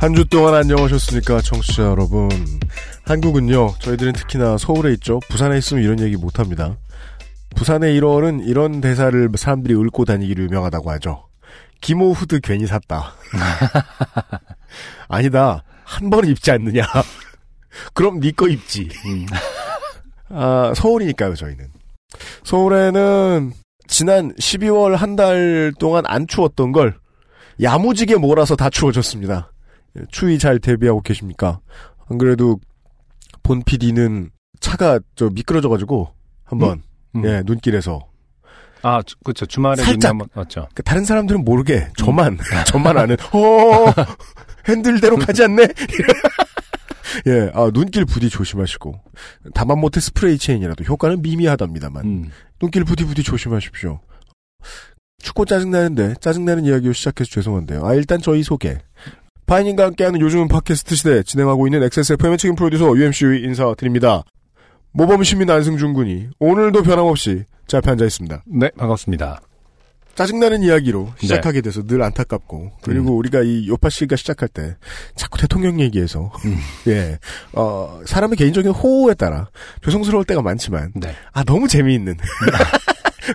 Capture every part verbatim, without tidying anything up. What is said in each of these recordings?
한 주 동안 안녕하셨습니까, 청취자 여러분. 한국은요, 저희들은 특히나 서울에 있죠. 부산에 있으면 이런 얘기 못합니다. 부산의 일월은 이런 대사를 사람들이 읊고 다니기로 유명하다고 하죠. 기모 후드 괜히 샀다. 아니다. 한 번은 입지 않느냐. 그럼 네 거 입지. 음. 아, 서울이니까요, 저희는. 서울에는 지난 십이월 한 달 동안 안 추웠던 걸 야무지게 몰아서 다 추워졌습니다. 추위 잘 대비하고 계십니까? 안 그래도 본 피디는 차가 저 미끄러져가지고 한번 음? 음. 예, 눈길에서. 아, 그렇죠. 주말에 살짝 한번 왔죠. 그러니까 다른 사람들은 모르게 저만 음. 저만 아는 어 핸들대로 가지 않네. 예, 아, 눈길 부디 조심하시고 다만못해 스프레이 체인이라도 효과는 미미하답니다만 음. 눈길 부디 부디 조심하십시오. 춥고 짜증나는데 짜증나는 이야기로 시작해서 죄송한데요. 아, 일단 저희 소개. 파인님과 함께하는 요즘은 팟캐스트 시대 진행하고 있는 엑스에스에프엠의 책임 프로듀서 유엠씨 인사드립니다. 모범시민 안승준 군이 오늘도 변함없이 제 앞에 앉아 있습니다. 네, 반갑습니다. 짜증나는 이야기로 시작하게 네. 돼서 늘 안타깝고, 그리고 음. 우리가 이 요파 씨가 시작할 때 자꾸 대통령 얘기해서 음. 예, 어, 사람의 개인적인 호호에 따라 죄송스러울 때가 많지만 네. 아, 너무 재미있는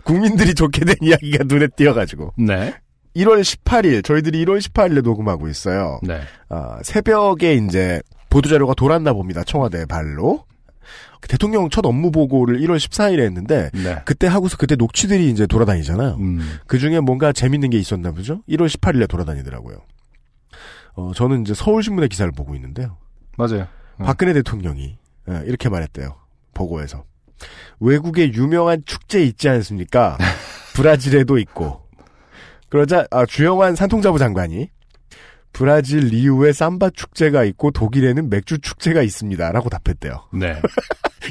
국민들이 좋게 된 이야기가 눈에 띄어가지고 네. 일월 십팔일, 저희들이 일월 십팔일에 녹음하고 있어요. 네. 어, 새벽에 이제 보도자료가 돌았나 봅니다. 청와대 발로. 대통령 첫 업무 보고를 일월 십사일에 했는데 네. 그때 하고서 그때 녹취들이 이제 돌아다니잖아요. 음. 그중에 뭔가 재밌는 게 있었나 보죠. 일월 십팔일에 돌아다니더라고요. 어, 저는 이제 서울신문의 기사를 보고 있는데요. 맞아요. 박근혜 어. 대통령이 이렇게 말했대요. 보고에서. 외국의 유명한 축제 있지 않습니까? 브라질에도 있고. 그러자 아, 주영환 산통자부 장관이 브라질 리우에 삼바 축제가 있고 독일에는 맥주 축제가 있습니다라고 답했대요. 네.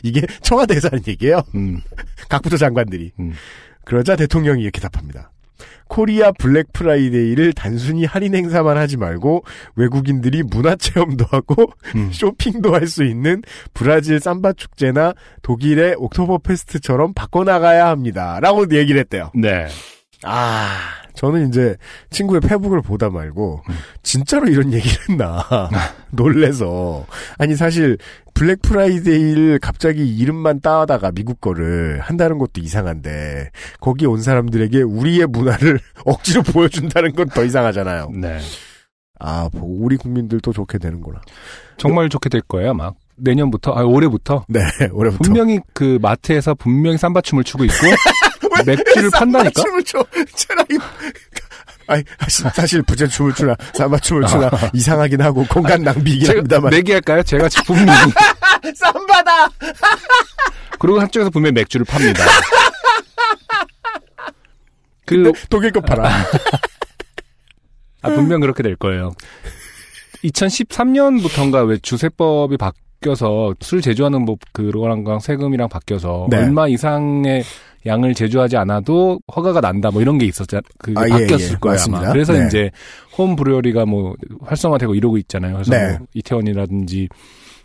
이게 청와대에서 하는 얘기예요. 음. 각 부처 장관들이. 음. 그러자 대통령이 이렇게 답합니다. 코리아 블랙 프라이데이를 단순히 할인 행사만 하지 말고 외국인들이 문화체험도 하고 음. 쇼핑도 할 수 있는 브라질 삼바 축제나 독일의 옥토버 페스트처럼 바꿔나가야 합니다라고 얘기를 했대요. 네. 아, 저는 이제 친구의 페북을 보다 말고 진짜로 이런 얘기를 했나 놀래서. 아니, 사실 블랙 프라이데이를 갑자기 이름만 따다가 미국 거를 한다는 것도 이상한데 거기 온 사람들에게 우리의 문화를 억지로 보여준다는 건 더 이상하잖아요. 네. 아, 뭐 우리 국민들도 좋게 되는구나. 정말 좋게 될 거예요, 막. 내년부터, 아, 올해부터. 네, 올해부터. 분명히 그 마트에서 분명히 삼바춤을 추고 있고. 맥주를 판다니까? 춤을 춰. 차라리. 아니, 사실 부재춤을 추나, 삼바춤을 추나, 아, 이상하긴 하고, 공간 낭비이긴 합니다만. 내기할까요? 제가 분명히. 삼바다! 그리고 한쪽에서 분명히 맥주를 팝니다. 그. 독일 거 팔아. 아, 분명 그렇게 될 거예요. 이천십삼년부터인가 왜 주세법이 바뀌어서 술 제조하는 뭐, 그거랑 세금이랑 바뀌어서. 네. 얼마 이상의 양을 제조하지 않아도 허가가 난다, 뭐 이런 게 있었잖아. 그게 아, 바뀌었을 예, 예. 거야. 맞습니다. 아마. 그래서 네. 이제 홈 브루어리가 뭐 활성화되고 이러고 있잖아요. 그래서 네. 뭐 이태원이라든지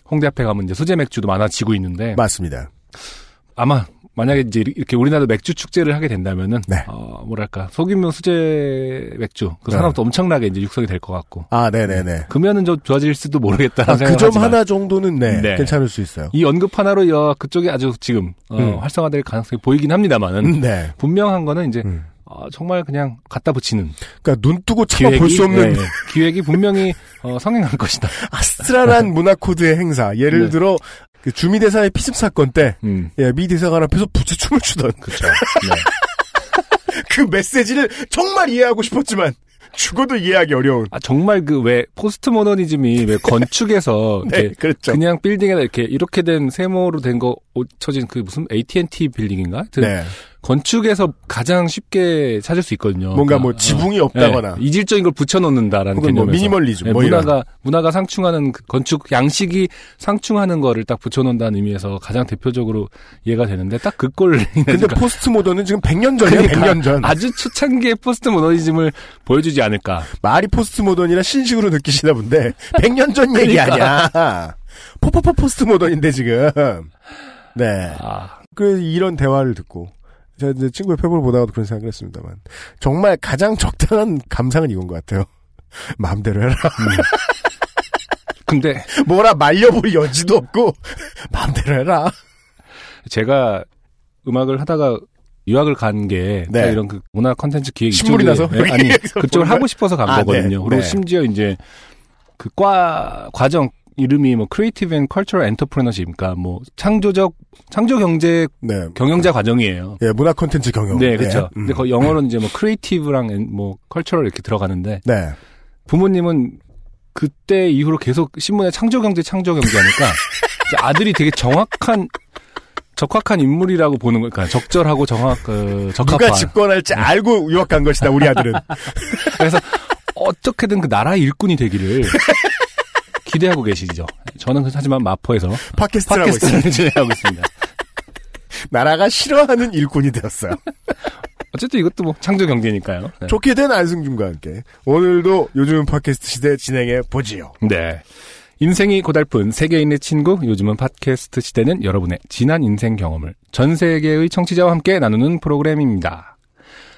홍대 앞에 가면 이제 소재 맥주도 많아지고 있는데. 맞습니다. 아마 만약에 이제 이렇게 우리나라도 맥주 축제를 하게 된다면은 네. 어, 뭐랄까 소규모 수제 맥주 그 산업도 네. 엄청나게 이제 육성이 될 것 같고. 아, 네네네. 그러면은 좀 좋아질 수도 모르겠다. 아, 그 점 하나 정도는 네, 네 괜찮을 수 있어요. 이 언급 하나로 여 그쪽이 아주 지금 어, 음. 활성화될 가능성이 보이긴 합니다만은 네. 분명한 거는 이제 음. 어, 정말 그냥 갖다 붙이는. 그러니까 눈 뜨고 참아 볼 수 없는 네, 네. 기획이 분명히 어, 성행할 것이다. 아스트랄한 문화 코드의 행사. 예를 네. 들어. 그 주미대사의 피습 사건 때, 음. 예, 미 대사관 앞에서 부채춤을 추던. 그쵸. 네. 그 메시지를 정말 이해하고 싶었지만, 죽어도 이해하기 어려운. 아, 정말 그 왜, 포스트 모더니즘이 왜 건축에서. 네, 그렇죠. 그냥 빌딩에다 이렇게, 이렇게 된 세모로 된 거, 쳐진 그 무슨 에이티앤티 빌딩인가? 네. 건축에서 가장 쉽게 찾을 수 있거든요. 뭔가 뭐 지붕이 없다거나. 네, 이질적인 걸 붙여놓는다라는 개념에서. 뭐 미니멀리즘. 네, 뭐 문화가, 이런. 문화가 상충하는 그 건축 양식이 상충하는 거를 딱 붙여놓는다는 의미에서 가장 대표적으로 이해가 되는데 딱 그 꼴. 근데 포스트 모던은 지금 백 년 전이에요. 그러니까 백 년 전. 아주 초창기의 포스트 모더니즘을 보여주지 않을까. 말이 포스트 모던이라 신식으로 느끼시나 본데 백 년 전 그러니까. 얘기 아니야. 포포포 포스트 모던인데 지금. 네. 아. 그 이런 대화를 듣고 제가 이제 친구의 페북을 보다가도 그런 생각을 했습니다만 정말 가장 적당한 감상은 이건 것 같아요. 마음대로 해라. 음. 근데 뭐라 말려볼 여지도 없고 마음대로 해라. 제가 음악을 하다가 유학을 간 게 네. 이런 그 문화 콘텐츠 기획 신물이 나서 네, 아니 그쪽을 하고 싶어서 간 아, 거거든요. 네. 그리고 네. 심지어 이제 그 과 과정 이름이 뭐 크리에이티브 앤 컬처럴 엔터프레너십니까? 뭐 창조적 창조 경제 네, 경영자 네. 과정이에요. 예, 문화 콘텐츠 경영. 네, 그렇죠. 네. 근데 그 영어로는 네. 이제 뭐 크리에이티브랑 뭐 컬처럴 이렇게 들어가는데 네. 부모님은 그때 이후로 계속 신문에 창조 경제 창조 경제 하니까 아들이 되게 정확한 적확한 인물이라고 보는 거니까 적절하고 정확 그 적합한 누가 집권할지 알고 유학 간 것이다 우리 아들은. 그래서 어떻게든 그 나라 일꾼이 되기를 기대하고 계시죠. 저는 하지만 마포에서 팟캐스트를 하고 있습니다. 나라가 싫어하는 일꾼이 되었어요. 어쨌든 이것도 뭐 창조 경제니까요. 네. 좋게 된 안승준과 함께 오늘도 요즘은 팟캐스트 시대 진행해 보지요. 네. 인생이 고달픈 세계인의 친구 요즘은 팟캐스트 시대는 여러분의 지난 인생 경험을 전 세계의 청취자와 함께 나누는 프로그램입니다.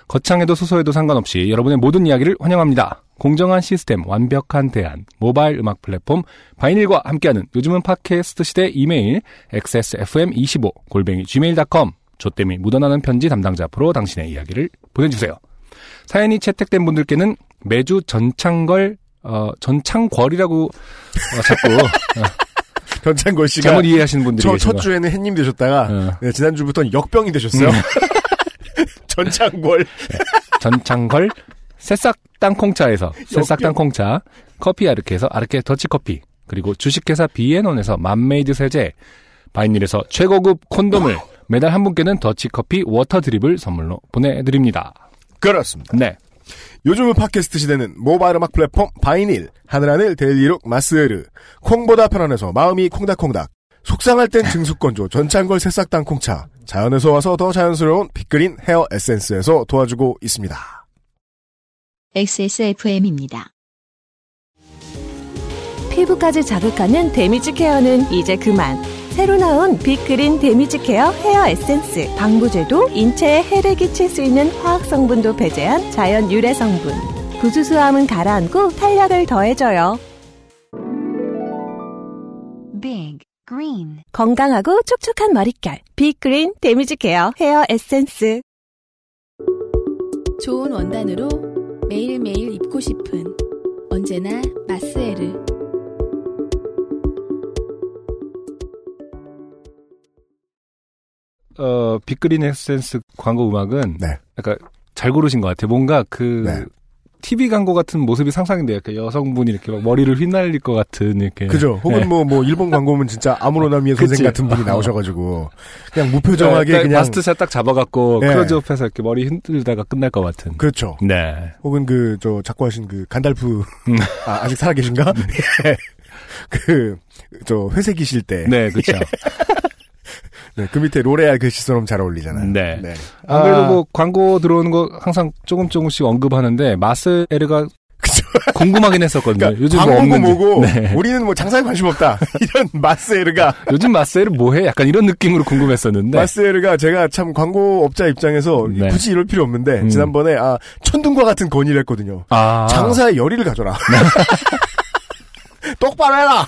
거창해도 소소해도 상관없이 여러분의 모든 이야기를 환영합니다. 공정한 시스템, 완벽한 대안, 모바일 음악 플랫폼 바이닐과 함께하는 요즘은 팟캐스트 시대 이메일 엑스에스에프엠 이십오 골뱅이 지메일 닷컴 조땜이 묻어나는 편지 담당자 앞으로 당신의 이야기를 보내주세요. 사연이 채택된 분들께는 매주 전창걸, 어, 전창궐이라고 어, 자꾸 어. 전창걸 씨가 잘못 이해하시는 분들이 계신가. 첫 주에는 햇님 되셨다가 어. 네, 지난주부터는 역병이 되셨어요. 음. 전창궐. 네, 전창궐. 새싹 땅콩차에서 새싹 땅콩차, 커피 아르케에서 아르케 더치커피, 그리고 주식회사 비앤온에서 맘메이드 세제, 바이닐에서 최고급 콘돔을 매달 한 분께는 더치커피 워터드립을 선물로 보내드립니다. 그렇습니다. 네. 요즘은 팟캐스트 시대는 모바일 음악 플랫폼 바이닐, 하늘하늘 데일리룩 마스에르, 콩보다 편안해서 마음이 콩닥콩닥, 속상할 땐 증숙건조 전창걸 새싹 땅콩차, 자연에서 와서 더 자연스러운 빅그린 헤어 에센스에서 도와주고 있습니다. 엑스에스에프엠입니다. 피부까지 자극하는 데미지 케어는 이제 그만. 새로 나온 빅그린 데미지 케어 헤어 에센스. 방부제도 인체에 해를 끼칠 수 있는 화학성분도 배제한 자연 유래 성분. 부수수함은 가라앉고 탄력을 더해줘요. 빅 그린. 건강하고 촉촉한 머릿결. 빅그린 데미지 케어 헤어 에센스. 좋은 원단으로 매일매일 입고 싶은 언제나 마스에르. 어, 빅그린 에센스 광고 음악은 네. 그러니까 잘 고르신 것 같아요. 뭔가 그 네. 티비 광고 같은 모습이 상상이 돼요. 여성분이 이렇게 막 머리를 휘날릴 것 같은 이렇게. 그죠. 혹은 네. 뭐, 뭐 일본 광고면 진짜 아무로나 미의 선생 같은 분이 나오셔가지고 그냥 무표정하게 네, 그냥 마스터샷 딱 잡아갖고 네. 클로즈업해서 이렇게 머리 흔들다가 끝날 것 같은. 그렇죠. 네. 혹은 그 저 자꾸 하신 그 간달프 아, 아직 살아계신가? 네. 그 저 회색이실 때. 네, 그렇죠. 네, 그 밑에 로레알 글씨처럼 잘 어울리잖아요. 네. 네. 안 그래도 아... 뭐 광고 들어오는 거 항상 조금 조금씩 언급하는데 마스에르가 궁금하긴 했었거든요. 그러니까 요즘 광고고 뭐 뭐고 네. 우리는 뭐 장사에 관심 없다. 이런 마스에르가 요즘 마스에르 뭐해? 약간 이런 느낌으로 궁금했었는데 마스에르가 제가 참 광고업자 입장에서 네. 굳이 이럴 필요 없는데 음. 지난번에 아 천둥과 같은 건의를 했거든요. 아... 장사에 열의를 가져라. 똑바로 해라.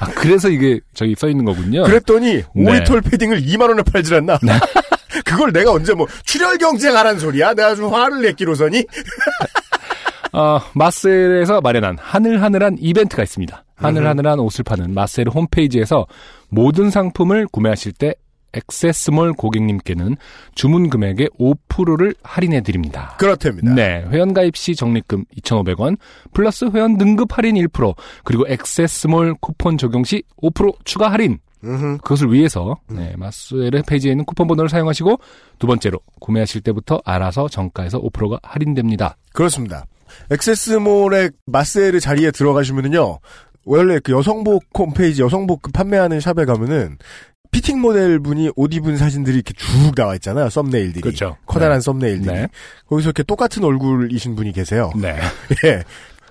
아, 그래서 이게 저기 써 있는 거군요. 그랬더니 오리톨 네. 패딩을 이만 원에 팔질 않나. 네. 그걸 내가 언제 뭐 출혈 경쟁하라는 소리야. 내가 좀 화를 냈기로서니. 어, 마셀에서 마련한 하늘하늘한 이벤트가 있습니다. 하늘하늘한 옷을 파는 마셀 홈페이지에서 모든 상품을 구매하실 때 액세스몰 고객님께는 주문 금액의 오 퍼센트를 할인해 드립니다. 그렇답니다. 네, 회원 가입 시 적립금 이천오백 원 플러스 회원 등급 할인 일 퍼센트 그리고 액세스몰 쿠폰 적용 시 오 퍼센트 추가 할인 으흠. 그것을 위해서 음. 네, 마스웰의 페이지에 있는 쿠폰 번호를 사용하시고 두 번째로 구매하실 때부터 알아서 정가에서 오 퍼센트가 할인됩니다. 그렇습니다. 액세스몰의 마스웰의 자리에 들어가시면은요. 원래 그 여성복 홈페이지 여성복 판매하는 샵에 가면은 피팅 모델 분이 옷 입은 사진들이 이렇게 쭉 나와 있잖아요. 썸네일들이. 그렇죠. 커다란 네. 썸네일들이. 네. 거기서 이렇게 똑같은 얼굴이신 분이 계세요. 네. 예.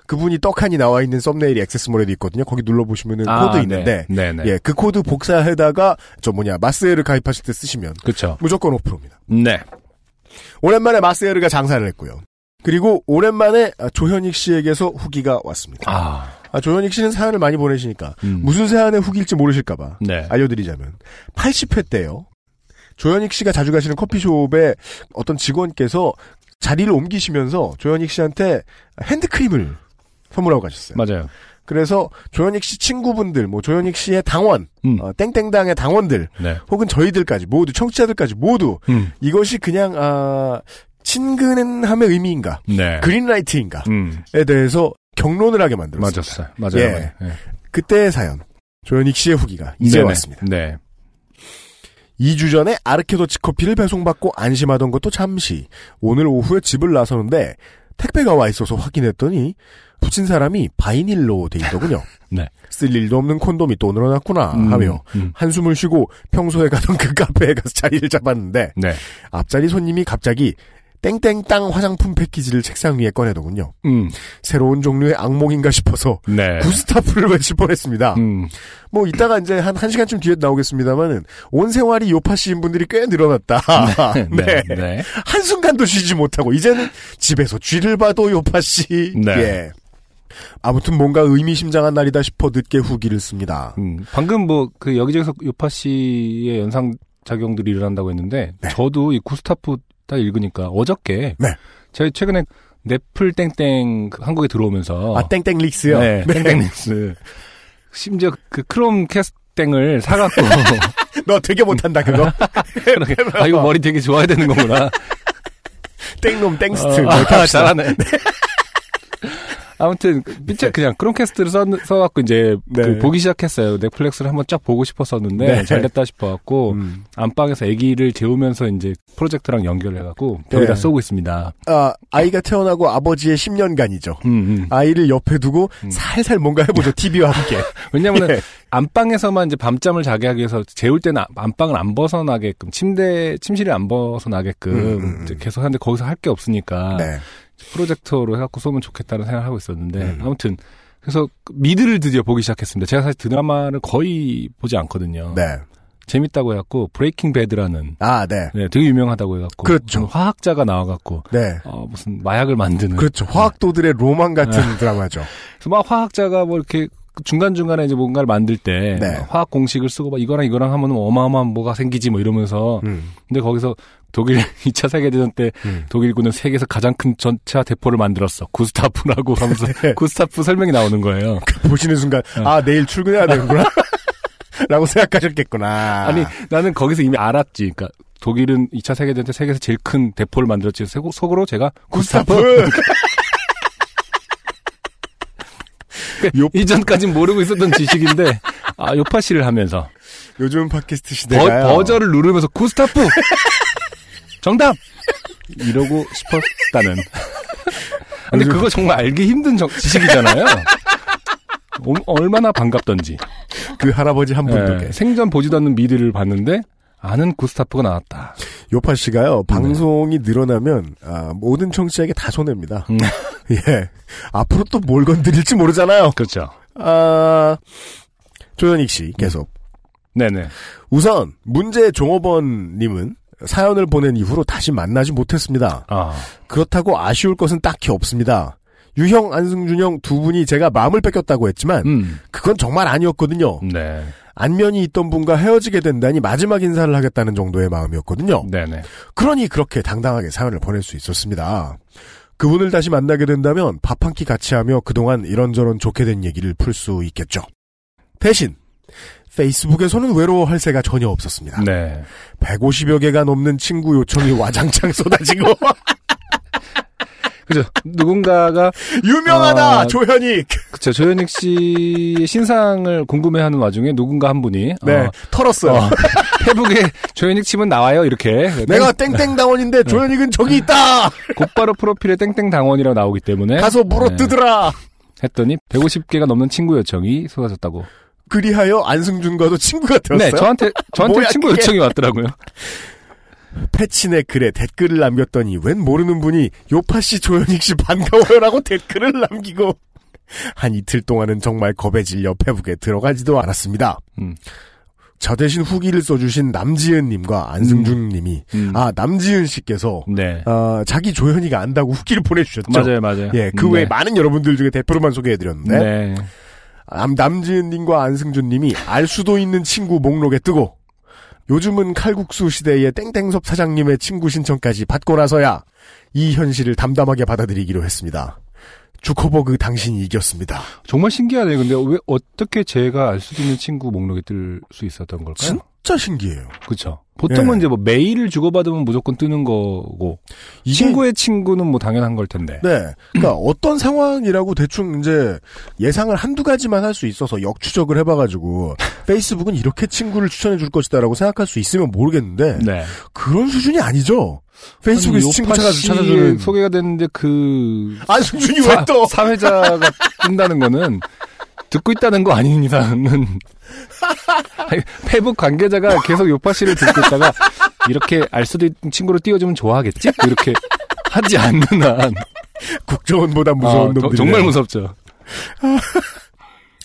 그분이 떡하니 나와 있는 썸네일이 액세스몰에도 있거든요. 거기 눌러보시면은 아, 코드 있는데. 네. 네네. 예. 그 코드 복사해다가 저 뭐냐. 마스엘을 가입하실 때 쓰시면. 그렇죠. 무조건 오 퍼센트입니다. 네. 오랜만에 마스엘가 장사를 했고요. 그리고 오랜만에 조현익 씨에게서 후기가 왔습니다. 아. 아, 조현익 씨는 사연을 많이 보내시니까 음. 무슨 사연의 후기일지 모르실까봐 네. 알려드리자면 팔십 회 때요. 조현익 씨가 자주 가시는 커피숍에 어떤 직원께서 자리를 옮기시면서 조현익 씨한테 핸드크림을 선물하고 가셨어요. 맞아요. 그래서 조현익 씨 친구분들, 뭐 조현익 씨의 당원, 음. 어, 땡땡당의 당원들, 네. 혹은 저희들까지 모두 청취자들까지 모두 음. 이것이 그냥 아, 친근함의 의미인가, 네. 그린라이트인가에 음. 대해서 경론을 하게 만들었습니다. 맞았어요. 맞아요. 예. 예. 그때의 사연. 조현익 씨의 후기가 이제 네네. 왔습니다. 네. 이 주 전에 아르케더치 커피를 배송받고 안심하던 것도 잠시. 오늘 오후에 집을 나서는데 택배가 와 있어서 확인했더니 붙인 사람이 바이닐로 돼 있더군요. 네. 쓸 일도 없는 콘돔이 또 늘어났구나 하며 음, 음. 한숨을 쉬고 평소에 가던 그 카페에 가서 자리를 잡았는데 네. 앞자리 손님이 갑자기 땡땡땅 화장품 패키지를 책상 위에 꺼내더군요. 음. 새로운 종류의 악몽인가 싶어서 네. 구스타프를 외칠 뻔했습니다. 음. 뭐 이따가 이제 한 한 시간쯤 뒤에 나오겠습니다만은 온 생활이 요파씨인 분들이 꽤 늘어났다. 네. 네. 네. 네. 한 순간도 쉬지 못하고 이제는 집에서 쥐를 봐도 요파씨. 네. 예. 아무튼 뭔가 의미심장한 날이다 싶어 늦게 후기를 씁니다. 음. 방금 뭐 그 여기저기서 요파씨의 연상 작용들이 일어난다고 했는데 네. 저도 이 구스타프 딱 읽으니까 어저께 네. 제가 최근에 넷플 땡땡 한국에 들어오면서 아 땡땡 릭스요? 네, 네. 땡땡 릭스 심지어 그 크롬 캐스팅을 사갖고 너 되게 못한다 그거? 아 이거 머리 되게 좋아야 되는 거구나 땡놈 땡스트 어, 아, 잘하네 네. 아무튼 밑에 그냥 크롬캐스트를 써 써갖고 이제 네. 그 보기 시작했어요. 넷플릭스를 한번 쫙 보고 싶었었는데 네. 잘됐다 싶어갖고 음. 안방에서 아기를 재우면서 이제 프로젝트랑 연결해갖고 벽에다 네. 쏘고 있습니다. 아 아이가 태어나고 아버지의 십 년간이죠. 음, 음. 아이를 옆에 두고 음. 살살 뭔가 해보죠. 티비와 함께. 왜냐하면 예. 안방에서만 이제 밤잠을 자게 하기 위해서 재울 때는 안방을 안 벗어나게끔 침대 침실을 안 벗어나게끔 음, 음, 이제 계속 하는데 거기서 할 게 없으니까. 네. 프로젝터로 해갖고 쏘면 좋겠다는 생각을 하고 있었는데 음. 아무튼 그래서 미드를 드디어 보기 시작했습니다. 제가 사실 드라마를 거의 보지 않거든요. 네. 재밌다고 해갖고 브레이킹 배드라는 아, 네. 네, 되게 유명하다고 해갖고 그렇죠. 화학자가 나와갖고 네. 어, 무슨 마약을 만드는 그렇죠. 화학도들의 로망 같은 네. 드라마죠. 그래서 막 화학자가 뭐 이렇게 중간중간에 이제 뭔가를 만들 때 네. 화학 공식을 쓰고 막 이거랑 이거랑 하면 어마어마한 뭐가 생기지 뭐 이러면서 음. 근데 거기서 독일 이 차 세계대전 때 음. 독일군은 세계에서 가장 큰 전차 대포를 만들었어. 구스타프라고 하면서 네. 구스타프 설명이 나오는 거예요. 보시는 순간 아 내일 출근해야 되는구나 라고 생각하셨겠구나. 아니 나는 거기서 이미 알았지. 그러니까 독일은 이 차 세계대전 때 세계에서 제일 큰 대포를 만들었지. 속으로 제가 구스타프! 구스타프. 그러니까 요파... 이전까진 모르고 있었던 지식인데 아 요파씨를 하면서 요즘 팟캐스트 시대가요. 버, 버저를 누르면서 구스타프 정답 이러고 싶었다는. 근데 요즘... 그거 정말 알기 힘든 정, 지식이잖아요. 오, 얼마나 반갑던지. 그 할아버지 한 분도 예, 생전 보지도 않는 미드를 봤는데 아는 구스타프가 나왔다. 요파씨가요 방송이 네. 늘어나면 아, 모든 청취자에게 다 손해입니다. 음. 예. 앞으로 또 뭘 건드릴지 모르잖아요. 그렇죠. 아, 조현익 씨 계속. 네네. 우선 문제 종업원님은 사연을 보낸 이후로 다시 만나지 못했습니다. 아. 그렇다고 아쉬울 것은 딱히 없습니다. 유형, 안승준형 두 분이 제가 마음을 뺏겼다고 했지만 음. 그건 정말 아니었거든요. 네. 안면이 있던 분과 헤어지게 된다니 마지막 인사를 하겠다는 정도의 마음이었거든요. 네네. 그러니 그렇게 당당하게 사연을 보낼 수 있었습니다. 그분을 다시 만나게 된다면 밥 한 끼 같이 하며 그동안 이런저런 좋게 된 얘기를 풀 수 있겠죠. 대신 페이스북에서는 외로워할 새가 전혀 없었습니다. 네. 백오십여 개가 넘는 친구 요청이 와장창 쏟아지고 그죠. 누군가가 유명하다 어, 조현익. 그렇죠. 조현익 씨 신상을 궁금해하는 와중에 누군가 한 분이 네 어, 털었어요. 어, 페북에 조현익 치면 나와요 이렇게. 내가 땡땡 당원인데 조현익은 저기 있다. 곧바로 프로필에 땡땡 당원이라고 나오기 때문에 가서 물어 뜯으라. 네. 했더니 백오십 개가 넘는 친구 요청이 쏟아졌다고. 그리하여 안승준과도 친구가 되었어요? 네, 저한테 저한테 뭐야, 친구 그게... 요청이 왔더라고요. 패친의 글에 댓글을 남겼더니 웬 모르는 분이 요파씨 조현익씨 반가워요라고 댓글을 남기고 한 이틀 동안은 정말 겁에 질려 페북에 들어가지도 않았습니다. 음. 저 대신 후기를 써주신 남지은님과 안승준님이 음. 음. 아 남지은씨께서 네. 어, 자기 조현이가 안다고 후기를 보내주셨죠. 맞아요, 맞아요. 예, 그 외에 네. 많은 여러분들 중에 대표로만 소개해드렸는데 네. 남, 남지은님과 안승준님이 알 수도 있는 친구 목록에 뜨고 요즘은 칼국수 시대의 땡땡섭 사장님의 친구 신청까지 받고 나서야 이 현실을 담담하게 받아들이기로 했습니다. 주커버그 당신이 이겼습니다. 정말 신기하네요. 근데 왜 어떻게 제가 알 수 있는 친구 목록에 뜰 수 있었던 걸까요? 진짜 신기해요. 그렇죠. 보통은 네. 이제 뭐 메일을 주고받으면 무조건 뜨는 거고 이게... 친구의 친구는 뭐 당연한 걸 텐데. 네. 그러니까 어떤 상황이라고 대충 이제 예상을 한두 가지만 할 수 있어서 역추적을 해봐가지고 페이스북은 이렇게 친구를 추천해 줄 것이다라고 생각할 수 있으면 모르겠는데 네. 그런 수준이 아니죠. 페이스북에서 친구 찾아서 찾아주는 소개가 됐는데 그 안승준이 왜 또 사회자가 뜬다는 거는 듣고 있다는 거 아닌 이상은 페북 관계자가 계속 요파 씨를 듣고 있다가 이렇게 알 수도 있는 친구로 띄워주면 좋아하겠지? 이렇게 하지 않는 한 국정원보다 무서운 아, 놈들 정말 무섭죠.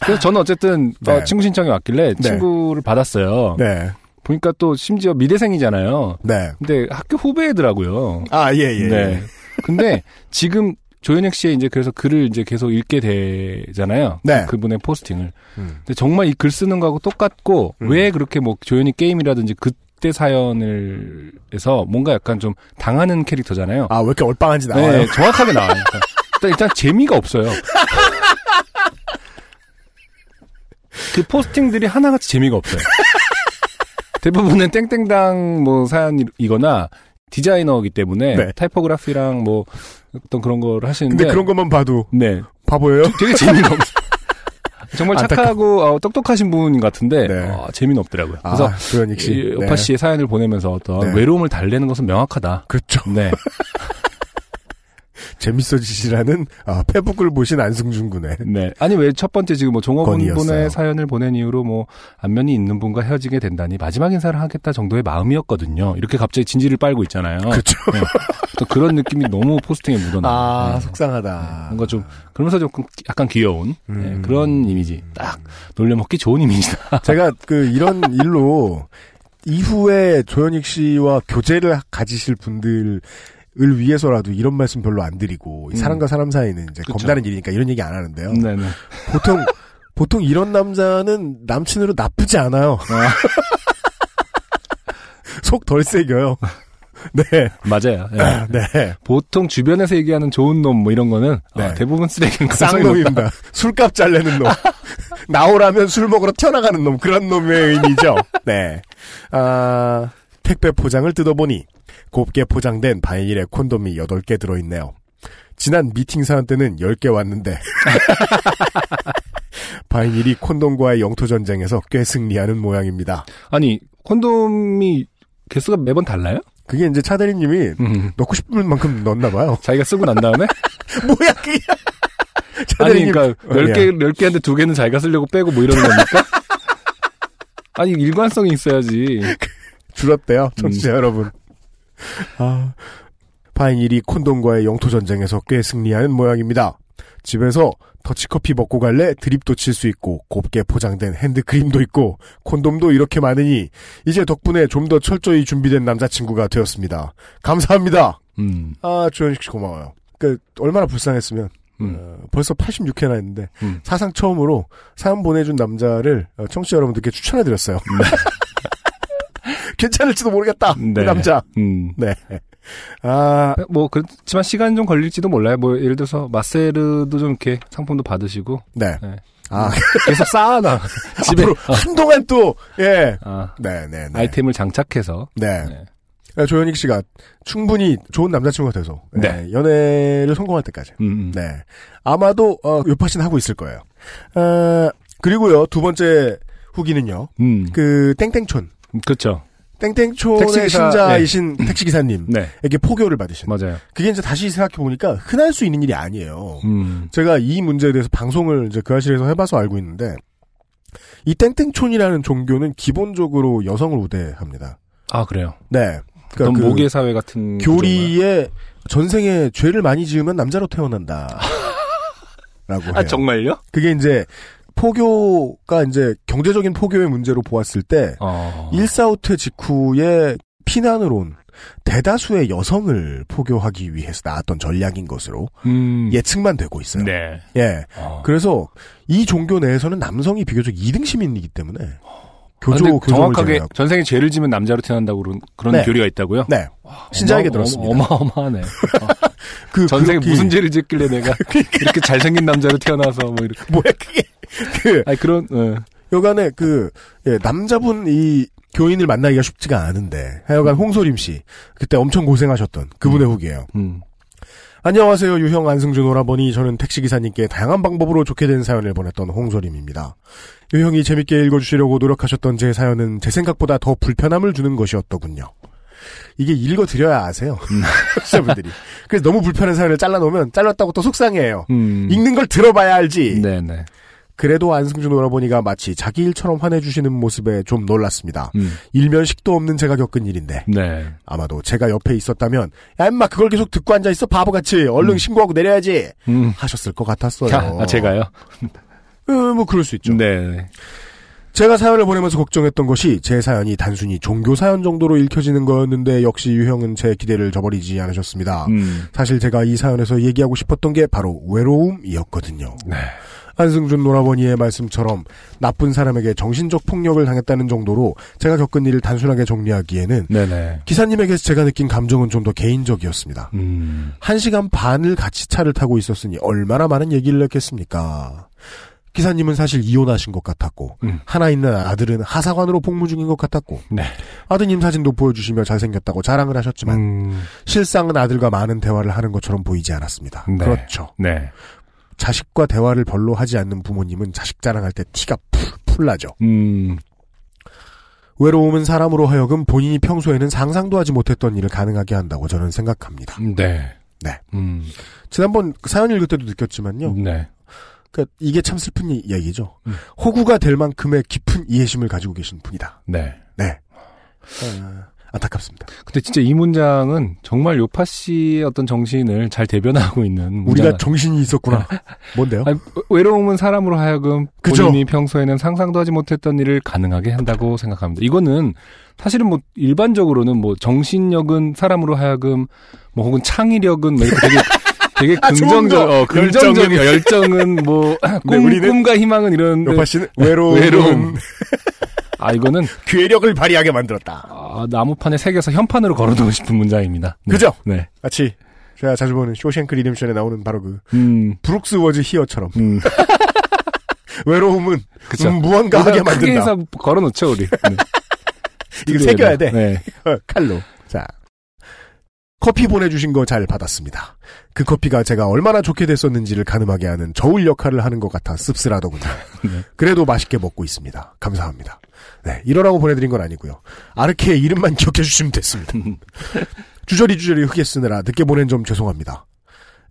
그래서 저는 어쨌든 네. 어, 친구 신청이 왔길래 네. 친구를 받았어요. 네. 보니까 또 심지어 미대생이잖아요. 네. 근데 학교 후배더라고요. 아, 예, 예. 네. 근데 지금 조현익 씨의 이제 그래서 글을 이제 계속 읽게 되잖아요. 네. 그분의 포스팅을. 음. 근데 정말 이 글 쓰는 거하고 똑같고, 음. 왜 그렇게 뭐 조현익 게임이라든지 그때 사연을 해서 뭔가 약간 좀 당하는 캐릭터잖아요. 아, 왜 이렇게 얼빵한지 나와요? 네, 정확하게 나와요. 일단, 일단, 일단 재미가 없어요. 그 포스팅들이 하나같이 재미가 없어요. 대부분은 땡땡당 뭐 사연이거나 디자이너이기 때문에 네. 타이포그래피랑 뭐 어떤 그런 걸 하시는데 근데 그런 것만 봐도 네 바보예요. 되게 재미가 없어요. 정말 착하고 어, 똑똑하신 분 같은데 네. 어, 재미는 없더라고요. 그래서 조현익 씨, 이, 오파 씨의 네. 사연을 보내면서 어떤 네. 외로움을 달래는 것은 명확하다. 그렇죠. 네. 재밌어지시라는 아, 페북을 보신 안승준 군의 네. 아니 왜 첫 번째 지금 뭐 종업원 분의 사연을 보낸 이후로 뭐 안면이 있는 분과 헤어지게 된다니 마지막 인사를 하겠다 정도의 마음이었거든요. 이렇게 갑자기 진지를 빨고 있잖아요. 그렇죠. 네. 또 그런 느낌이 너무 포스팅에 묻어나요. 아 네. 속상하다. 뭔가 좀 그러면서 좀 약간 귀여운 음. 네, 그런 이미지. 딱 놀려먹기 좋은 이미지다. 제가 그 이런 일로 이후에 조현익 씨와 교제를 가지실 분들 을 위해서라도 이런 말씀 별로 안 드리고 음. 사람과 사람 사이는 이제 그쵸. 검다는 일이니까 이런 얘기 안 하는데요. 네네. 보통 보통 이런 남자는 남친으로 나쁘지 않아요. 아. 속 덜 새겨요. 네 맞아요. 네. 네 보통 주변에서 얘기하는 좋은 놈 뭐 이런 거는 네. 아, 대부분 쓰레기는 쌍놈입니다. 술값 잘 내는 놈 나오라면 술 먹으러 튀어나가는 놈 그런 놈의 의미죠. 네 아, 택배 포장을 뜯어보니. 곱게 포장된 바닐에 콘돔이 여덟 개 들어있네요. 지난 미팅 사연 때는 열 개 왔는데 바닐이 콘돔과의 영토 전쟁에서 꽤 승리하는 모양입니다. 아니 콘돔이 개수가 매번 달라요? 그게 이제 차대리님이 음. 넣고 싶은 만큼 넣었나 봐요. 자기가 쓰고 난 다음에? 뭐야 그게 차대리님. 아니 그러니까 열 개, 열 개인데 두 개는 자기가 쓰려고 빼고 뭐 이러는 겁니까? 아니 일관성이 있어야지. 줄었대요 청취자 음. 여러분. 아, 파인일이 콘돔과의 영토 전쟁에서 꽤 승리하는 모양입니다. 집에서 더치커피 먹고 갈래 드립도 칠 수 있고 곱게 포장된 핸드크림도 있고 콘돔도 이렇게 많으니 이제 덕분에 좀 더 철저히 준비된 남자친구가 되었습니다. 감사합니다. 음. 아 조현식 씨 고마워요. 그러니까 얼마나 불쌍했으면 음. 어, 벌써 팔십육 회나 했는데 음. 사상 처음으로 사연 보내준 남자를 청취자 여러분들께 추천해드렸어요. 음. 괜찮을지도 모르겠다. 네. 그 남자. 음. 네. 아. 뭐, 그렇지만 시간이 좀 걸릴지도 몰라요. 뭐, 예를 들어서, 마세르도 좀 이렇게 상품도 받으시고. 네. 네. 아. 계속 쌓아놔. 집에. 앞으로 어. 한동안 또, 예. 아. 네네네. 아이템을 장착해서. 네. 네. 조현익 씨가 충분히 좋은 남자친구가 돼서 네. 네, 연애를 성공할 때까지 음음. 네 아마도 어, 요파신 하고 있을 거예요. 어, 그리고요 두 번째 후기는요 음. 그 땡땡촌 그렇죠. 땡땡촌의 신자이신 네. 택시기사님에게 네. 포교를 받으신. 맞아요. 그게 이제 다시 생각해보니까 흔할 수 있는 일이 아니에요. 음. 제가 이 문제에 대해서 방송을 이제 그 아실에서 해봐서 알고 있는데, 이 땡땡촌이라는 종교는 기본적으로 여성을 우대합니다. 아, 그래요? 네. 그러니까 그 모계사회 같은. 교리에 전생에 죄를 많이 지으면 남자로 태어난다. 라고. 해요. 아, 정말요? 그게 이제, 포교가 이제 경제적인 포교의 문제로 보았을 때 어... 일사후퇴 직후에 피난을 온 대다수의 여성을 포교하기 위해서 나왔던 전략인 것으로 음... 예측만 되고 있어요. 네. 예. 어... 그래서 이 종교 내에서는 남성이 비교적 이등 시민이기 때문에 교조 교조 정확하게 제외하고. 전생에 죄를 지면 남자로 태어난다고 그런 그런 네. 교리가 있다고요? 네. 와, 신자에게 어마, 들었습니다. 어마어마하네. 어. 그 전생에 그렇게... 무슨 죄를 짓길래 내가 이렇게 잘생긴 남자로 태어나서 뭐 이렇게 뭐야 그게? 그, 아니, 그런, 어. 여간에 그, 예, 남자분 이 교인을 만나기가 쉽지가 않은데, 하여간 홍소림 씨, 그때 엄청 고생하셨던 그분의 음. 후기예요. 음. 안녕하세요, 유형 안승준 오라버니. 저는 택시기사님께 다양한 방법으로 좋게 된 사연을 보냈던 홍소림입니다. 유형이 재밌게 읽어주시려고 노력하셨던 제 사연은 제 생각보다 더 불편함을 주는 것이었더군요. 이게 읽어드려야 아세요. 음. 시청자분들이. 그래서 너무 불편한 사연을 잘라놓으면 잘랐다고 또 속상해요. 음. 읽는 걸 들어봐야 알지. 네네. 그래도 안승준 오라버니가 마치 자기 일처럼 화내주시는 모습에 좀 놀랐습니다. 음. 일면식도 없는 제가 겪은 일인데 네. 아마도 제가 옆에 있었다면 야 인마 그걸 계속 듣고 앉아있어 바보같이 얼른 음. 신고하고 내려야지 음. 하셨을 것 같았어요. 아, 제가요? 뭐 그럴 수 있죠. 네. 제가 사연을 보내면서 걱정했던 것이 제 사연이 단순히 종교 사연 정도로 읽혀지는 거였는데 역시 유형은 제 기대를 저버리지 않으셨습니다. 음. 사실 제가 이 사연에서 얘기하고 싶었던 게 바로 외로움이었거든요. 네. 안승준 노라버니의 말씀처럼 나쁜 사람에게 정신적 폭력을 당했다는 정도로 제가 겪은 일을 단순하게 정리하기에는 네네. 기사님에게서 제가 느낀 감정은 좀 더 개인적이었습니다. 음. 한 시간 반을 같이 차를 타고 있었으니 얼마나 많은 얘기를 했겠습니까. 기사님은 사실 이혼하신 것 같았고 음. 하나 있는 아들은 하사관으로 복무 중인 것 같았고 네. 아드님 사진도 보여주시며 잘생겼다고 자랑을 하셨지만 음. 실상은 아들과 많은 대화를 하는 것처럼 보이지 않았습니다. 네. 그렇죠. 네. 자식과 대화를 별로 하지 않는 부모님은 자식 자랑할 때 티가 풀풀 나죠. 음. 외로움은 사람으로 하여금 본인이 평소에는 상상도 하지 못했던 일을 가능하게 한다고 저는 생각합니다. 네. 네. 음. 지난번 사연 읽을 때도 느꼈지만요. 네. 그러니까 이게 참 슬픈 이야기죠. 음. 호구가 될 만큼의 깊은 이해심을 가지고 계신 분이다. 네. 네. 어, 안타깝습니다. 근데 진짜 이 문장은 정말 요파 씨의 어떤 정신을 잘 대변하고 있는 문장. 우리가 정신이 있었구나. 뭔데요? 아니, 외로움은 사람으로 하여금 그쵸? 본인이 평소에는 상상도 하지 못했던 일을 가능하게 한다고 생각합니다. 이거는 사실은 뭐 일반적으로는 뭐 정신력은 사람으로 하여금 뭐 혹은 창의력은 뭐 이렇게 되게 되게 긍정적, 아, 어, 긍정적인 열정은 뭐 꿈, 네, 꿈과 희망은 이런. 요파 씨는 외로움. 외로움. 아 이거는 괴력을 발휘하게 만들었다. 아, 나무판에 새겨서 현판으로 걸어두고 싶은 문장입니다. 네. 그죠? 네. 마치 제가 자주 보는 쇼생크 리뎀션에 나오는 바로 그 음. 브룩스 워즈 히어처럼 음. 외로움은 음, 무언가하게 만든다. 크게 해서 걸어놓죠 우리. 네. 이거 새겨야 돼. 네. 칼로. 자. 커피 보내주신 거 잘 받았습니다. 그 커피가 제가 얼마나 좋게 됐었는지를 가늠하게 하는 저울 역할을 하는 것 같아 씁쓸하더군요. 네. 그래도 맛있게 먹고 있습니다. 감사합니다. 네, 이러라고 보내드린 건 아니고요. 아르케의 이름만 기억해 주시면 됐습니다. 주저리 주저리 흑에 쓰느라 늦게 보낸 점 죄송합니다.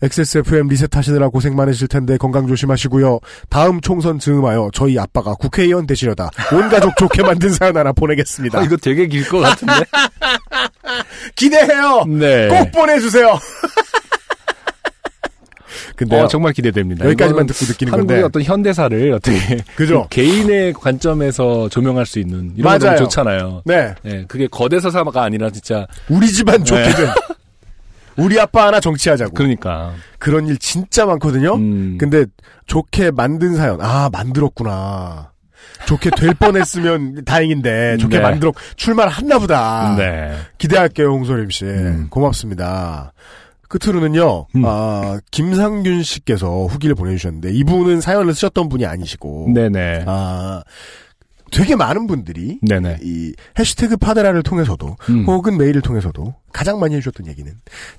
엑스에스에프엠 리셋하시느라 고생 많으실 텐데 건강 조심하시고요. 다음 총선 즈음하여 저희 아빠가 국회의원 되시려다 온 가족 좋게 만든 사연 하나 보내겠습니다. 아, 이거 되게 길 것 같은데? 기대해요. 네. 꼭 보내주세요. 근데 어, 정말 기대됩니다. 여기까지만 듣고 느끼는 한국의 건데. 한국의 어떤 현대사를 어떻게 그죠? 그 개인의 관점에서 조명할 수 있는 이런 게 좋잖아요. 네. 네, 그게 거대서사가 아니라 진짜 우리 집안 좋게 된. 네. 우리 아빠 하나 정치하자고. 그러니까 그런 일 진짜 많거든요. 음. 근데 좋게 만든 사연. 아 만들었구나. 좋게 될 뻔했으면 다행인데 좋게 네. 만들어 출마했나 보다. 네. 기대할게요 홍소림 씨. 음. 고맙습니다. 끝으로는요. 음. 아, 김상균 씨께서 후기를 보내주셨는데 이분은 사연을 쓰셨던 분이 아니시고 네네. 아, 되게 많은 분들이 네네. 이 해시태그 파데라를 통해서도 음. 혹은 메일을 통해서도 가장 많이 해주셨던 얘기는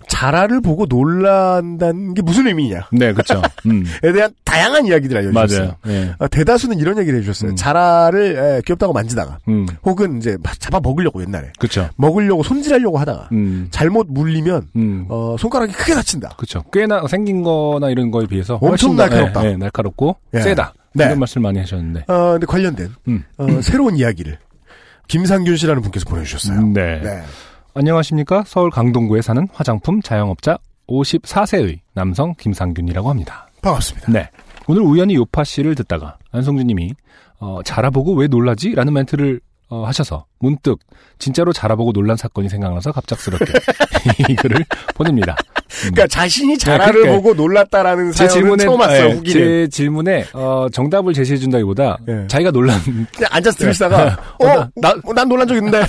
자라를 보고 놀란다는 게 무슨 의미냐. 네, 그렇죠. 음. 에 대한 다양한 이야기들 알려주셨어요. 맞아요. 예. 아, 대다수는 이런 얘기를 해주셨어요. 음. 자라를 에, 귀엽다고 만지다가 음. 혹은 이제 잡아 먹으려고 옛날에 그렇죠. 먹으려고 손질하려고 하다가 음. 잘못 물리면 음. 어, 손가락이 크게 다친다. 그렇죠. 꽤나 생긴 거나 이런 거에 비해서 엄청 날카롭다. 예, 예, 날카롭고 예. 세다. 네. 이런 말씀을 많이 하셨는데. 어, 근데 관련된, 음. 어, 새로운 이야기를, 김상균 씨라는 분께서 보내주셨어요. 네. 네. 안녕하십니까. 서울 강동구에 사는 화장품 자영업자 오십사 세의 남성 김상균이라고 합니다. 반갑습니다. 네. 오늘 우연히 요파 씨를 듣다가, 안성준 님이, 어, 자라보고 왜 놀라지? 라는 멘트를, 어, 하셔서, 문득, 진짜로 자라보고 놀란 사건이 생각나서 갑작스럽게 이 글을 보냅니다. 그러니까 자신이 자라를 네, 그러니까 보고 놀랐다라는 사연은 처음 왔어요. 네, 제 질문에 어, 정답을 제시해준다기보다 네. 자기가 놀란 그냥 앉아서 들으시다가 네. 어, 나, 어, 난 놀란 적 있는데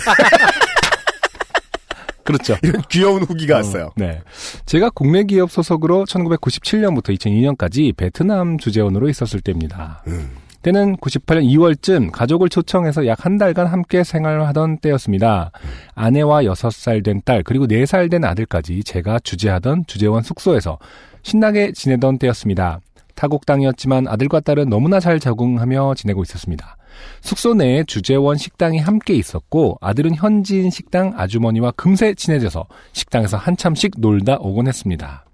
그렇죠. 이런 귀여운 후기가 어, 왔어요. 네, 제가 국내 기업 소속으로 천구백구십칠 년부터 이천이 년까지 베트남 주재원으로 있었을 때입니다. 음. 때는 구십팔 년 이 월쯤 가족을 초청해서 약 한 달간 함께 생활하던 때였습니다. 아내와 여섯 살 된 딸 그리고 네 살 된 아들까지 제가 주재하던 주재원 숙소에서 신나게 지내던 때였습니다. 타국 땅이었지만 아들과 딸은 너무나 잘 적응하며 지내고 있었습니다. 숙소 내에 주재원 식당이 함께 있었고 아들은 현지인 식당 아주머니와 금세 친해져서 식당에서 한참씩 놀다 오곤 했습니다.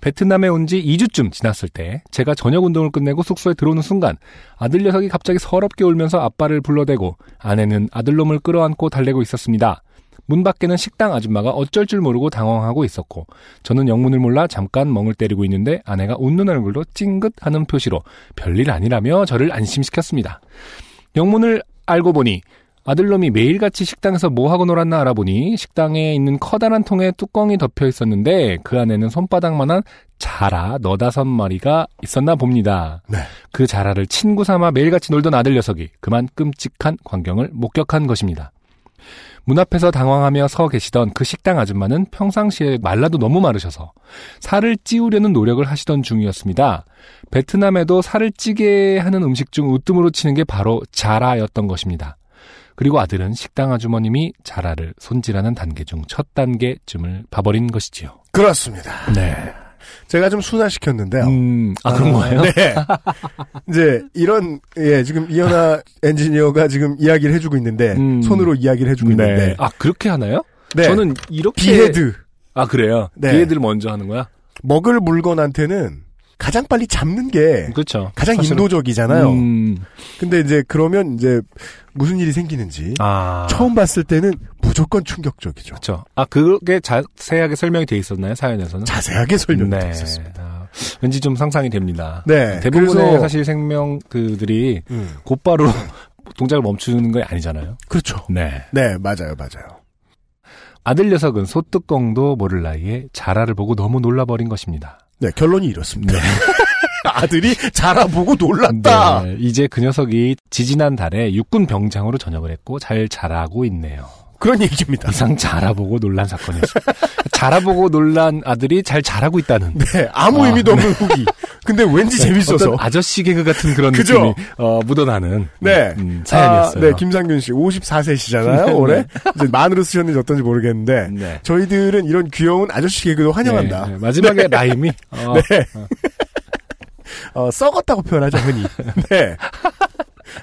베트남에 온 지 이 주쯤 지났을 때 제가 저녁 운동을 끝내고 숙소에 들어오는 순간 아들 녀석이 갑자기 서럽게 울면서 아빠를 불러대고 아내는 아들놈을 끌어안고 달래고 있었습니다. 문 밖에는 식당 아줌마가 어쩔 줄 모르고 당황하고 있었고 저는 영문을 몰라 잠깐 멍을 때리고 있는데 아내가 웃는 얼굴로 찡긋하는 표시로 별일 아니라며 저를 안심시켰습니다. 영문을 알고 보니 아들놈이 매일같이 식당에서 뭐하고 놀았나 알아보니 식당에 있는 커다란 통에 뚜껑이 덮여 있었는데 그 안에는 손바닥만한 자라 너다섯 마리가 있었나 봅니다. 네. 그 자라를 친구 삼아 매일같이 놀던 아들 녀석이 그만 끔찍한 광경을 목격한 것입니다. 문 앞에서 당황하며 서 계시던 그 식당 아줌마는 평상시에 말라도 너무 마르셔서 살을 찌우려는 노력을 하시던 중이었습니다. 베트남에도 살을 찌게 하는 음식 중 으뜸으로 치는 게 바로 자라였던 것입니다. 그리고 아들은 식당 아주머님이 자라를 손질하는 단계 중 첫 단계쯤을 봐버린 것이지요. 그렇습니다. 네. 제가 좀 순화시켰는데요. 음, 아, 아 그런 거예요? 네. 이제 이런 예 지금 이현아 엔지니어가 지금 이야기를 해주고 있는데 음. 손으로 이야기를 해주고 네. 있는데 아 그렇게 하나요? 네. 저는 이렇게 비헤드. 아 그래요? 네. 비헤드를 먼저 하는 거야? 먹을 물건한테는. 가장 빨리 잡는 게 그렇죠. 가장 사실은. 인도적이잖아요. 음. 근데 이제 그러면 이제 무슨 일이 생기는지 아. 처음 봤을 때는 무조건 충격적이죠. 그렇죠. 아 그게 자세하게 설명이 돼 있었나요 사연에서는? 자세하게 설명이 네. 돼 있었습니다. 아, 왠지 좀 상상이 됩니다. 네. 대부분의 그래서... 사실 생명들이 음. 곧바로 동작을 멈추는 게 아니잖아요. 그렇죠. 네. 네 맞아요, 맞아요. 아들 녀석은 소뚜껑도 모를 나이에 자라를 보고 너무 놀라버린 것입니다. 네, 결론이 이렇습니다. 네. 아들이 자라보고 놀랐다. 네, 이제 그 녀석이 지지난 달에 육군 병장으로 전역을 했고 잘 자라고 있네요. 그런 얘기입니다. 이상 자라보고 놀란 사건이었습니다. 자라보고 놀란 아들이 잘 자라고 있다는. 네, 아무 아, 의미도 없는 네. 후기. 근데 왠지 재밌어서. 어떤 아저씨 개그 같은 그런 그죠? 느낌이 어, 묻어나는 네. 음, 사연이었어요. 아, 네, 김상균 씨 오십사 세시잖아요. 네. 올해. 이제 만으로 쓰셨는지 어떤지 모르겠는데 네. 저희들은 이런 귀여운 아저씨 개그도 환영한다. 네, 네. 마지막에 네. 라임이 어, 네. 어, 썩었다고 표현하죠, 흔히. 네.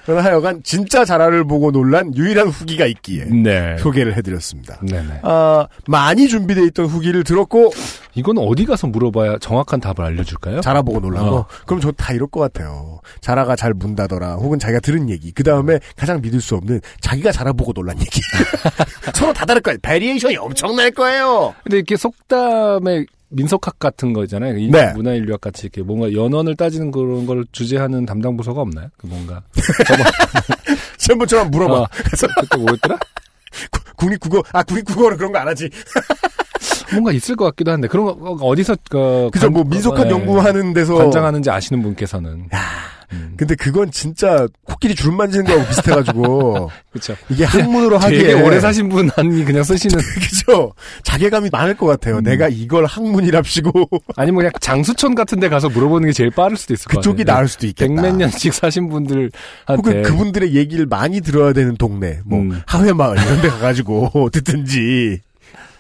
그러나 하여간 진짜 자라를 보고 놀란 유일한 후기가 있기에 네. 소개를 해드렸습니다. 네네. 아, 많이 준비되어 있던 후기를 들었고 이건 어디 가서 물어봐야 정확한 답을 알려줄까요? 자라 보고 놀란 어. 거? 그럼 저 다 이럴 것 같아요. 자라가 잘 문다더라 혹은 자기가 들은 얘기 그 다음에 가장 믿을 수 없는 자기가 자라 보고 놀란 얘기 서로 다 다를 거예요. 베리에이션이 엄청날 거예요. 근데 이렇게 속담에 민속학 같은 거잖아요. 네. 문화인류학 같이 이렇게 뭔가 연원을 따지는 그런 걸 주제하는 담당 부서가 없나요? 그 뭔가. 전부처럼 물어봐. 어, 그때 뭐였더라? 국립국어, 아, 국립국어는 그런 거 안 하지. 뭔가 있을 것 같기도 한데, 그런 거, 어디서, 그. 그죠, 관, 뭐, 민속학 네, 연구하는 데서. 관장하는지 아시는 분께서는. 야, 음. 근데 그건 진짜 코끼리 주름 만지는 거하고 비슷해가지고. 그렇죠. 이게 한문으로 하기에 되게 오래 사신 분 아니 그냥 쓰시는. 그렇죠. 자괴감이 많을 것 같아요. 음. 내가 이걸 학문이랍시고. 아니면 그냥 장수촌 같은데 가서 물어보는 게 제일 빠를 수도 있을 것 같아요. 그쪽이 나을 수도 있겠다. 백몇 년씩 사신 분들한테. 혹은 그분들의 얘기를 많이 들어야 되는 동네, 뭐 음. 하회마을 이런 데 가가지고 듣든지.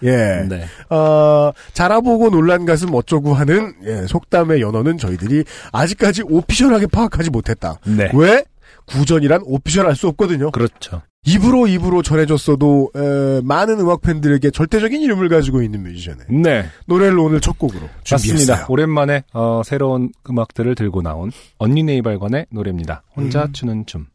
예. 네. 어, 자라보고 놀란 가슴 어쩌고 하는, 예, 속담의 연어는 저희들이 아직까지 오피셜하게 파악하지 못했다. 네. 왜? 구전이란 오피셜할 수 없거든요. 그렇죠. 입으로 입으로 전해줬어도, 에, 많은 음악 팬들에게 절대적인 이름을 가지고 있는 뮤지션의 네. 노래를 오늘 첫 곡으로 준비했습니다. 맞습니다. 오랜만에 어, 새로운 음악들을 들고 나온 언니네 이발관의 노래입니다. 혼자 음. 추는 춤.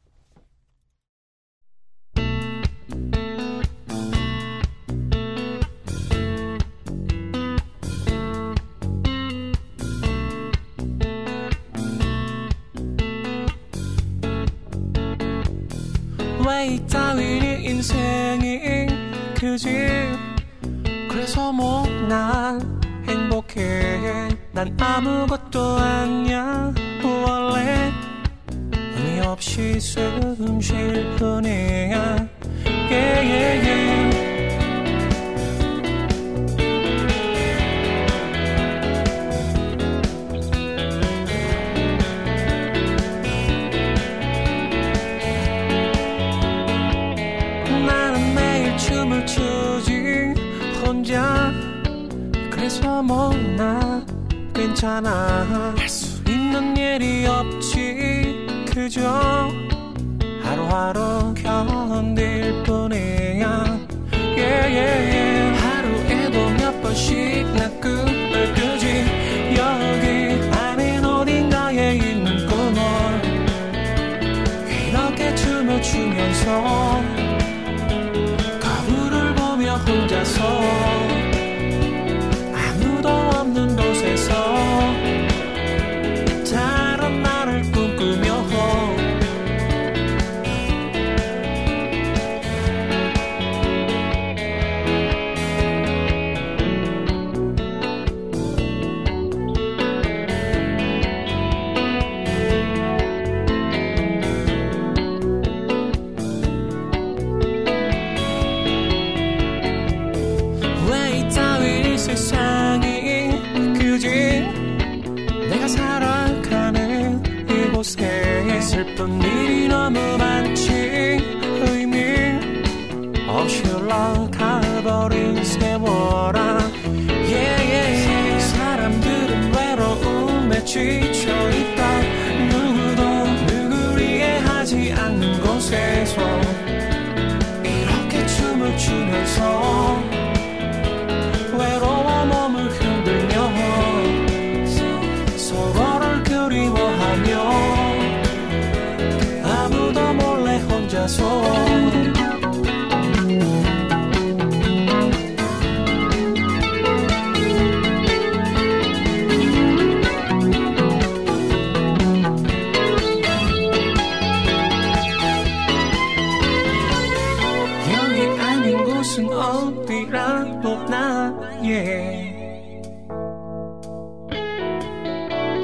이따위니 인생이 그지 그래서 뭐 난 행복해 난 아무것도 아니야 원래 의미 없이 숨 쉴 뿐이야 yeah, yeah, yeah. 춤을 추지 혼자 그래서 뭐 나 괜찮아 할 수 있는 일이 없지 그저 하루하루 견딜 뿐이야 yeah, yeah, yeah. 하루에도 몇 번씩 나 꿈을 꾸지 여기 아닌 어딘가에 있는 꿈을 이렇게 춤을 추면서 혼자서 아무도 없는 곳에서 다른 나를 꿈꾸며 세상이 그지 내가 살아가는 이곳에 슬픈 일이 너무 많지 의미 없이 흘러가버린 세월아 yeah, yeah, yeah. 사람들은 외로움에 지쳐있다 누구도 누구를 이해하지 않는 곳에서 이렇게 춤을 추면서 외로워 몸을 흔들며 서로를 그리워하며 아무도 몰래 혼자서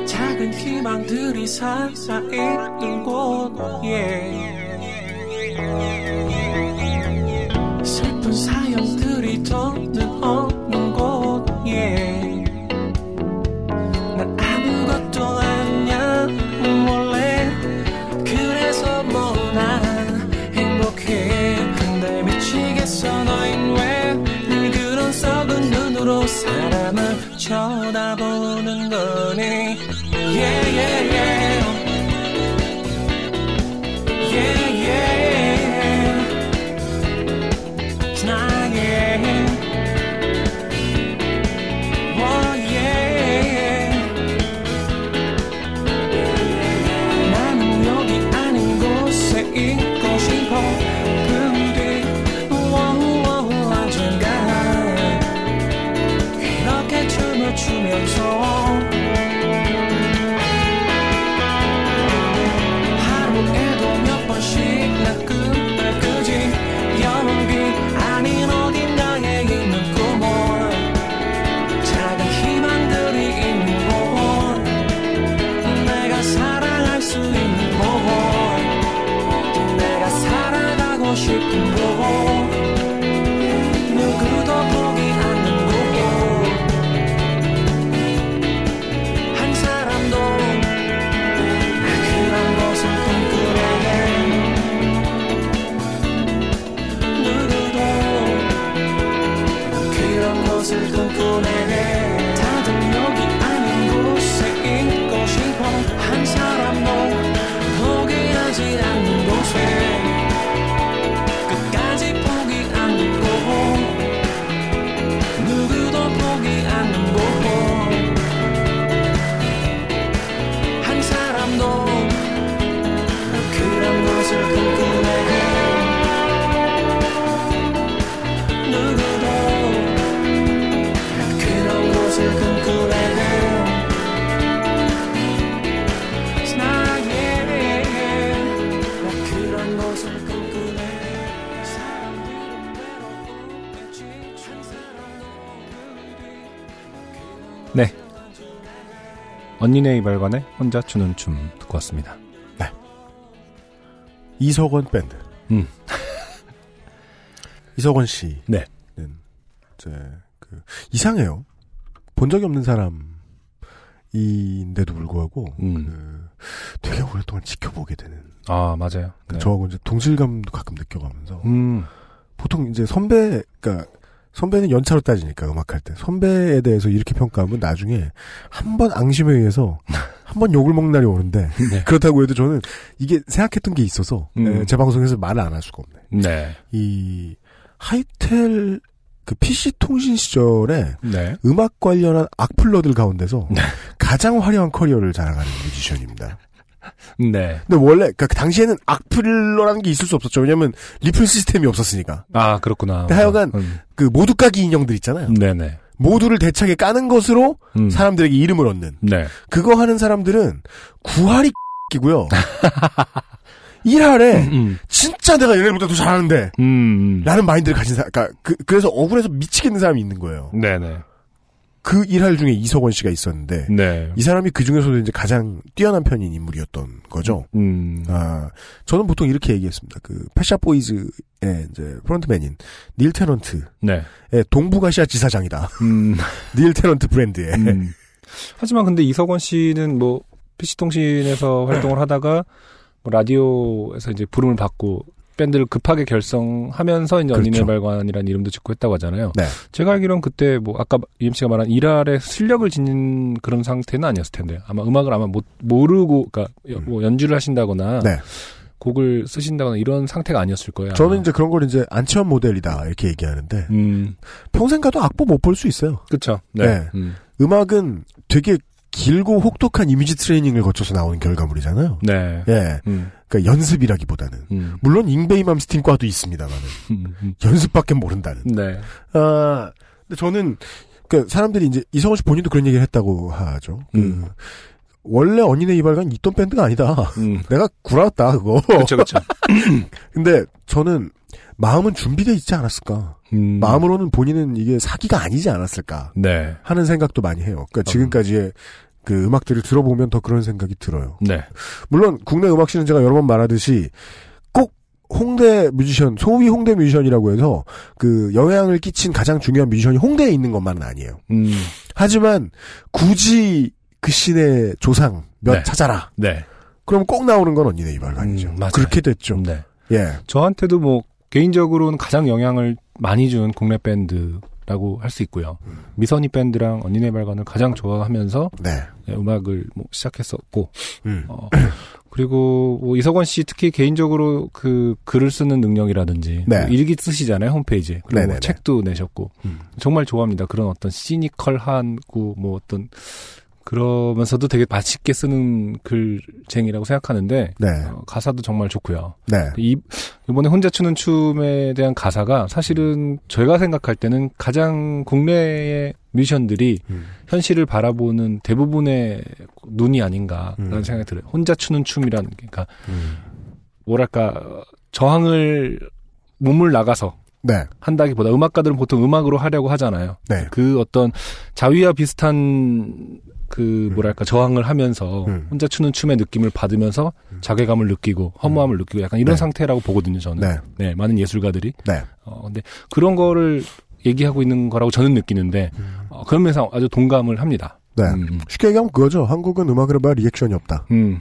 작은 희망들이 살아있는 곳 yeah. 슬픈 사연들이 더는 없는 곳 yeah. 난 아무것도 아니야 원래 그래서 뭐 난 행복해 근데 미치겠어 너인 왜 썩은 눈으로 사람을 쳐다보는 거니 yeah, yeah, yeah. Yeah, yeah. Nah, yeah. Oh, yeah. 나는 여기 아닌 곳에 있고 싶어 하루에도 몇 번씩 나 꿈을 꾸지 여기 아닌 어딘가에 있는 꿈을 작은 희망들이 있는 곳 내가 사랑할 수 있는 네, 언니네 이발관에 혼자 추는 춤 듣고 왔습니다. 네, 이석원 밴드. 음. 이석원 씨는 네. 이제 그 이상해요. 본 적이 없는 사람인데도 불구하고 음. 그 되게 오랫동안 지켜보게 되는. 아 맞아요. 그 네. 저하고 이제 동질감도 가끔 느껴가면서 음. 보통 이제 선배, 그러니까. 선배는 연차로 따지니까 음악할 때 선배에 대해서 이렇게 평가하면 나중에 한 번 앙심에 의해서 한 번 욕을 먹는 날이 오는데 네. 그렇다고 해도 저는 이게 생각했던 게 있어서 음. 제 방송에서 말을 안 할 수가 없네. 네. 이 하이텔 그 피씨 통신 시절에 네. 음악 관련한 악플러들 가운데서 네. 가장 화려한 커리어를 자랑하는 뮤지션입니다. 네. 근데 원래, 그, 당시에는 악플러라는 게 있을 수 없었죠. 왜냐면, 리플 시스템이 없었으니까. 아, 그렇구나. 근데 하여간, 음. 그, 모두 까기 인형들 있잖아요. 네네. 모두를 대차게 까는 것으로, 음. 사람들에게 이름을 얻는. 네. 그거 하는 사람들은, 구할이 끼고요. 일할에, 음, 음. 진짜 내가 얘네보다 더 잘하는데, 음. 라는 마인드를 가진 사람, 그니까, 그, 그래서 억울해서 미치겠는 사람이 있는 거예요. 네네. 그 일할 중에 이석원 씨가 있었는데 네. 이 사람이 그 중에서도 이제 가장 뛰어난 편인 인물이었던 거죠. 음. 아, 저는 보통 이렇게 얘기했습니다. 그 펫샵보이즈의 이제 프론트맨인 닐 테넌트의 네. 동북아시아 지사장이다. 음. 닐 테넌트 브랜드의. 음. 하지만 근데 이석원 씨는 뭐 피씨 통신에서 활동을 하다가 뭐 라디오에서 이제 부름을 받고. 밴드를 급하게 결성하면서 이제 그렇죠. 언니네 발관이라는 이름도 짓고 했다고 하잖아요. 네. 제가 알기론 그때 뭐 아까 유엠씨가 말한 일할의 실력을 지닌 그런 상태는 아니었을 텐데 아마 음악을 아마 못, 모르고 그러니까 음. 뭐 연주를 하신다거나 네. 곡을 쓰신다거나 이런 상태가 아니었을 거예요. 저는 아마. 이제 그런 걸 이제 안치환 모델이다 이렇게 얘기하는데 음. 평생 가도 악보 못 볼 수 있어요. 그렇죠. 네. 네. 음. 음악은 되게 길고 혹독한 이미지 트레이닝을 거쳐서 나오는 결과물이잖아요. 네. 예. 음. 그러니까 연습이라기보다는 음. 물론 잉베이맘스틴과도 있습니다만은 음. 연습밖에 모른다는. 네. 아 근데 저는 그러니까 사람들이 이제 이성원 씨 본인도 그런 얘기를 했다고 하죠. 음. 그, 원래 언니네 이발관 있던 밴드가 아니다. 음. 내가 굴았다 그거. 그렇죠, 그렇죠. 근데 저는 마음은 준비돼 있지 않았을까. 음. 마음으로는 본인은 이게 사기가 아니지 않았을까. 네. 하는 생각도 많이 해요. 그러니까 음. 지금까지의 그 음악들을 들어보면 더 그런 생각이 들어요. 네. 물론 국내 음악씬은 제가 여러 번 말하듯이 꼭 홍대 뮤지션, 소위 홍대 뮤지션이라고 해서 그 영향을 끼친 가장 중요한 뮤지션이 홍대에 있는 것만은 아니에요. 음. 하지만 굳이 그 씬의 조상 몇 네. 찾아라. 네. 그럼 꼭 나오는 건 언니네 이발관이죠. 음, 그렇게 됐죠. 네. 예. 저한테도 뭐 개인적으로는 가장 영향을 많이 준 국내 밴드. 라고 할 수 있고요. 음. 미선이 밴드랑 언니네 발관을 가장 좋아하면서 네. 네, 음악을 뭐 시작했었고 음. 어, 그리고 뭐 이석원 씨 특히 개인적으로 그 글을 쓰는 능력이라든지 네. 뭐 일기 쓰시잖아요 홈페이지에. 그리고 뭐 책도 내셨고 음. 정말 좋아합니다. 그런 어떤 시니컬하고 뭐 어떤 그러면서도 되게 맛있게 쓰는 글쟁이라고 생각하는데 네. 어, 가사도 정말 좋고요. 네. 이, 이번에 혼자 추는 춤에 대한 가사가 사실은 제가 생각할 때는 가장 국내의 뮤지션들이 음. 현실을 바라보는 대부분의 눈이 아닌가라는 음. 생각이 들어요. 혼자 추는 춤이라는 게 그러니까 음. 뭐랄까 저항을 몸을 나가서 네. 한다기보다 음악가들은 보통 음악으로 하려고 하잖아요. 네. 그 어떤 자위와 비슷한 그 뭐랄까 저항을 하면서 음. 혼자 추는 춤의 느낌을 받으면서 자괴감을 느끼고 허무함을 느끼고 약간 이런 네. 상태라고 보거든요. 저는 네, 네 많은 예술가들이 네. 어, 근데 그런 거를 얘기하고 있는 거라고 저는 느끼는데 음. 어, 그런 면에서 아주 동감을 합니다. 네, 음. 쉽게 얘기하면 그거죠. 한국은 음악으로 말 리액션이 없다. 음.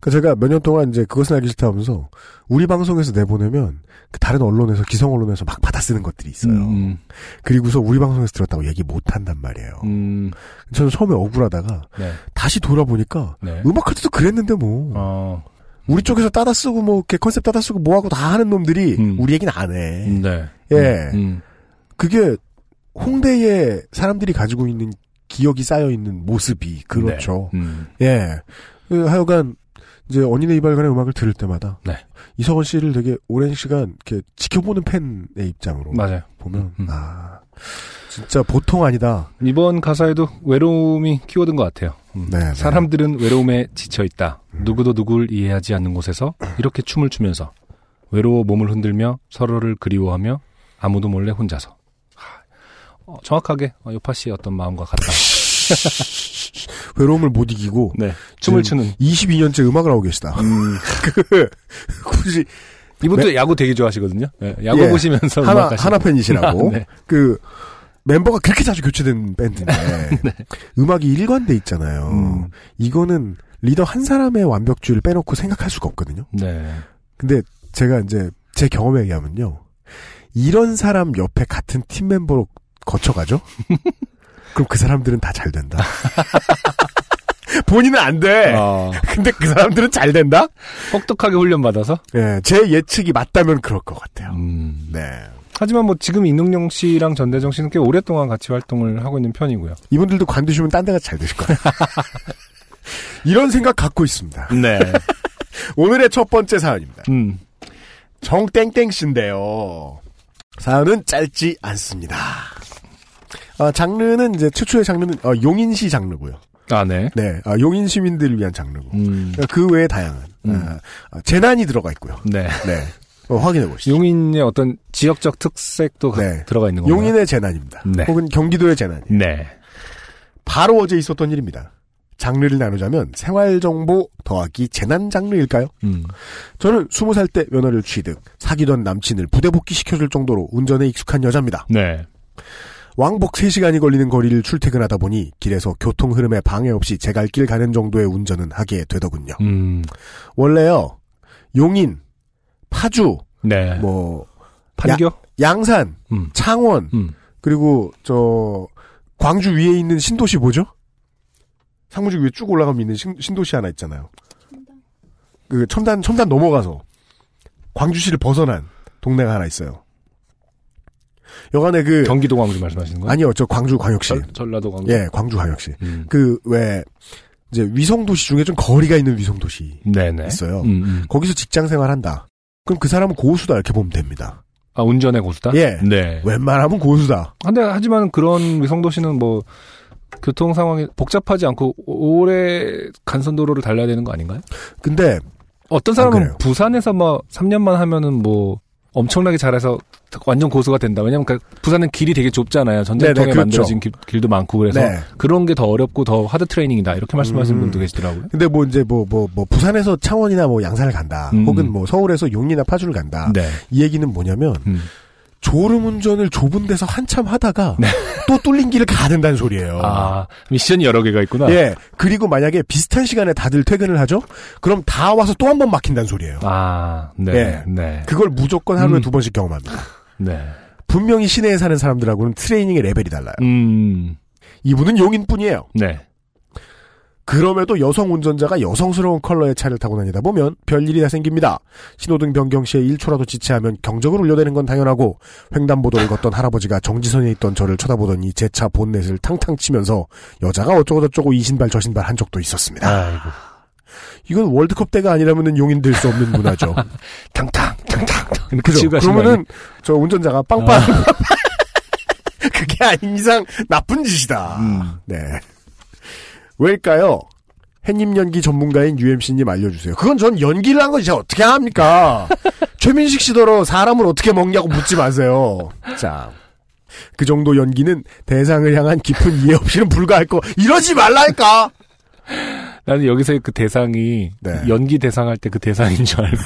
그 제가 몇 년 동안 이제 그것은 알기 싫다 하면서 우리 방송에서 내보내면 그 다른 언론에서 기성 언론에서 막 받아쓰는 것들이 있어요. 음. 그리고서 우리 방송에서 들었다고 얘기 못 한단 말이에요. 음. 저는 처음에 억울하다가 네. 다시 돌아보니까 네. 음악할 때도 그랬는데 뭐 어. 우리 쪽에서 따다 쓰고 뭐 이렇게 컨셉 따다 쓰고 뭐 하고 다 하는 놈들이 음. 우리 얘기는 안 해. 네. 예, 음. 음. 그게 홍대에 사람들이 가지고 있는 기억이 쌓여 있는 모습이 그렇죠. 네. 음. 예, 그 하여간. 이제 언니네 이발관의 음악을 들을 때마다 네. 이석원 씨를 되게 오랜 시간 이렇게 지켜보는 팬의 입장으로 맞아요. 보면 음. 아 진짜 보통 아니다. 이번 가사에도 외로움이 키워든 것 같아요. 음. 네, 네. 사람들은 외로움에 지쳐 있다. 음. 누구도 누굴 이해하지 않는 곳에서 이렇게 춤을 추면서 외로워 몸을 흔들며 서로를 그리워하며 아무도 몰래 혼자서 어, 정확하게 요파 씨의 어떤 마음과 같다. 외로움을 못 이기고 네, 춤을 추는 이십이 년째 음악을 하고 계시다. 음. 그, 굳이 이분도 매... 야구 되게 좋아하시거든요. 네, 야구 예, 보시면서 하나 하나 팬이시라고. 아, 네. 그 멤버가 그렇게 자주 교체된 밴드인데 네. 음악이 일관돼 있잖아요. 음. 이거는 리더 한 사람의 완벽주의를 빼놓고 생각할 수가 없거든요. 네. 근데 제가 이제 제 경험에 의하면요, 이런 사람 옆에 같은 팀 멤버로 거쳐가죠. 그럼 그 사람들은 다 잘 된다. 본인은 안 돼. 어. 근데 그 사람들은 잘 된다? 혹독하게 훈련받아서? 예, 제 예측이 맞다면 그럴 것 같아요. 음. 네. 하지만 뭐 지금 이능용 씨랑 전대정 씨는 꽤 오랫동안 같이 활동을 하고 있는 편이고요. 이분들도 관두시면 딴 데가 잘 되실 거예요. 이런 생각 갖고 있습니다. 네. 오늘의 첫 번째 사연입니다. 음. 정땡땡 씨인데요. 사연은 짧지 않습니다. 아, 장르는 이제 최초의 장르는 아, 용인시 장르고요. 아, 네. 네, 아, 용인 시민들을 위한 장르고 음. 그 외에 다양한 음. 아, 재난이 들어가 있고요. 네, 네. 어, 확인해 보시죠. 용인의 어떤 지역적 특색도 네. 들어가 있는 거예요. 용인의 재난입니다. 네. 혹은 경기도의 재난. 네. 바로 어제 있었던 일입니다. 장르를 나누자면 생활정보 더하기 재난 장르일까요? 음. 저는 스무 살 때 면허를 취득, 사귀던 남친을 부대 복귀시켜줄 정도로 운전에 익숙한 여자입니다. 네. 왕복 세 시간이 걸리는 거리를 출퇴근하다 보니 길에서 교통 흐름에 방해 없이 제 갈 길 가는 정도의 운전은 하게 되더군요. 음. 원래요. 용인, 파주, 네. 뭐 판교, 야, 양산, 음. 창원, 음. 그리고 저 광주 위에 있는 신도시 뭐죠? 상무지 위에 쭉 올라가면 있는 신, 신도시 하나 있잖아요. 그 첨단 첨단 넘어가서 광주시를 벗어난 동네가 하나 있어요. 여간에 그 경기도 광주 말씀하시는 거예요? 아니요, 저 광주 광역시. 전, 전라도 광주. 예, 광주 광역시. 음. 그 왜 이제 위성 도시 중에 좀 거리가 있는 위성 도시 있어요. 음, 음. 거기서 직장 생활한다. 그럼 그 사람은 고수다 이렇게 보면 됩니다. 아, 운전의 고수다? 예. 네. 웬만하면 고수다. 근데 하지만 그런 위성 도시는 뭐 교통 상황이 복잡하지 않고 오래 간선도로를 달려야 되는 거 아닌가요? 근데 어떤 사람은 부산에서 뭐 삼 년만 하면은 뭐 엄청나게 잘해서 완전 고수가 된다. 왜냐면 그 부산은 길이 되게 좁잖아요. 전쟁통에 그렇죠. 만들어진 길, 길도 많고 그래서 네. 그런 게 더 어렵고 더 하드 트레이닝이다. 이렇게 말씀하시는 음. 분도 계시더라고요. 근데 뭐 이제 뭐 뭐 뭐 부산에서 창원이나 뭐 양산을 간다. 음. 혹은 뭐 서울에서 용이나 파주를 간다. 네. 이 얘기는 뭐냐면 음. 졸음 운전을 좁은 데서 한참 하다가 네. 또 뚫린 길을 가야 된다는 소리예요. 아, 미션이 여러 개가 있구나. 예. 그리고 만약에 비슷한 시간에 다들 퇴근을 하죠? 그럼 다 와서 또 한 번 막힌다는 소리예요. 아, 네. 예. 네. 그걸 무조건 하루에 음. 두 번씩 경험합니다. 네. 분명히 시내에 사는 사람들하고는 트레이닝의 레벨이 달라요. 음. 이분은 용인뿐이에요. 네. 그럼에도 여성 운전자가 여성스러운 컬러의 차를 타고 다니다 보면 별일이 다 생깁니다. 신호등 변경 시에 일 초라도 지체하면 경적을 울려대는 건 당연하고 횡단보도를 걷던 할아버지가 정지선에 있던 저를 쳐다보더니 제 차 본넷을 탕탕 치면서 여자가 어쩌고저쩌고 이 신발 저 신발 한 적도 있었습니다. 아이고. 이건 월드컵 때가 아니라면 용인될 수 없는 문화죠. 탕탕 탕탕 그죠? 그러면은 저 운전자가 빵빵 아. 그게 아닌 이상 나쁜 짓이다. 음. 네. 왜일까요? 햇님 연기 전문가인 유엠씨님 알려주세요. 그건 전 연기를 한 거지 제가 어떻게 합니까? 최민식 씨더러 사람을 어떻게 먹냐고 묻지 마세요. 자, 그 정도 연기는 대상을 향한 깊은 이해 없이는 불가할 거. 이러지 말라니까. 나는 여기서 그 대상이 네. 연기 대상할 때 그 대상인 줄 알고.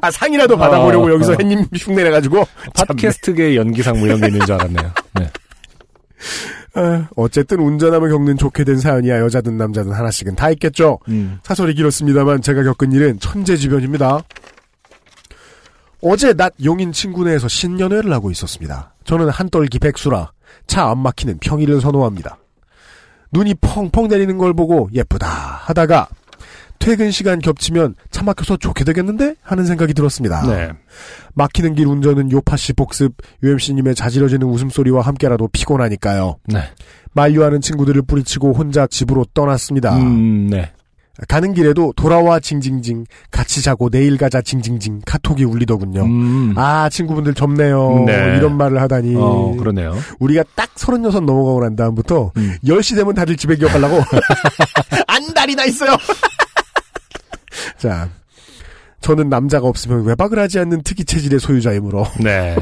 아, 상이라도 받아보려고 어, 여기서 햇님 어. 흉내내가지고. 팟캐스트계의 연기상 물연기인 줄 알았네요. 네. 아, 어쨌든 운전하며 겪는 좋게 된 사연이야. 여자든 남자든 하나씩은 다 있겠죠. 음. 사설이 길었습니다만 제가 겪은 일은 천재지변입니다. 어제 낮 용인 친구네에서 신년회를 하고 있었습니다. 저는 한떨기 백수라 차 안 막히는 평일을 선호합니다. 눈이 펑펑 내리는 걸 보고 예쁘다 하다가 퇴근 시간 겹치면 차 막혀서 좋게 되겠는데? 하는 생각이 들었습니다. 네. 막히는 길 운전은 요파씨 복습, 유엠씨님의 자지러지는 웃음소리와 함께라도 피곤하니까요. 네. 만류하는 친구들을 뿌리치고 혼자 집으로 떠났습니다. 음, 네. 가는 길에도 돌아와 징징징, 같이 자고 내일 가자 징징징, 카톡이 울리더군요. 음. 아, 친구분들 젊네요. 네. 이런 말을 하다니. 어, 그러네요. 우리가 딱 서른여섯 넘어가고 난 다음부터 음. 열 시 되면 다들 집에 기억하려고 안달이나 있어요. 자, 저는 남자가 없으면 외박을 하지 않는 특이 체질의 소유자이므로 네.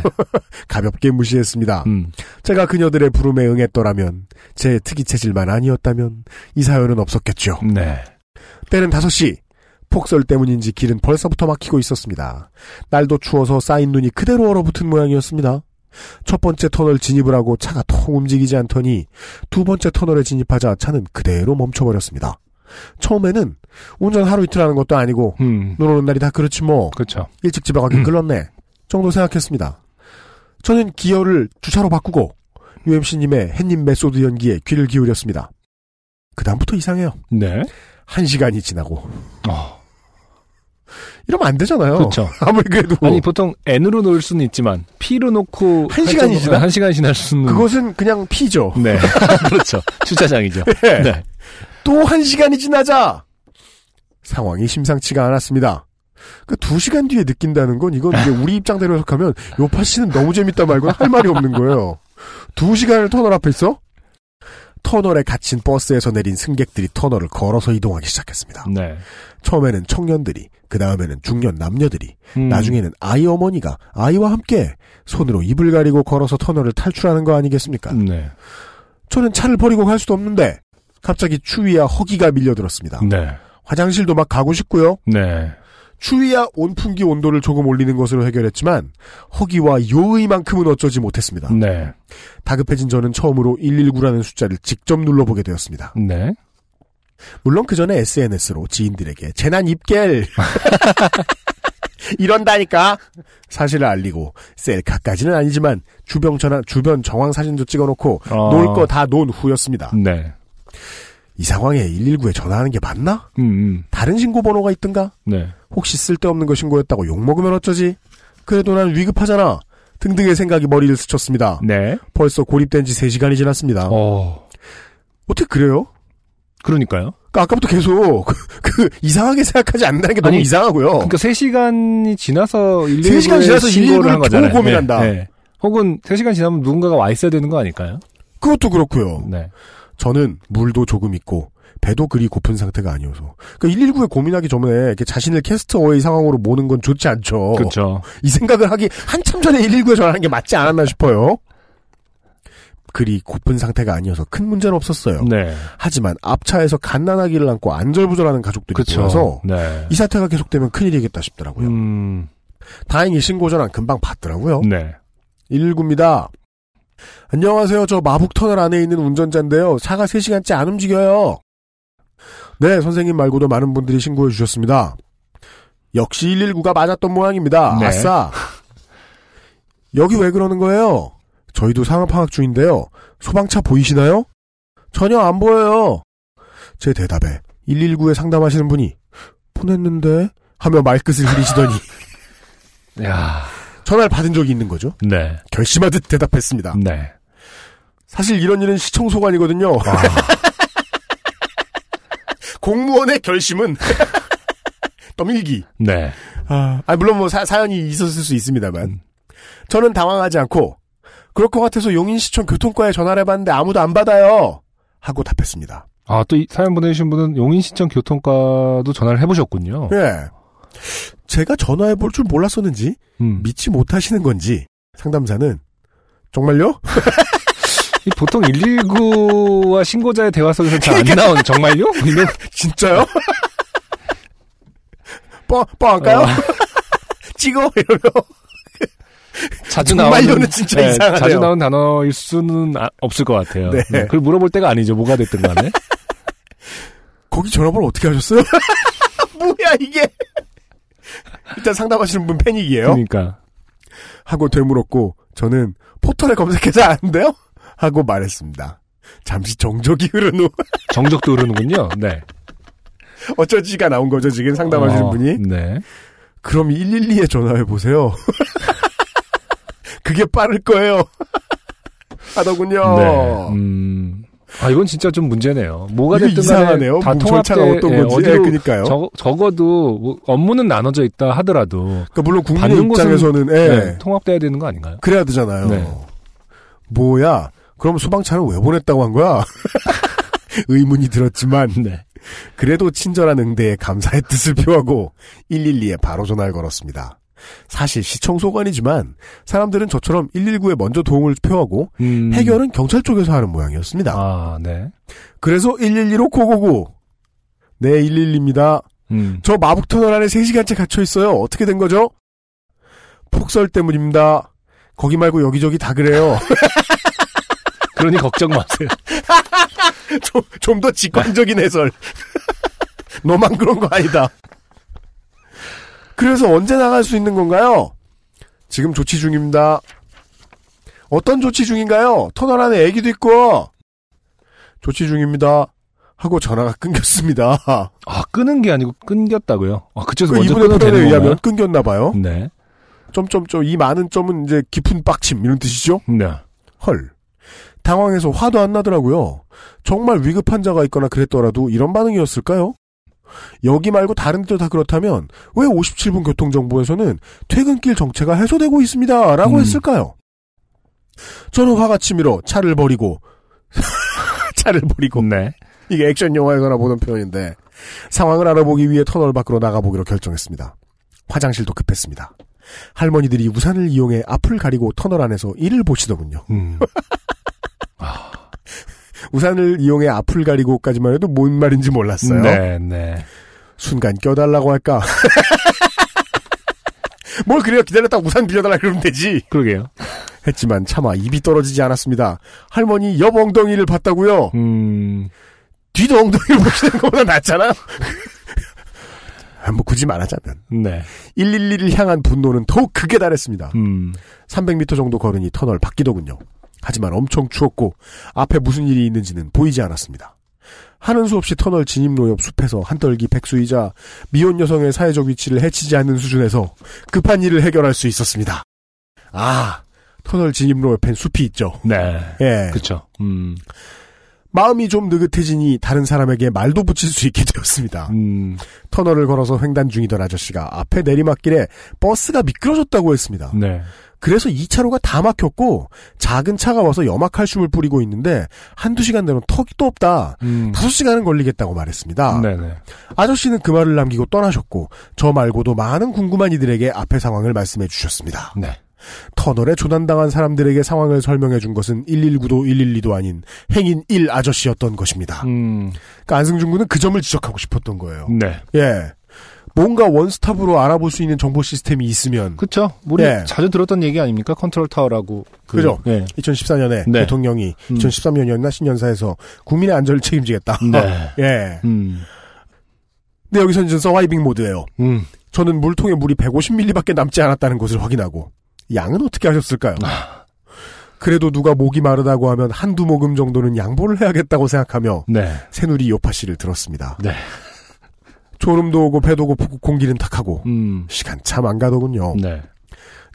가볍게 무시했습니다. 음. 제가 그녀들의 부름에 응했더라면, 제 특이 체질만 아니었다면 이 사연은 없었겠죠. 네. 때는 다섯 시. 폭설 때문인지 길은 벌써부터 막히고 있었습니다. 날도 추워서 쌓인 눈이 그대로 얼어붙은 모양이었습니다. 첫 번째 터널 진입을 하고 차가 통 움직이지 않더니 두 번째 터널에 진입하자 차는 그대로 멈춰버렸습니다. 처음에는 운전 하루 이틀 하는 것도 아니고 음. 눈 오는 날이 다 그렇지 뭐 그쵸. 일찍 집에 가긴 음. 글렀네 정도 생각했습니다. 저는 기어를 주차로 바꾸고 유엠씨님의 햇님 메소드 연기에 귀를 기울였습니다. 그 다음부터 이상해요. 네. 한 시간이 지나고 어. 이러면 안 되잖아요. 그쵸. 아무리 그래도 아니 보통 N으로 놓을 수는 있지만 P로 놓고 한 시간이 지나 한 시간이 지날 수는 그것은 그냥 P죠. 네. 그렇죠. 주차장이죠. 네. 네. 또 한 시간이 지나자 상황이 심상치가 않았습니다. 그 두 시간 뒤에 느낀다는 건 이건 이제 우리 입장대로 해석하면 요파 씨는 너무 재밌다 말고는 할 말이 없는 거예요. 두 시간을 터널 앞에 있어? 터널에 갇힌 버스에서 내린 승객들이 터널을 걸어서 이동하기 시작했습니다. 네. 처음에는 청년들이, 그 다음에는 중년 남녀들이, 음. 나중에는 아이 어머니가 아이와 함께 손으로 입을 가리고 걸어서 터널을 탈출하는 거 아니겠습니까? 네. 저는 차를 버리고 갈 수도 없는데 갑자기 추위와 허기가 밀려들었습니다. 네. 화장실도 막 가고 싶고요. 네. 추위와 온풍기 온도를 조금 올리는 것으로 해결했지만 허기와 요의만큼은 어쩌지 못했습니다. 네. 다급해진 저는 처음으로 일일구라는 숫자를 직접 눌러보게 되었습니다. 네. 물론 그 전에 에스엔에스로 지인들에게 재난 입겔 이런다니까 사실을 알리고 셀카까지는 아니지만 주변 전화, 주변 정황 사진도 찍어놓고 어... 놀 거 다 논 후였습니다. 네. 이 상황에 일일구에 전화하는 게 맞나? 음, 음. 다른 신고번호가 있던가? 네. 혹시 쓸데없는 거 신고했다고 욕먹으면 어쩌지? 그래도 난 위급하잖아. 등등의 생각이 머리를 스쳤습니다. 네. 벌써 고립된 지 세 시간이 지났습니다. 어... 어떻게 그래요? 그러니까요. 그러니까 아까부터 계속 그, 그 이상하게 생각하지 않는다는 게 너무 아니, 이상하고요. 그러니까 세 시간이 지나서 일일구에 신고를 한 거잖아요. 네, 고민한다. 네. 혹은 세 시간 지나면 누군가가 와 있어야 되는 거 아닐까요? 그것도 그렇고요. 네. 저는 물도 조금 있고 배도 그리 고픈 상태가 아니어서 그러니까 일일구에 고민하기 전에 자신을 캐스트어웨이 상황으로 모는 건 좋지 않죠. 그렇죠. 이 생각을 하기 한참 전에 일일구에 전화하는 게 맞지 않았나 싶어요. 그리 고픈 상태가 아니어서 큰 문제는 없었어요. 네. 하지만 앞차에서 갓난아기를 안고 안절부절하는 가족들이 보여서 네. 이 사태가 계속되면 큰일이겠다 싶더라고요. 음... 다행히 신고 전화는 금방 받더라고요. 네. 일일구입니다. 안녕하세요. 저 마북터널 안에 있는 운전자인데요. 차가 세 시간째 안 움직여요. 네, 선생님 말고도 많은 분들이 신고해 주셨습니다. 역시 일일구가 맞았던 모양입니다. 네. 아싸. 여기 왜 그러는 거예요? 저희도 상업방학 중인데요. 소방차 보이시나요? 전혀 안 보여요. 제 대답에 일일구에 상담하시는 분이 보냈는데 하며 말끝을 흐리시더니 야... 전화를 받은 적이 있는 거죠. 네. 결심하듯 대답했습니다. 네. 사실 이런 일은 시청소관이거든요. 아. 공무원의 결심은 떠밀기. 네. 아, 아니 물론 뭐 사, 사연이 있었을 수 있습니다만 음. 저는 당황하지 않고 그럴 것 같아서 용인시청 교통과에 전화를 해봤는데 아무도 안 받아요. 하고 답했습니다. 아, 또 이 사연 보내주신 분은 용인시청 교통과도 전화를 해보셨군요. 네. 제가 전화해볼 줄 몰랐었는지 음. 믿지 못하시는 건지 상담사는 정말요? 보통 일일구와 신고자의 대화 속에서 잘 안 나온 정말요? 진짜요? 뻥, 뻥 할까요? 어. 찍어 이러면 자주 나오는 진짜 네, 이상하네요. 자주 나온 단어일 수는 아, 없을 것 같아요. 네. 네. 그걸 물어볼 때가 아니죠. 뭐가 됐든 간에. 거기 전화번호 어떻게 하셨어요? 뭐야 이게. 일단 상담하시는 분 패닉이에요. 그러니까. 하고 되물었고 저는 포털에 검색해서 안 돼요? 하고 말했습니다. 잠시 정적이 흐른 후. 정적도 흐르는군요. 네. 어쩌지가 나온 거죠. 지금 상담하시는 어, 분이. 네. 그럼 일일이에 전화해보세요. 그게 빠를 거예요. 하더군요. 네. 음. 아, 이건 진짜 좀 문제네요. 뭐가 됐든 이상하네요. 다 통합돼 어떤 예, 건지. 예, 그러니까요. 저, 적어도 뭐 업무는 나눠져 있다 하더라도. 그러니까 물론 국민 입장에서는 예. 예, 통합돼야 되는 거 아닌가요? 그래야 되잖아요. 네. 뭐야? 그럼 소방차를 왜 보냈다고 한 거야? 의문이 들었지만 네. 그래도 친절한 응대에 감사의 뜻을 표하고 일일이에 바로 전화를 걸었습니다. 사실 시청 소관이지만 사람들은 저처럼 일일구에 먼저 도움을 표하고 음. 해결은 경찰 쪽에서 하는 모양이었습니다. 아, 네. 그래서 일일이로 고고고. 네, 일일이입니다. 음. 저 마북터널 안에 세 시간째 갇혀 있어요. 어떻게 된 거죠? 폭설 때문입니다. 거기 말고 여기저기 다 그래요. 그러니 걱정 마세요. 좀, 좀 더 직관적인 해설. 너만 그런 거 아니다. 그래서 언제 나갈 수 있는 건가요? 지금 조치 중입니다. 어떤 조치 중인가요? 터널 안에 애기도 있고. 조치 중입니다. 하고 전화가 끊겼습니다. 아, 끄는 게 아니고 끊겼다고요? 아, 그쪽에서 그 먼저 끊어도 되는 건가요? 이분의 표현에 의하면 끊겼나 봐요. 네. 점점점, 이 많은 점은 이제 깊은 빡침 이런 뜻이죠? 네. 헐. 당황해서 화도 안 나더라고요. 정말 위급한 자가 있거나 그랬더라도 이런 반응이었을까요? 여기 말고 다른 데도 다 그렇다면 왜 오십칠 분 교통정보에서는 퇴근길 정체가 해소되고 있습니다. 라고 음. 했을까요? 저는 화가 치밀어 차를 버리고 차를 버리고 네. 이게 액션 영화에서나 보던 표현인데 상황을 알아보기 위해 터널 밖으로 나가보기로 결정했습니다. 화장실도 급했습니다. 할머니들이 우산을 이용해 앞을 가리고 터널 안에서 일을 보시더군요. 음. 아. 우산을 이용해 앞을 가리고까지만 해도 뭔 말인지 몰랐어요. 네, 네. 순간 껴달라고 할까? 뭘 그래요? 기다렸다 우산 빌려달라 그러면 되지. 그러게요. 했지만 차마 입이 떨어지지 않았습니다. 할머니 옆 엉덩이를 봤다고요? 음. 뒤도 엉덩이를 보시는 것보다 낫잖아. 뭐 굳이 말하자면 네. 일일이를 향한 분노는 더욱 극에 달했습니다. 음. 삼백 미터 정도 걸으니 터널 바뀌더군요. 하지만 엄청 추웠고 앞에 무슨 일이 있는지는 보이지 않았습니다. 하는 수 없이 터널 진입로 옆 숲에서 한떨기 백수이자 미혼 여성의 사회적 위치를 해치지 않는 수준에서 급한 일을 해결할 수 있었습니다. 아, 터널 진입로 옆엔 숲이 있죠. 네, 예, 그렇죠. 음. 마음이 좀 느긋해지니 다른 사람에게 말도 붙일 수 있게 되었습니다. 음. 터널을 걸어서 횡단 중이던 아저씨가 앞에 내리막길에 버스가 미끄러졌다고 했습니다. 네. 그래서 이 차로가 다 막혔고 작은 차가 와서 염화칼슘을 뿌리고 있는데 한두 시간 내로는 턱이 또 없다. 음. 다섯 시간은 걸리겠다고 말했습니다. 네네. 아저씨는 그 말을 남기고 떠나셨고 저 말고도 많은 궁금한 이들에게 앞의 상황을 말씀해 주셨습니다. 네. 터널에 조난당한 사람들에게 상황을 설명해 준 것은 일일구도 일일이도 아닌 행인 일 아저씨였던 것입니다. 음. 그러니까 안승준 군은 그 점을 지적하고 싶었던 거예요. 네. 예. 뭔가 원스톱으로 알아볼 수 있는 정보 시스템이 있으면. 그렇죠. 우리 예. 자주 들었던 얘기 아닙니까? 컨트롤 타워라고. 그, 그죠. 예. 이천십사 년에 네. 대통령이 음. 이천십삼 년이었나 신년사에서 국민의 안전을 책임지겠다. 네. 예. 음. 근데 여기서는 이제 서바이빙 모드예요. 음. 저는 물통에 물이 백오십 밀리리터밖에 남지 않았다는 것을 확인하고. 양은 어떻게 하셨을까요? 그래도 누가 목이 마르다고 하면 한두 모금 정도는 양보를 해야겠다고 생각하며 네. 새누리 요파씨를 들었습니다. 네. 졸음도 오고 배도 고프고 공기는 탁하고 음. 시간 참 안 가더군요. 네.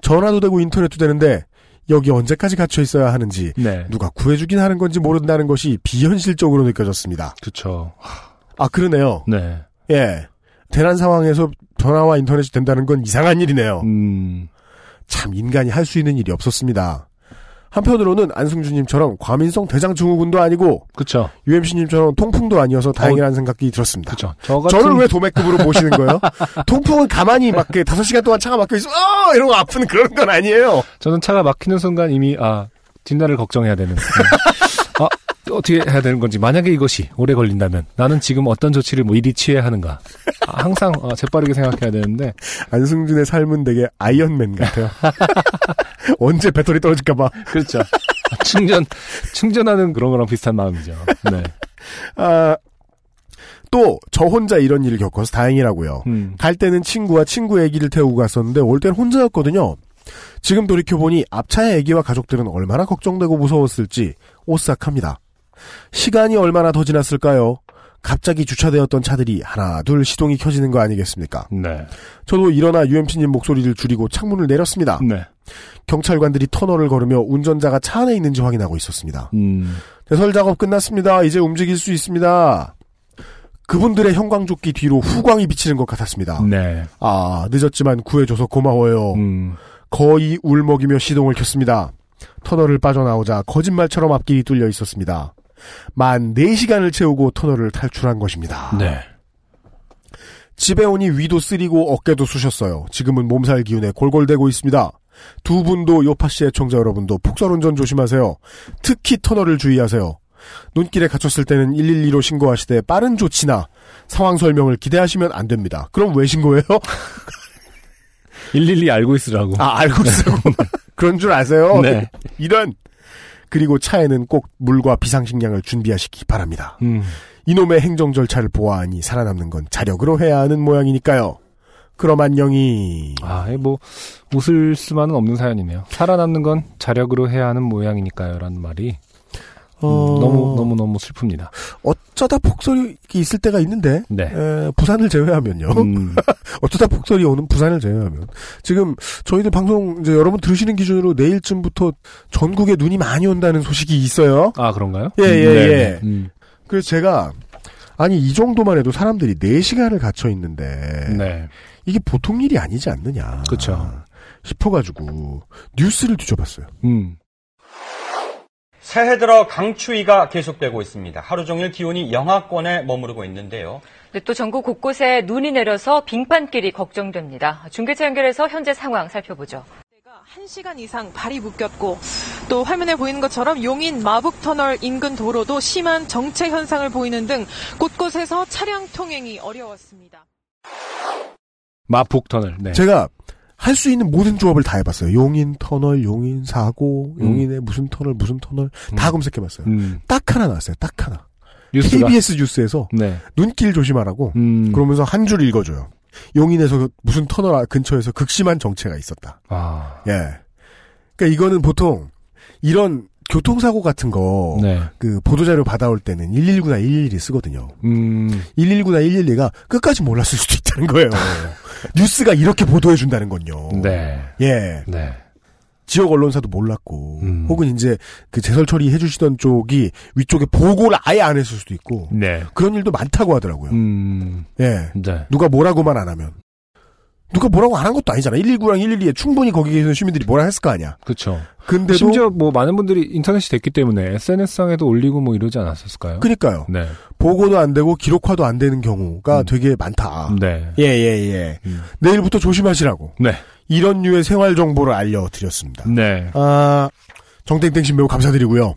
전화도 되고 인터넷도 되는데 여기 언제까지 갇혀 있어야 하는지 네. 누가 구해주긴 하는 건지 모른다는 것이 비현실적으로 느껴졌습니다. 그렇죠. 아 그러네요. 네. 예. 대란 상황에서 전화와 인터넷이 된다는 건 이상한 일이네요. 음. 참 인간이 할 수 있는 일이 없었습니다. 한편으로는 안승준님처럼 과민성 대장증후군도 아니고, 그쵸. 유엠씨님처럼 통풍도 아니어서 다행이라는 어, 생각이 들었습니다. 그쵸. 저 같은... 저를 왜 도매급으로 모시는 거예요? 통풍은 가만히 막 다섯 시간 동안 차가 막혀 있어, 어! 이러고 아픈 그런 건 아니에요. 저는 차가 막히는 순간 이미 아 뒷날을 걱정해야 되는. 아 어떻게 해야 되는 건지, 만약에 이것이 오래 걸린다면 나는 지금 어떤 조치를 뭐 이리 취해야 하는가. 아, 항상 어, 재빠르게 생각해야 되는데. 안승준의 삶은 되게 아이언맨 같아요. 언제 배터리 떨어질까 봐. 그렇죠. 충전 충전하는 그런 거랑 비슷한 마음이죠. 네. 아, 또 저 혼자 이런 일을 겪어서 다행이라고요. 음. 갈 때는 친구와 친구 애기를 태우고 갔었는데 올 때는 혼자였거든요. 지금 돌이켜보니 앞차의 애기와 가족들은 얼마나 걱정되고 무서웠을지 오싹합니다. 시간이 얼마나 더 지났을까요? 갑자기 주차되었던 차들이 하나 둘 시동이 켜지는 거 아니겠습니까? 네. 저도 일어나 유엠씨님 목소리를 줄이고 창문을 내렸습니다. 네. 경찰관들이 터널을 걸으며 운전자가 차 안에 있는지 확인하고 있었습니다. 음. 대설 작업 끝났습니다. 이제 움직일 수 있습니다. 그분들의 형광조끼 뒤로 후광이 비치는 것 같았습니다. 네. 아, 늦었지만 구해줘서 고마워요. 음. 거의 울먹이며 시동을 켰습니다. 터널을 빠져나오자 거짓말처럼 앞길이 뚫려 있었습니다. 만 네 시간을 채우고 터널을 탈출한 것입니다. 네. 집에 오니 위도 쓰리고 어깨도 쑤셨어요. 지금은 몸살 기운에 골골대고 있습니다. 두 분도 요파씨 애청자 여러분도 폭설운전 조심하세요. 특히 터널을 주의하세요. 눈길에 갇혔을 때는 일일이로 신고하시되 빠른 조치나 상황 설명을 기대하시면 안 됩니다. 그럼 왜 신고해요? 일일이 알고 있으라고. 아, 알고 있으라고. 그런 줄 아세요? 네. 이런. 그리고 차에는 꼭 물과 비상식량을 준비하시기 바랍니다. 음. 이놈의 행정 절차를 보아하니 살아남는 건 자력으로 해야 하는 모양이니까요. 그럼 안녕히. 아, 뭐 웃을 수만은 없는 사연이네요. 살아남는 건 자력으로 해야 하는 모양이니까요. 라는 말이 음, 어... 너무 너무 너무 슬픕니다. 어쩌다 폭설이 있을 때가 있는데, 네. 에, 부산을 제외하면요. 음... 어쩌다 폭설이 오는 부산을 제외하면 지금 저희들 방송 이제 여러분 들으시는 기준으로 내일쯤부터 전국에 눈이 많이 온다는 소식이 있어요. 아 그런가요? 예예예. 음, 예, 예. 음. 그래서 제가 아니 이 정도만 해도 사람들이 네 시간을 갇혀 있는데 네. 이게 보통 일이 아니지 않느냐. 그렇죠. 싶어가지고 뉴스를 뒤져봤어요. 음. 새해 들어 강추위가 계속되고 있습니다. 하루 종일 기온이 영하권에 머무르고 있는데요. 네, 또 전국 곳곳에 눈이 내려서 빙판길이 걱정됩니다. 중계차 연결해서 현재 상황 살펴보죠. 한 시간 이상 발이 묶였고 또 화면에 보이는 것처럼 용인 마북터널 인근 도로도 심한 정체 현상을 보이는 등 곳곳에서 차량 통행이 어려웠습니다. 마북터널. 네. 제가 할 수 있는 모든 조합을 다 해봤어요. 용인 터널, 용인 사고, 음. 용인의 무슨 터널, 무슨 터널 다 음. 검색해봤어요. 음. 딱 하나 나왔어요. 딱 하나. 뉴스가. 케이비에스 뉴스에서 네. 눈길 조심하라고 음. 그러면서 한 줄 읽어줘요. 용인에서 무슨 터널 근처에서 극심한 정체가 있었다. 아. 예. 그러니까 이거는 보통 이런 교통사고 같은 거 네. 그 보도자료 받아올 때는 일일구나 일일이 쓰거든요. 음. 일일구나 일일이가 끝까지 몰랐을 수도 있다는 거예요. 뉴스가 이렇게 보도해준다는 건요. 네. 예. 네. 지역 언론사도 몰랐고, 음. 혹은 이제 그 제설 처리 해주시던 쪽이 위쪽에 보고를 아예 안 했을 수도 있고, 네. 그런 일도 많다고 하더라고요. 음. 예. 네. 누가 뭐라고만 안 하면. 누가 뭐라고 안 한 것도 아니잖아. 일일구랑 일일이에 충분히 거기 계신 시민들이 뭐라 했을 거 아니야. 그렇죠. 근데도 심지어 뭐 많은 분들이 인터넷이 됐기 때문에 에스엔에스상에도 올리고 뭐 이러지 않았었을까요? 그러니까요. 네. 보고도 안 되고 기록화도 안 되는 경우가 음. 되게 많다. 네. 예, 예, 예. 음. 내일부터 조심하시라고. 네. 이런 류의 생활 정보를 알려드렸습니다. 네. 아, 정땡땡신 매우 감사드리고요.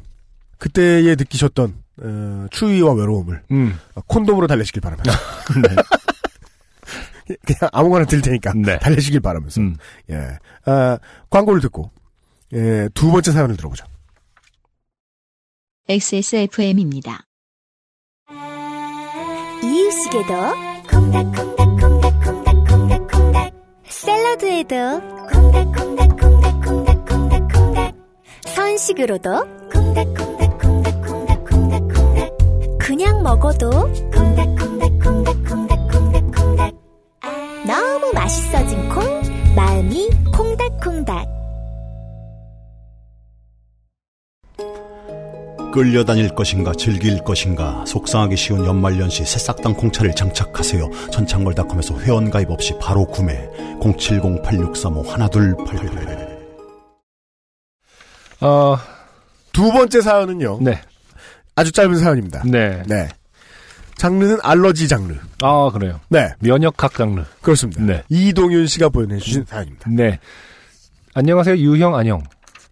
그때에 느끼셨던 어, 추위와 외로움을 음. 콘돔으로 달래시길 바랍니다. 네. 그냥 아무거나 들 테니까 네. 달래시길 바라면서 음. 예. 아, 광고를 듣고 예, 두 번째 사연을 들어보죠. 엑스에스에프엠입니다. 이유식에도 콩닥콩닥콩닥콩닥콩닥콩닥, 샐러드에도 콩닥콩닥콩닥콩닥콩닥콩닥, 선식으로도 콩닥콩닥콩닥콩닥콩닥콩닥, 그냥 먹어도 콩닥콩닥콩닥콩닥, 너무 맛있어진 콩, 마음이 콩닥콩닥. 끌려다닐 것인가 즐길 것인가 속상하기 쉬운 연말연시 새싹당 콩차를 장착하세요. 천창걸닷컴에서 회원가입 없이 바로 구매. 공칠공 팔육삼오 일이팔팔. 어, 두 번째 사연은요. 네. 아주 짧은 사연입니다. 네. 네. 장르는 알러지 장르. 아, 그래요. 네. 면역학 장르. 그렇습니다. 네. 이동윤 씨가 보내주신 사연입니다. 네. 안녕하세요. 유형 안녕.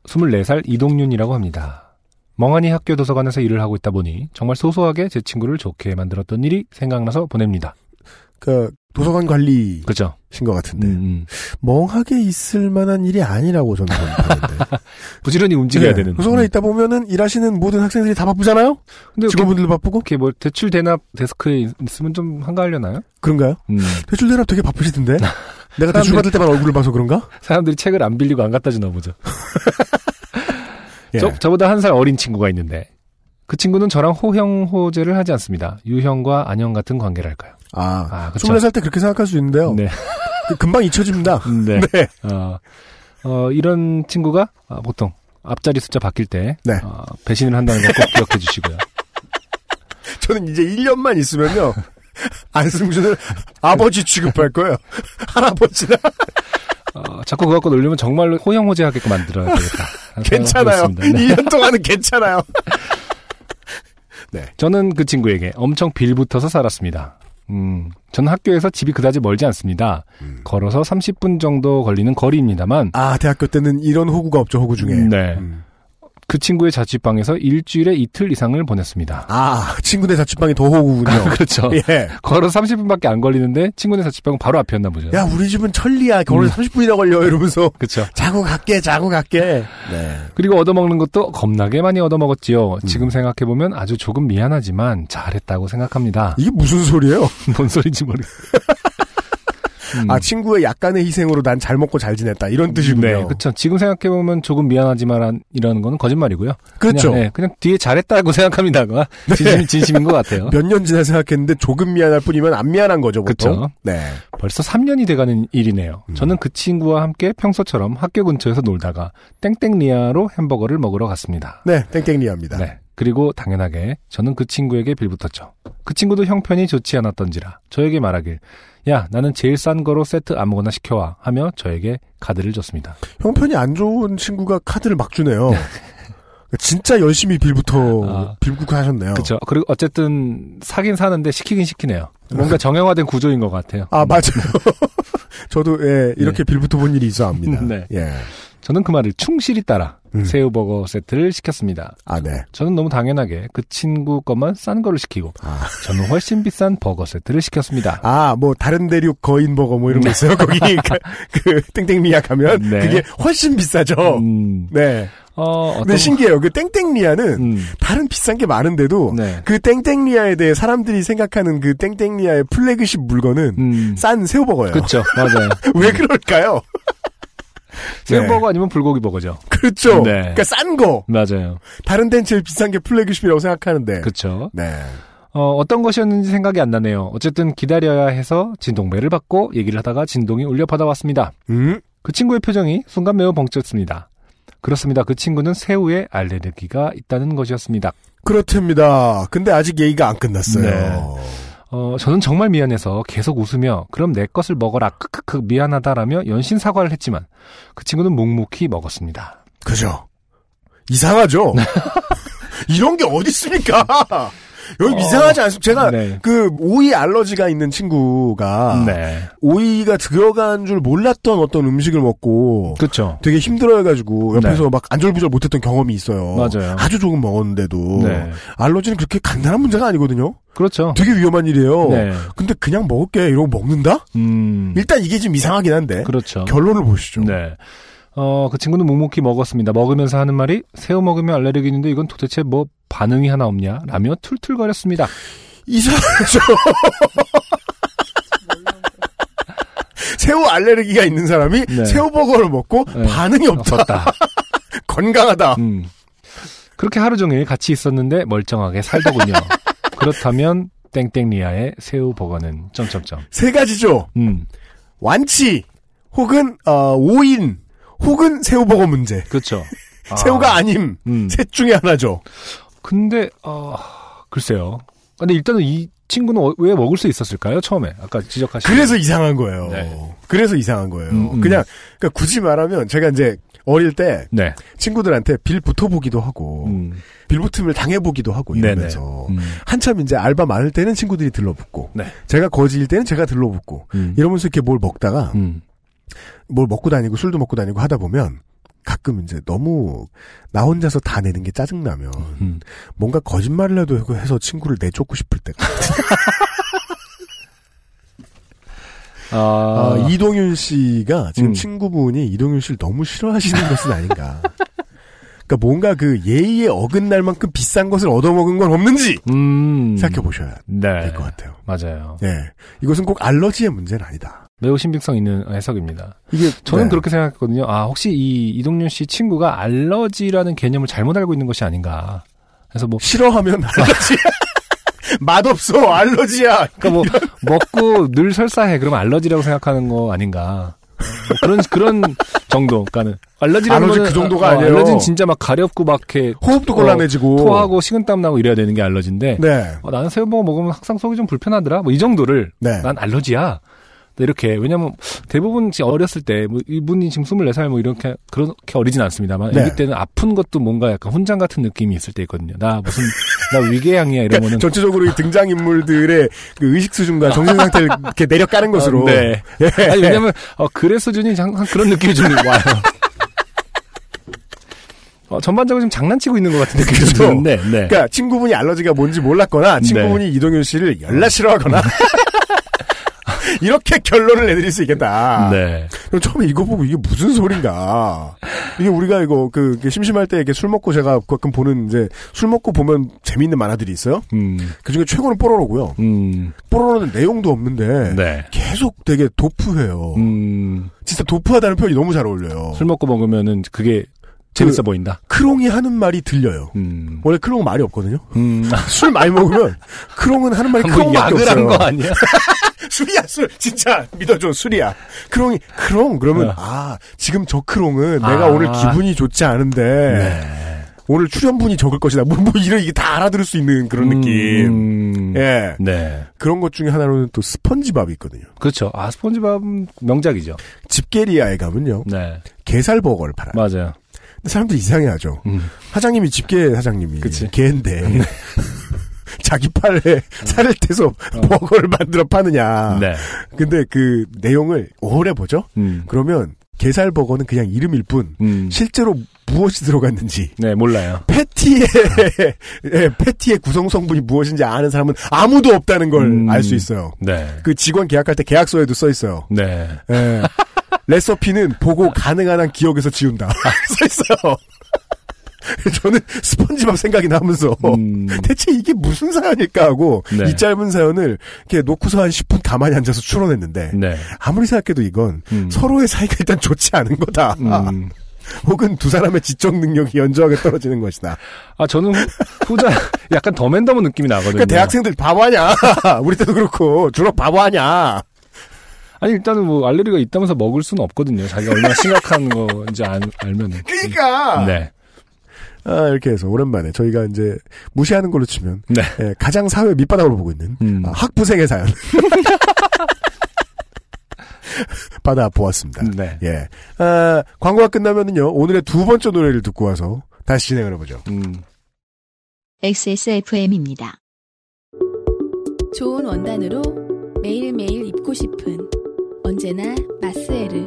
스물네 살 이동윤이라고 합니다. 멍하니 학교 도서관에서 일을 하고 있다 보니 정말 소소하게 제 친구를 좋게 만들었던 일이 생각나서 보냅니다. 그 도서관 관리신 그렇죠. 것 같은데 음, 음. 멍하게 있을 만한 일이 아니라고 저는 생각하는데 부지런히 움직여야 네, 되는 도서관에 음. 있다 보면은 일하시는 모든 학생들이 다 바쁘잖아요. 근데 직원분들도 바쁘고 이렇게 뭐 대출 대납 데스크에 있으면 좀 한가하려나요? 그런가요? 음. 대출 대납 되게 바쁘시던데 내가 대출 받을 때만 얼굴을 봐서 그런가? 사람들이 책을 안 빌리고 안 갖다 주나 보죠. 예. 저, 저보다 한 살 어린 친구가 있는데 그 친구는 저랑 호형 호재를 하지 않습니다. 유형과 안형 같은 관계랄까요. 아, 아 그렇죠. 스물네 살 때 그렇게 생각할 수 있는데요. 네. 금방 잊혀집니다. 네. 네. 어, 어, 이런 친구가 보통 앞자리 숫자 바뀔 때 네. 어, 배신을 한다는 걸 꼭 기억해 주시고요. 저는 이제 일 년만 있으면요. 안승준을 아버지 취급할 거예요. 할아버지나. 어, 자꾸 그거 갖고 놀려면 정말로 호형 호재 하게끔 만들어야 되겠다. 괜찮아요. 네. 일 년 동안은 괜찮아요. 네. 저는 그 친구에게 엄청 빌붙어서 살았습니다. 음, 전 학교에서 집이 그다지 멀지 않습니다. 음. 걸어서 삼십 분 정도 걸리는 거리입니다만. 아, 대학교 때는 이런 호구가 없죠, 호구 중에. 네. 음. 그 친구의 자취방에서 일주일에 이틀 이상을 보냈습니다. 아, 친구네 자취방이 더 호구군요. 그렇죠. 예. 걸어서 삼십 분밖에 안 걸리는데 친구네 자취방은 바로 앞이었나 보죠. 야, 우리 집은 천리야. 걸어서 음. 삼십 분이나 걸려. 이러면서. 그렇죠. 자고 갈게, 자고 갈게. 네. 그리고 얻어먹는 것도 겁나게 많이 얻어먹었지요. 음. 지금 생각해보면 아주 조금 미안하지만 잘했다고 생각합니다. 이게 무슨 소리예요? 뭔 소리인지 모르겠어요. 음. 아, 친구의 약간의 희생으로 난 잘 먹고 잘 지냈다. 이런 뜻이군요. 네, 그렇죠. 지금 생각해보면 조금 미안하지만 이라는 거는 거짓말이고요. 그렇죠. 그냥, 네, 그냥 뒤에 잘했다고 생각합니다가 네. 진심, 진심인 것 같아요. 몇 년 지나 생각했는데 조금 미안할 뿐이면 안 미안한 거죠, 보통. 그렇죠. 네. 벌써 삼 년이 돼가는 일이네요. 음. 저는 그 친구와 함께 평소처럼 학교 근처에서 놀다가 땡땡리아로 햄버거를 먹으러 갔습니다. 네, 땡땡리아입니다. 네. 그리고 당연하게 저는 그 친구에게 빌붙었죠. 그 친구도 형편이 좋지 않았던지라 저에게 말하길 야 나는 제일 싼 거로 세트 아무거나 시켜와 하며 저에게 카드를 줬습니다. 형편이 안 좋은 친구가 카드를 막 주네요. 진짜 열심히 빌부터 아, 빌붙고 하셨네요. 그렇죠. 그리고 어쨌든 사긴 사는데 시키긴 시키네요. 뭔가 정형화된 구조인 것 같아요. 아 맞아요. 저도 예, 이렇게 네. 빌붙어 본 일이 있어 합니다. 네. 예. 저는 그 말을 충실히 따라 음. 새우버거 세트를 시켰습니다. 아, 네. 저는 너무 당연하게 그 친구 것만 싼 거를 시키고 아. 저는 훨씬 비싼 버거 세트를 시켰습니다. 아, 뭐 다른 대륙 거인 버거 뭐 이런 거 있어요? 거기 그 땡땡리아 가면 네. 그게 훨씬 비싸죠. 음. 네. 어, 어떤... 근데 신기해요. 그 땡땡리아는 음. 다른 비싼 게 많은데도 네. 그 땡땡리아에 대해 사람들이 생각하는 그 땡땡리아의 플래그십 물건은 음. 싼 새우버거예요. 그렇죠. 맞아요. 왜 그럴까요? 새우버거 네. 아니면 불고기 버거죠. 그렇죠. 네. 그러니까 싼 거. 맞아요. 다른 데는 제일 비싼 게 플래그십이라고 생각하는데. 그렇죠. 네. 어, 어떤 것이었는지 생각이 안 나네요. 어쨌든 기다려야 해서 진동벨을 받고 얘기를 하다가 진동이 울려 받아왔습니다. 음? 그 친구의 표정이 순간 매우 벙쪘습니다. 그렇습니다. 그 친구는 새우에 알레르기가 있다는 것이었습니다. 그렇답니다. 근데 아직 얘기가 안 끝났어요. 네. 어, 저는 정말 미안해서 계속 웃으며 그럼 내 것을 먹어라 크크크 미안하다라며 연신 사과를 했지만 그 친구는 묵묵히 먹었습니다. 그죠? 이상하죠? 이런 게 어디 있습니까? 여기 어, 이상하지 않습니까? 제가 네. 그 오이 알러지가 있는 친구가 네. 오이가 들어간 줄 몰랐던 어떤 음식을 먹고 그쵸. 되게 힘들어해가지고 옆에서 네. 막 안절부절 못했던 경험이 있어요. 맞아요. 아주 조금 먹었는데도 네. 알러지는 그렇게 간단한 문제가 아니거든요. 그렇죠. 되게 위험한 일이에요. 네. 근데 그냥 먹을게 이러고 먹는다? 음. 일단 이게 좀 이상하긴 한데 그렇죠. 결론을 보시죠. 네. 어, 그 친구는 묵묵히 먹었습니다. 먹으면서 하는 말이 새우 먹으면 알레르기 있는데 이건 도대체 뭐 반응이 하나 없냐? 라며 툴툴거렸습니다. 이상하죠. 새우 알레르기가 있는 사람이 네. 새우버거를 먹고 네. 반응이 없다. 없었다. 건강하다. 음. 그렇게 하루 종일 같이 있었는데 멀쩡하게 살더군요. 그렇다면 땡땡리아의 새우버거는 점점점. 세 가지죠. 음. 완치 혹은 어, 오인 혹은 새우버거 문제. 그렇죠. 아. 새우가 아님. 음. 셋 중에 하나죠. 근데 어, 글쎄요. 근데 일단은 이 친구는 왜 먹을 수 있었을까요? 처음에 아까 지적하신. 그래서 이상한 거예요. 네. 그래서 이상한 거예요. 음, 음. 그냥 그러니까 굳이 말하면 제가 이제 어릴 때 네. 친구들한테 빌 붙어보기도 하고 음. 빌붙음을 당해보기도 하고 이러면서 음. 한참 이제 알바 많을 때는 친구들이 들러붙고 네. 제가 거지일 때는 제가 들러붙고 음. 이러면서 이렇게 뭘 먹다가 음. 뭘 먹고 다니고 술도 먹고 다니고 하다 보면 가끔 이제 너무 나 혼자서 다 내는 게 짜증나면 음. 뭔가 거짓말을 해도 해서 친구를 내쫓고 싶을 때가 아... 아, 이동윤 씨가 지금 음. 친구분이 이동윤 씨를 너무 싫어하시는 것은 아닌가. 그러니까 뭔가 그 예의에 어긋날 만큼 비싼 것을 얻어먹은 건 없는지 음... 생각해 보셔야 네. 될 것 같아요. 맞아요. 예, 이것은 꼭 알러지의 문제는 아니다. 매우 신빙성 있는 해석입니다. 이게 저는 네. 그렇게 생각했거든요. 아 혹시 이 이동윤 씨 친구가 알러지라는 개념을 잘못 알고 있는 것이 아닌가. 그래서 뭐 싫어하면 알러지. 맛없어 알러지야. 그러니까 뭐 먹고 늘 설사해 그러면 알러지라고 생각하는 거 아닌가. 뭐 그런 그런 정도. 그러니까는 알러지라는 알러지 거는 그 정도가 어, 아니에요. 알러지는 진짜 막 가렵고 막 이렇게 호흡도 어, 곤란해지고 토하고 식은땀 나고 이래야 되는 게 알러지인데. 네. 어, 나는 새우버거 먹으면 항상 속이 좀 불편하더라. 뭐 이 정도를 네. 난 알러지야. 이렇게 왜냐하면 대부분 지금 어렸을 때 뭐 이분이 지금 스물네 살 뭐 이렇게 그렇게 어리진 않습니다만 네. 아기 때는 아픈 것도 뭔가 약간 훈장 같은 느낌이 있을 때 있거든요. 나 무슨 나 위궤양이야 이런 그러니까 거는 전체적으로 이 등장 인물들의 그 의식 수준과 정신 상태를 이렇게 내려가는 것으로. 어, 네. 예. 아니 왜냐하면 어, 글의 수준이 항상 그런 느낌이 좀 와요. 어, 전반적으로 지금 장난치고 있는 것 같은 느낌이 드는데. 네. 그러니까 친구분이 알러지가 뭔지 몰랐거나 친구분이 네. 이동윤 씨를 열나 싫어하거나. 이렇게 결론을 내드릴 수 있겠다. 네. 그럼 처음에 이거 보고 이게 무슨 소린가. 이게 우리가 이거 그 심심할 때 이렇게 술 먹고 제가 가끔 보는 이제 술 먹고 보면 재미있는 만화들이 있어요. 음. 그중에 최고는 뽀로로고요. 음. 뽀로로는 내용도 없는데 네. 계속 되게 도프해요. 음. 진짜 도프하다는 표현이 너무 잘 어울려요. 술 먹고 먹으면은 그게 재밌어 그, 보인다. 크롱이 하는 말이 들려요. 음. 원래 크롱은 말이 없거든요. 음. 술 많이 먹으면 크롱은 하는 말이 크롱밖에 없어요. 약을 한 거 아니야? 술이야 술. 진짜 믿어줘 술이야. 크롱이 크롱 그러면 어. 아 지금 저 크롱은 아. 내가 오늘 기분이 좋지 않은데 네. 오늘 출연분이 적을 것이다. 뭐, 뭐 이런 이게 다 알아들을 수 있는 그런 음. 느낌. 예. 네. 그런 것 중에 하나로는 또 스펀지밥이 있거든요. 그렇죠. 아 스펀지밥은 명작이죠. 집게리아에 가면요. 네. 게살버거를 팔아요. 맞아요. 사람들이 이상해하죠. 음. 사장님이 집게 사장님이 그치. 개인데 자기 팔에 살을 떼서 어. 버거를 만들어 파느냐. 네. 근데 그 내용을 오래 보죠. 음. 그러면 게살버거는 그냥 이름일 뿐 음. 실제로 무엇이 들어갔는지 네 몰라요. 패티의 패티의 구성 성분이 무엇인지 아는 사람은 아무도 없다는 걸 음. 알 수 있어요. 네. 그 직원 계약할 때 계약서에도 써 있어요. 네. 네. 레시피는 보고 가능한 한 기억에서 지운다. 써 있어요. 저는 스펀지밥 생각이 나면서 음. 대체 이게 무슨 사연일까 하고 네. 이 짧은 사연을 이렇게 놓고서 한 십 분 가만히 앉아서 추론했는데 네. 아무리 생각해도 이건 음. 서로의 사이가 일단 좋지 않은 거다. 음. 혹은 두 사람의 지적 능력이 연조하게 떨어지는 것이다. 아 저는 후자 약간 더맨더머 느낌이 나거든요. 그러니까 대학생들 바보하냐. 우리 때도 그렇고 주로 바보하냐. 아니 일단은 뭐 알레르기가 있다면서 먹을 수는 없거든요. 자기가 얼마나 심각한 건지 알면은. 그러니까. 네. 아 이렇게 해서 오랜만에 저희가 이제 무시하는 걸로 치면 네. 예, 가장 사회 밑바닥으로 보고 있는 음. 아, 학부생의 사연 받아 보았습니다. 네. 예. 아, 광고가 끝나면은요 오늘의 두 번째 노래를 듣고 와서 다시 진행을 해보죠. 음. 엑스에스에프엠입니다. 좋은 원단으로 매일매일 입고 싶은. 언제나 마스에르.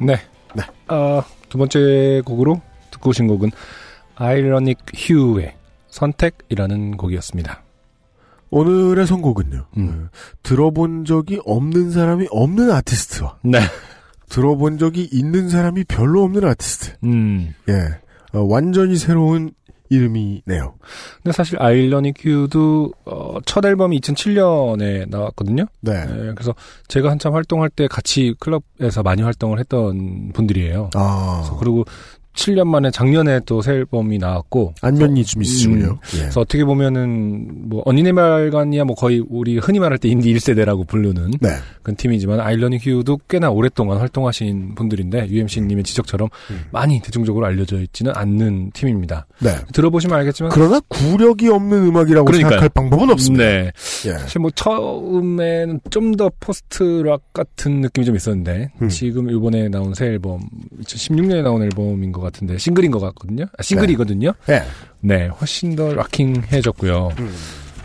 네. 네. 어, 두 번째 곡으로 듣고 오신 곡은 아이러닉 휴의 선택이라는 곡이었습니다. 오늘의 선곡은요. 음. 들어본 적이 없는 사람이 없는 아티스트와 네. 들어본 적이 있는 사람이 별로 없는 아티스트. 음. 예. 어, 완전히 새로운 이름이네요. 근데 사실 아이러닉 휴도 어, 첫 앨범이 이천칠년에 나왔거든요. 네. 예, 그래서 제가 한참 활동할 때 같이 클럽에서 많이 활동을 했던 분들이에요. 아. 그래서 그리고 칠 년 만에 작년에 또 새 앨범이 나왔고. 안면이 좀 있으시군요. 음, 예. 그래서 어떻게 보면은, 뭐, 언니네 말간이야 뭐 거의 우리 흔히 말할 때 인디 일 세대라고 부르는. 네. 그런 팀이지만, 아이러닉 휴도 꽤나 오랫동안 활동하신 분들인데, 유엠씨님의 음. 지적처럼 음. 많이 대중적으로 알려져 있지는 않는 팀입니다. 네. 들어보시면 알겠지만. 그러나 구력이 없는 음악이라고 그러니까요. 생각할 방법은 없습니다. 네. 예. 사실 뭐 처음에는 좀 더 포스트락 같은 느낌이 좀 있었는데, 음. 지금 이번에 나온 새 앨범, 이천십육년에 나온 앨범인 것 같은데 싱글인 것 같거든요. 아, 싱글이거든요. 네. 네, 훨씬 더 락킹해졌고요. 음.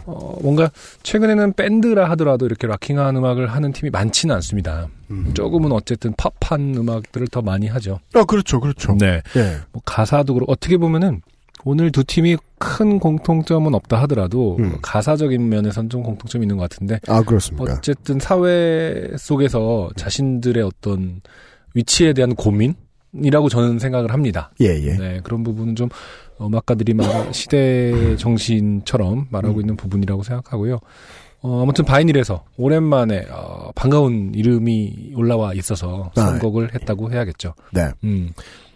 어, 뭔가 최근에는 밴드라 하더라도 이렇게 락킹한 음악을 하는 팀이 많지는 않습니다. 음. 조금은 어쨌든 팝한 음악들을 더 많이 하죠. 아, 그렇죠, 그렇죠. 네, 네. 뭐 가사도 그렇고 어떻게 보면은 오늘 두 팀이 큰 공통점은 없다 하더라도 음. 가사적인 면에선 좀 공통점이 있는 것 같은데. 아, 그렇습니다. 어쨌든 사회 속에서 자신들의 어떤 위치에 대한 고민. 이라고 저는 생각을 합니다. 예, 예. 네, 그런 부분은 좀 음악가들이 막 시대 정신처럼 말하고 음. 있는 부분이라고 생각하고요. 어, 아무튼 바이닐에서 오랜만에 어, 반가운 이름이 올라와 있어서 선곡을 아, 했다고 해야겠죠. 네. 음.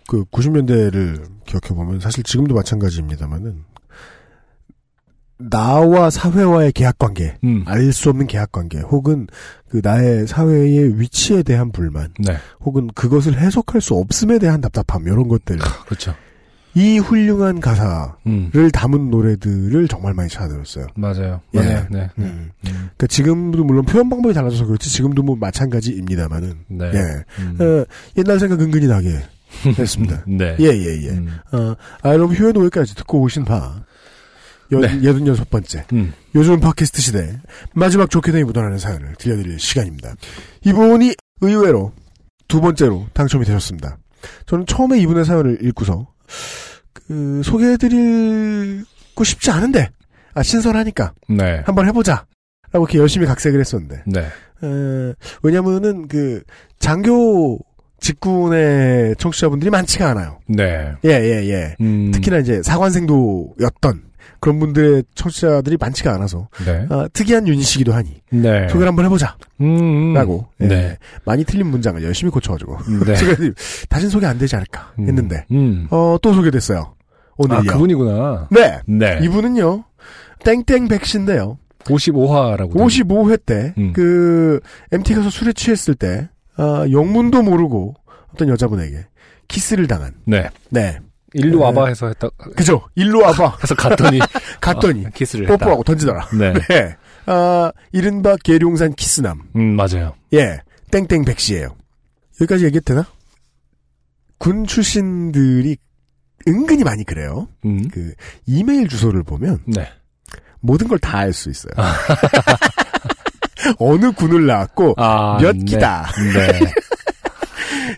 그 구십년대를 기억해보면 사실 지금도 마찬가지입니다만은 나와 사회와의 계약관계, 음. 알 수 없는 계약관계, 혹은 그 나의 사회의 위치에 대한 불만, 네. 혹은 그것을 해석할 수 없음에 대한 답답함 이런 것들. 그렇죠. 이 훌륭한 가사를 음. 담은 노래들을 정말 많이 찾아들었어요. 맞아요. 예. 맞아요. 네. 음. 음. 그러니까 지금도 물론 표현 방법이 달라져서 그렇지 지금도 뭐 마찬가지입니다만은. 네. 예. 음. 어, 옛날 생각 은근히 나게 했습니다. 네. 예, 예, 예. 음. 어, I love you의 노래까지 듣고 오신 바. 여, 네. 여든여섯 번째. 음. 요즘 팟캐스트 시대 마지막 좋게됨이 묻어나는 사연을 들려드릴 시간입니다. 이분이 의외로 두 번째로 당첨이 되셨습니다. 저는 처음에 이분의 사연을 읽고서 그 소개해드리고 싶지 않은데 아 신선하니까 네. 한번 해보자 라고 이렇게 열심히 각색을 했었는데 네. 에, 왜냐면은 그 장교 직군의 청취자분들이 많지가 않아요. 네. 예, 예, 예. 음. 특히나 이제 사관생도였던 그런 분들의 청취자들이 많지가 않아서 네. 아, 특이한 유닛이기도 하니 네. 소개를 한번 해보자 음, 음. 라고 네. 네. 많이 틀린 문장을 열심히 고쳐가지고 네. 제가 다신 소개 안 되지 않을까 했는데 음, 음. 어, 또 소개됐어요. 오늘이요. 아, 그분이구나. 네. 네. 이분은요. 땡땡 백신데요. 오십오화라고. 오십오회 때 그 음. 엠티 가서 술에 취했을 때 어, 영문도 모르고 어떤 여자분에게 키스를 당한 네. 네. 일로 와봐 해서 했다. 그죠. 일로 와봐. 해서 갔더니. 갔더니. 어, 키스를 했다. 뽀뽀하고 던지더라. 네. 네. 아, 이른바 계룡산 키스남. 음, 맞아요. 예. 땡땡 백씨예요. 여기까지 얘기해도 되나? 군 출신들이 은근히 많이 그래요. 음. 그, 이메일 주소를 보면. 네. 모든 걸 다 알 수 있어요. 어느 군을 나왔고. 아, 몇 네. 기다. 네.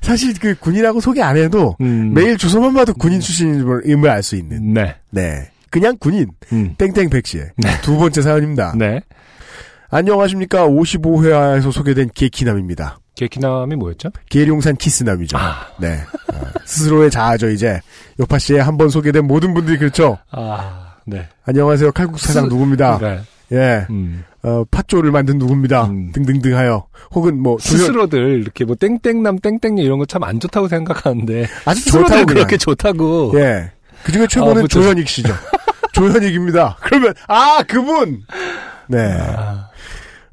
사실 그 군이라고 소개 안 해도 음. 메일 주소만 봐도 군인 출신임을 알 수 있는. 네. 네. 그냥 군인. 음. 땡땡 백씨의 네. 두 번째 사연입니다. 네. 안녕하십니까. 오십오회에서 소개된 개키남입니다. 개키남이 뭐였죠? 계룡산 키스남이죠. 아. 네. 스스로의 자아죠 이제. 요파 씨의 한 번 소개된 모든 분들이 그렇죠. 아. 네. 안녕하세요. 칼국 사장 누구입니다. 네. 예. 음. 어, 팥조를 만든 누굽니다. 음. 등등등하여 혹은 뭐 스스로들 조연... 이렇게 뭐 땡땡남 땡땡녀 이런 거 참 안 좋다고 생각하는데 아주 좋다고 그렇게 좋다고. 예. 그중에 최고는 아, 뭐, 조현익 씨죠. 조현익입니다. 그러면 아 그분. 네. 아.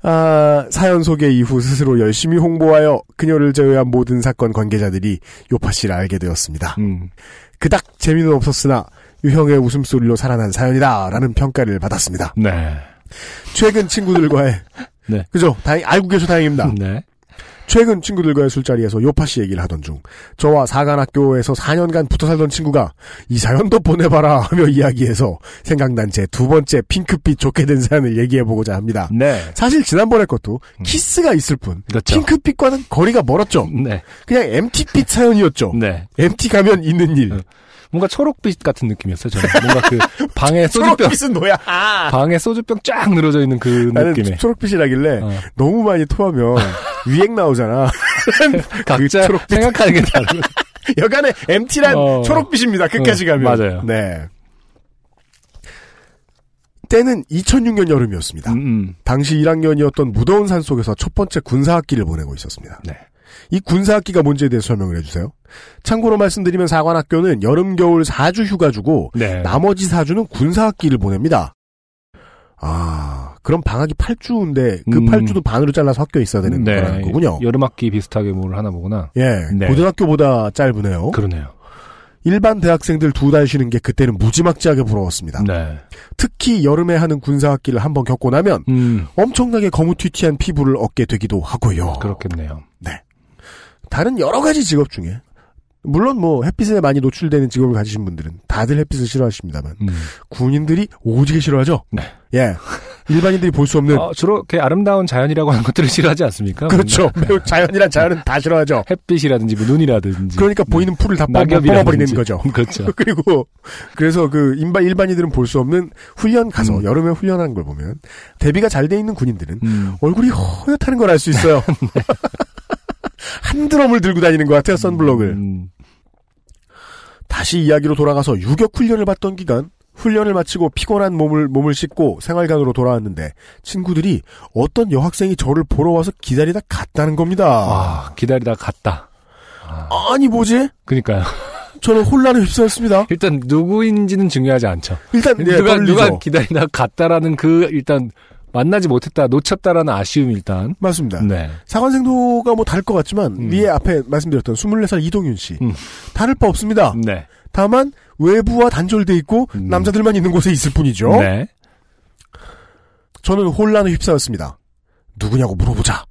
아, 사연 소개 이후 스스로 열심히 홍보하여 그녀를 제외한 모든 사건 관계자들이 요파 씨를 알게 되었습니다. 음. 그닥 재미는 없었으나 유형의 웃음소리로 살아난 사연이다라는 평가를 받았습니다. 네. 최근 친구들과의 네. 그죠? 다행 알고 계셔 다행입니다. 네. 최근 친구들과의 술자리에서 요파시 얘기를 하던 중 저와 사관학교에서 사 년간 붙어 살던 친구가 이 사연도 보내봐라 하며 이야기해서 생각난 제 두 번째 핑크빛 좋게 된 사연을 얘기해보고자 합니다. 네. 사실 지난번에 것도 키스가 있을 뿐 그렇죠. 핑크빛과는 거리가 멀었죠. 네. 그냥 엠티빛 사연이었죠. 네. 엠티 가면 있는 일. 뭔가 초록빛 같은 느낌이었어요. 저는. 뭔가 그 방에 소주병 초록빛은 뭐야? 방에 소주병 쫙 늘어져 있는 그 느낌에. 초록빛이라길래 어. 너무 많이 토하면 위액 나오잖아. 각자 그 초록빛. 생각하는 게 다른. 여간에 엠티란 어. 초록빛입니다. 끝까지 어, 가면. 맞아요. 네. 때는 이천육 년 여름이었습니다. 음. 당시 일 학년이었던 무더운 산 속에서 첫 번째 군사학기를 보내고 있었습니다. 네. 이 군사학기가 뭔지에 대해서 설명을 해주세요. 참고로 말씀드리면 사관학교는 여름, 겨울 사 주 휴가 주고 네. 나머지 사 주는 군사학기를 보냅니다. 아, 그럼 방학이 팔 주인데 그 음. 팔 주도 반으로 잘라서 학교에 있어야 되는 네. 거라는 거군요. 여름학기 비슷하게 뭘 하나 보구나. 예, 네. 고등학교보다 짧으네요. 그러네요. 일반 대학생들 두 달 쉬는 게 그때는 무지막지하게 부러웠습니다. 네. 특히 여름에 하는 군사학기를 한번 겪고 나면 음. 엄청나게 거무튀튀한 피부를 얻게 되기도 하고요. 그렇겠네요. 네. 다른 여러 가지 직업 중에 물론 뭐 햇빛에 많이 노출되는 직업을 가지신 분들은 다들 햇빛을 싫어하십니다만 음. 군인들이 오지게 싫어하죠. 네. 예. 일반인들이 볼 수 없는 어, 주로 이렇게 아름다운 자연이라고 하는 것들을 싫어하지 않습니까? 그렇죠. 매우 자연이란 자연은 다 싫어하죠. 햇빛이라든지 뭐 눈이라든지. 그러니까 네. 보이는 풀을 다 뽑아버리는 거죠. 그렇죠. 그리고 그래서 그 일반 일반인들은 볼 수 없는 훈련 가서 음. 여름에 훈련하는 걸 보면 대비가 잘 돼 있는 군인들은 음. 얼굴이 허옇다는 걸 알 수 있어요. 네. 한 드럼을 들고 다니는 것 같아요. 선블록을. 음. 다시 이야기로 돌아가서 유격훈련을 받던 기간 훈련을 마치고 피곤한 몸을 몸을 씻고 생활관으로 돌아왔는데 친구들이 어떤 여학생이 저를 보러 와서 기다리다 갔다는 겁니다. 아, 기다리다 갔다. 아. 아니 뭐지? 그러니까요. 저는 혼란에 휩싸였습니다. 일단 누구인지는 중요하지 않죠. 일단 네, 누가, 누가 기다리다 갔다라는 그 일단 만나지 못했다, 놓쳤다라는 아쉬움이 일단. 맞습니다. 네. 사관생도가 뭐 다를 것 같지만, 음. 위에 앞에 말씀드렸던 스물네 살 이동윤 씨. 음. 다를 바 없습니다. 네. 다만, 외부와 단절돼 있고, 음. 남자들만 있는 곳에 있을 뿐이죠. 네. 저는 혼란에 휩싸였습니다. 누구냐고 물어보자.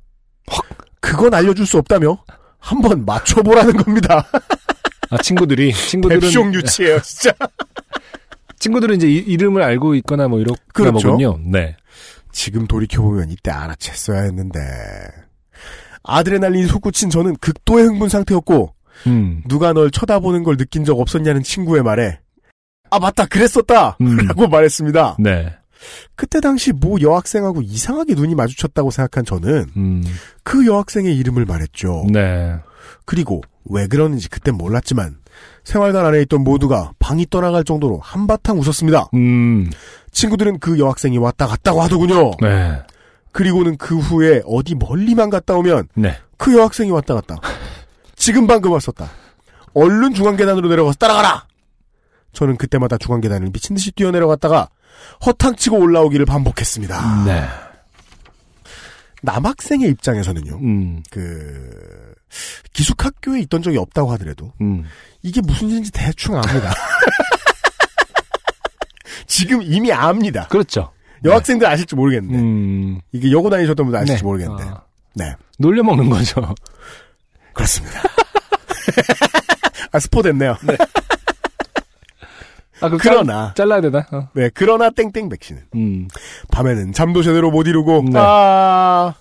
헉. 그건 알려줄 수 없다며, 한번 맞춰보라는 겁니다. 아, 친구들이. 친구들은. 뎁숑 유치예요, 진짜. 친구들은 이제 이, 이름을 알고 있거나 뭐 이렇게. 그렇죠. 네. 지금 돌이켜보면 이때 알아챘어야 했는데 아드레날린이 솟구친 저는 극도의 흥분 상태였고 음. 누가 널 쳐다보는 걸 느낀 적 없었냐는 친구의 말에 아 맞다 그랬었다 음. 라고 말했습니다. 네. 그때 당시 모 여학생하고 이상하게 눈이 마주쳤다고 생각한 저는 음. 그 여학생의 이름을 말했죠. 네. 그리고 왜 그러는지 그땐 몰랐지만 생활관 안에 있던 모두가 방이 떠나갈 정도로 한바탕 웃었습니다. 음. 친구들은 그 여학생이 왔다 갔다고 하더군요. 네. 그리고는 그 후에 어디 멀리만 갔다 오면 네. 그 여학생이 왔다 갔다. 지금 방금 왔었다. 얼른 중앙계단으로 내려가서 따라가라. 저는 그때마다 중앙계단을 미친 듯이 뛰어내려갔다가 허탕치고 올라오기를 반복했습니다. 네. 남학생의 입장에서는요. 음. 그... 기숙학교에 있던 적이 없다고 하더라도 음. 이게 무슨 일인지 대충 압니다. 지금 이미 압니다. 그렇죠. 여학생들 네. 아실지 모르겠는데 음. 이게 여고 다니셨던 분들 아실지 네. 모르겠는데 아. 네 놀려먹는 거죠. 그렇습니다. 아 스포 됐네요. 네. 아, 그러나 잘라야 되나? 어. 네 그러나 땡땡 백신은 음. 밤에는 잠도 제대로 못 이루고 네. 아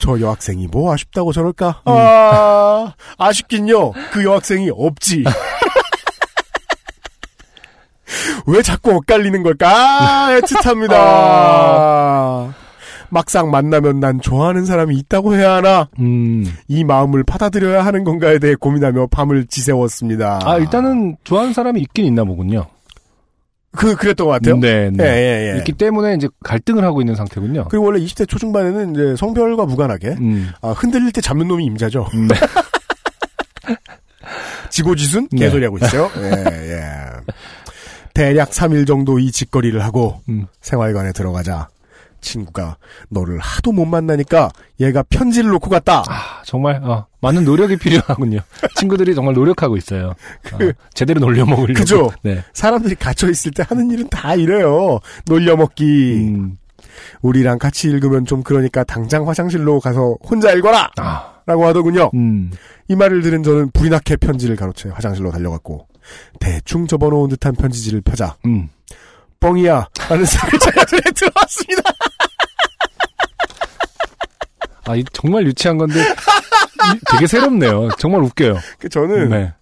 저 여학생이 뭐 아쉽다고 저럴까? 음. 아, 아쉽긴요. 그 여학생이 없지. 왜 자꾸 엇갈리는 걸까? 아, 애틋합니다. 아. 막상 만나면 난 좋아하는 사람이 있다고 해야 하나? 음. 이 마음을 받아들여야 하는 건가에 대해 고민하며 밤을 지새웠습니다. 아, 일단은 좋아하는 사람이 있긴 있나 보군요. 그, 그랬던 것 같아요. 네, 네. 예, 예, 예. 있기 때문에 이제 갈등을 하고 있는 상태군요. 그리고 원래 이십 대 초중반에는 이제 성별과 무관하게, 음. 아, 흔들릴 때 잡는 놈이 임자죠. 음. 지고지순? 네. 개소리하고 있어요. 예, 예. 대략 삼 일 정도 이 짓거리를 하고, 음. 생활관에 들어가자. 친구가 너를 하도 못 만나니까 얘가 편지를 놓고 갔다. 아, 정말 어, 많은 노력이 필요하군요. 친구들이 정말 노력하고 있어요. 그, 어, 제대로 놀려먹으려고. 그죠? 네. 사람들이 갇혀있을 때 하는 일은 다 이래요. 놀려먹기. 음. 우리랑 같이 읽으면 좀 그러니까 당장 화장실로 가서 혼자 읽어라! 아. 라고 하더군요. 음. 이 말을 들은 저는 불이 나게 편지를 가로채 화장실로 달려갔고 대충 접어놓은 듯한 편지지를 펴자 음. 뻥이야 라는 소리를 자연스레 들어왔습니다. 아, 이 정말 유치한 건데 되게 새롭네요. 정말 웃겨요. 저는 네.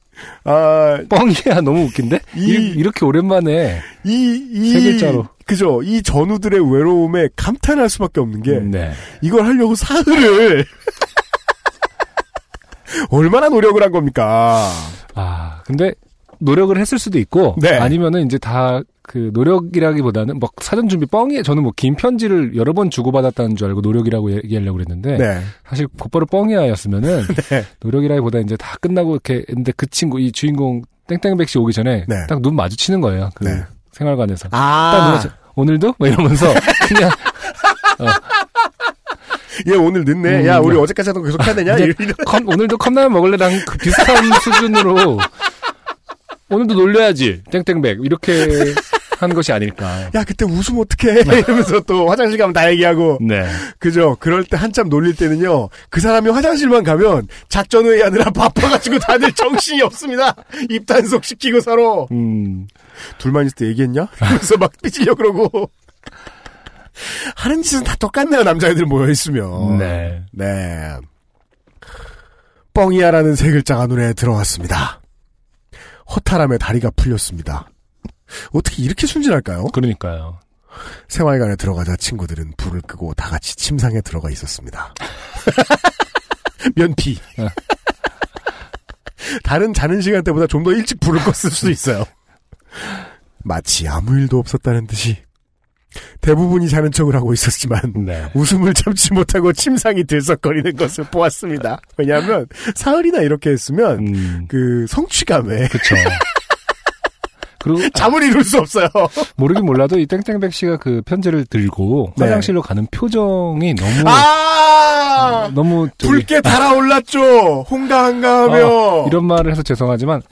아 뻥이야 너무 웃긴데 이, 이렇게 오랜만에 이, 이, 세 글자로 그죠? 이 전우들의 외로움에 감탄할 수밖에 없는 게 네. 이걸 하려고 사흘을 얼마나 노력을 한 겁니까? 아 근데 노력을 했을 수도 있고 네. 아니면은 이제 다 그 노력이라기보다는 막 사전 준비 뻥이야. 저는 뭐 긴 편지를 여러 번 주고받았다는 줄 알고 노력이라고 얘기하려고 그랬는데 네. 사실 곧바로 뻥이야였으면은 네. 노력이라기보다 이제 다 끝나고 이렇게 근데 그 친구 이 주인공 땡땡백씨 오기 전에 네. 딱 눈 마주치는 거예요. 그 네. 생활관에서 아~ 딱 눈에서, 오늘도 막 이러면서 그냥 어. 얘 오늘 늦네. 음, 야 우리 야. 어제까지 하던 거 계속 해야 되냐? 컵, 오늘도 컵라면 먹을래랑 그 비슷한 수준으로. 오늘도 놀려야지 땡땡백 이렇게 한 것이 아닐까. 야 그때 웃음 어떡해 이러면서 또 화장실 가면 다 얘기하고 네. 그죠. 그럴 때 한참 놀릴 때는요 그 사람이 화장실만 가면 작전회의 하느라 바빠가지고 다들 정신이 없습니다. 입단속 시키고 서로 음. 둘만 있을 때 얘기했냐 그래서 막 삐지려고 그러고 하는 짓은 다 똑같네요. 남자애들 모여있으면 네. 네. 뻥이야라는 세 글자가 눈에 들어왔습니다. 허탈함에 다리가 풀렸습니다. 어떻게 이렇게 순진할까요? 그러니까요. 생활관에 들어가자 친구들은 불을 끄고 다 같이 침상에 들어가 있었습니다. 면피. 다른 자는 시간대보다 좀 더 일찍 불을 껐을 수도 있어요. 마치 아무 일도 없었다는 듯이 대부분이 자는 척을 하고 있었지만 네. 웃음을 참지 못하고 침상이 들썩거리는 것을 보았습니다. 왜냐하면 사흘이나 이렇게 했으면 음. 그 성취감에 그쵸. 그리고 잠을 이룰 수 없어요. 모르긴 몰라도 이 땡땡백 씨가 그 편지를 들고 네. 화장실로 가는 표정이 너무 아~ 어, 너무 저기, 붉게 달아올랐죠. 홍가한가하며 어, 이런 말을 해서 죄송하지만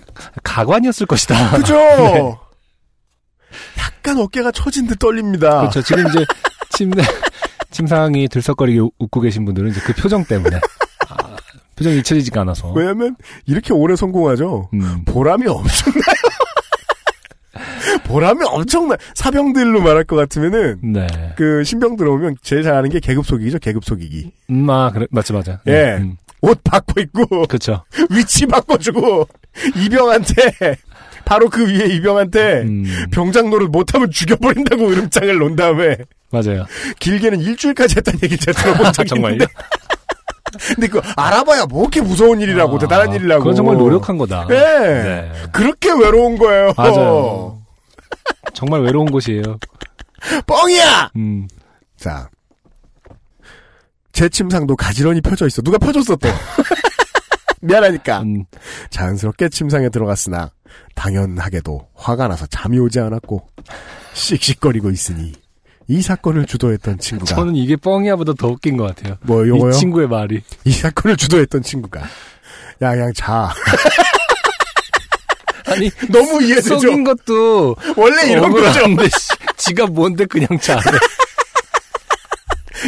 가관이었을 것이다. 그죠. 네. 약간 어깨가 처진 듯 떨립니다. 그렇죠. 지금 이제 침대, 침상이 들썩거리게 웃고 계신 분들은 이제 그 표정 때문에 아, 표정이 잊혀지지가 않아서. 왜냐하면 이렇게 오래 성공하죠. 음. 보람이 엄청나요. 보람이 엄청나. 사병들로 말할 것 같으면은 네. 그 신병 들어오면 제일 잘하는 게 계급 속이기죠. 계급 속이기. 음, 아 그래 맞지 맞아. 예. 음. 옷 바꿔 입고. 그렇죠. 위치 바꿔주고 이병한테. 바로 그 위에 이병한테 음. 병장 노릇 못하면 죽여버린다고 으름장을 놓은 다음에 맞아요. 길게는 일주일까지 했다는 얘기를 제가 들어본 적이 정말요? 있는데 근데 그거 알아봐야 뭐 그렇게 무서운 일이라고 아, 대단한 일이라고 그건 정말 노력한 거다. 네. 네. 그렇게 외로운 거예요. 맞아요. 정말 외로운 곳이에요. 뻥이야! 음. 자, 제 침상도 가지런히 펴져 있어. 누가 펴줬어 또. 미안하니까. 음. 자연스럽게 침상에 들어갔으나 당연하게도 화가 나서 잠이 오지 않았고 씩씩거리고 있으니 이 사건을 주도했던 친구가 저는 이게 뻥이야보다 더 웃긴 것 같아요. 뭐 요거요? 이 친구의 말이 이 사건을 주도했던 친구가 야 그냥 자 아니 너무 이해되죠? 속인 것도 원래 이런 거죠. 지가 뭔데 그냥 자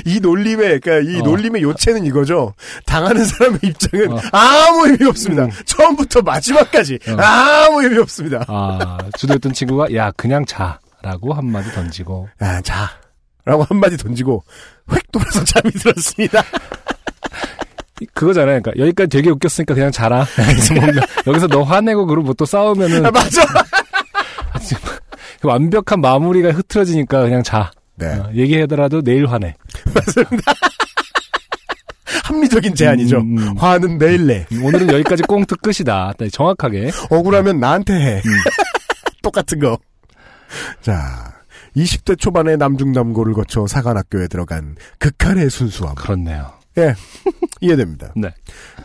이 놀림의, 그러니까 이 어. 놀림의 요체는 이거죠. 당하는 사람의 입장은 어. 아무 의미 없습니다. 음. 처음부터 마지막까지 어. 아무 의미 없습니다. 아, 주도했던 친구가 야 그냥 자라고 한마디 던지고 야 자라고 한마디 던지고 획 돌아서 잠이 들었습니다. 그거잖아요. 그러니까 여기까지 되게 웃겼으니까 그냥 자라. 여기서 너 화내고 그러고 또 싸우면은 아, 맞아. 완벽한 마무리가 흐트러지니까 그냥 자. 네. 어, 얘기하더라도 내일 화내. 맞습니다. 합리적인 제안이죠. 음. 화는 내일 내. 오늘은 여기까지 꽁트 끝이다. 정확하게. 억울하면 음. 나한테 해. 음. 똑같은 거. 자, 이십 대 초반의 남중남고를 거쳐 사관학교에 들어간 극한의 순수함. 그렇네요. 예, 이해됩니다. 네.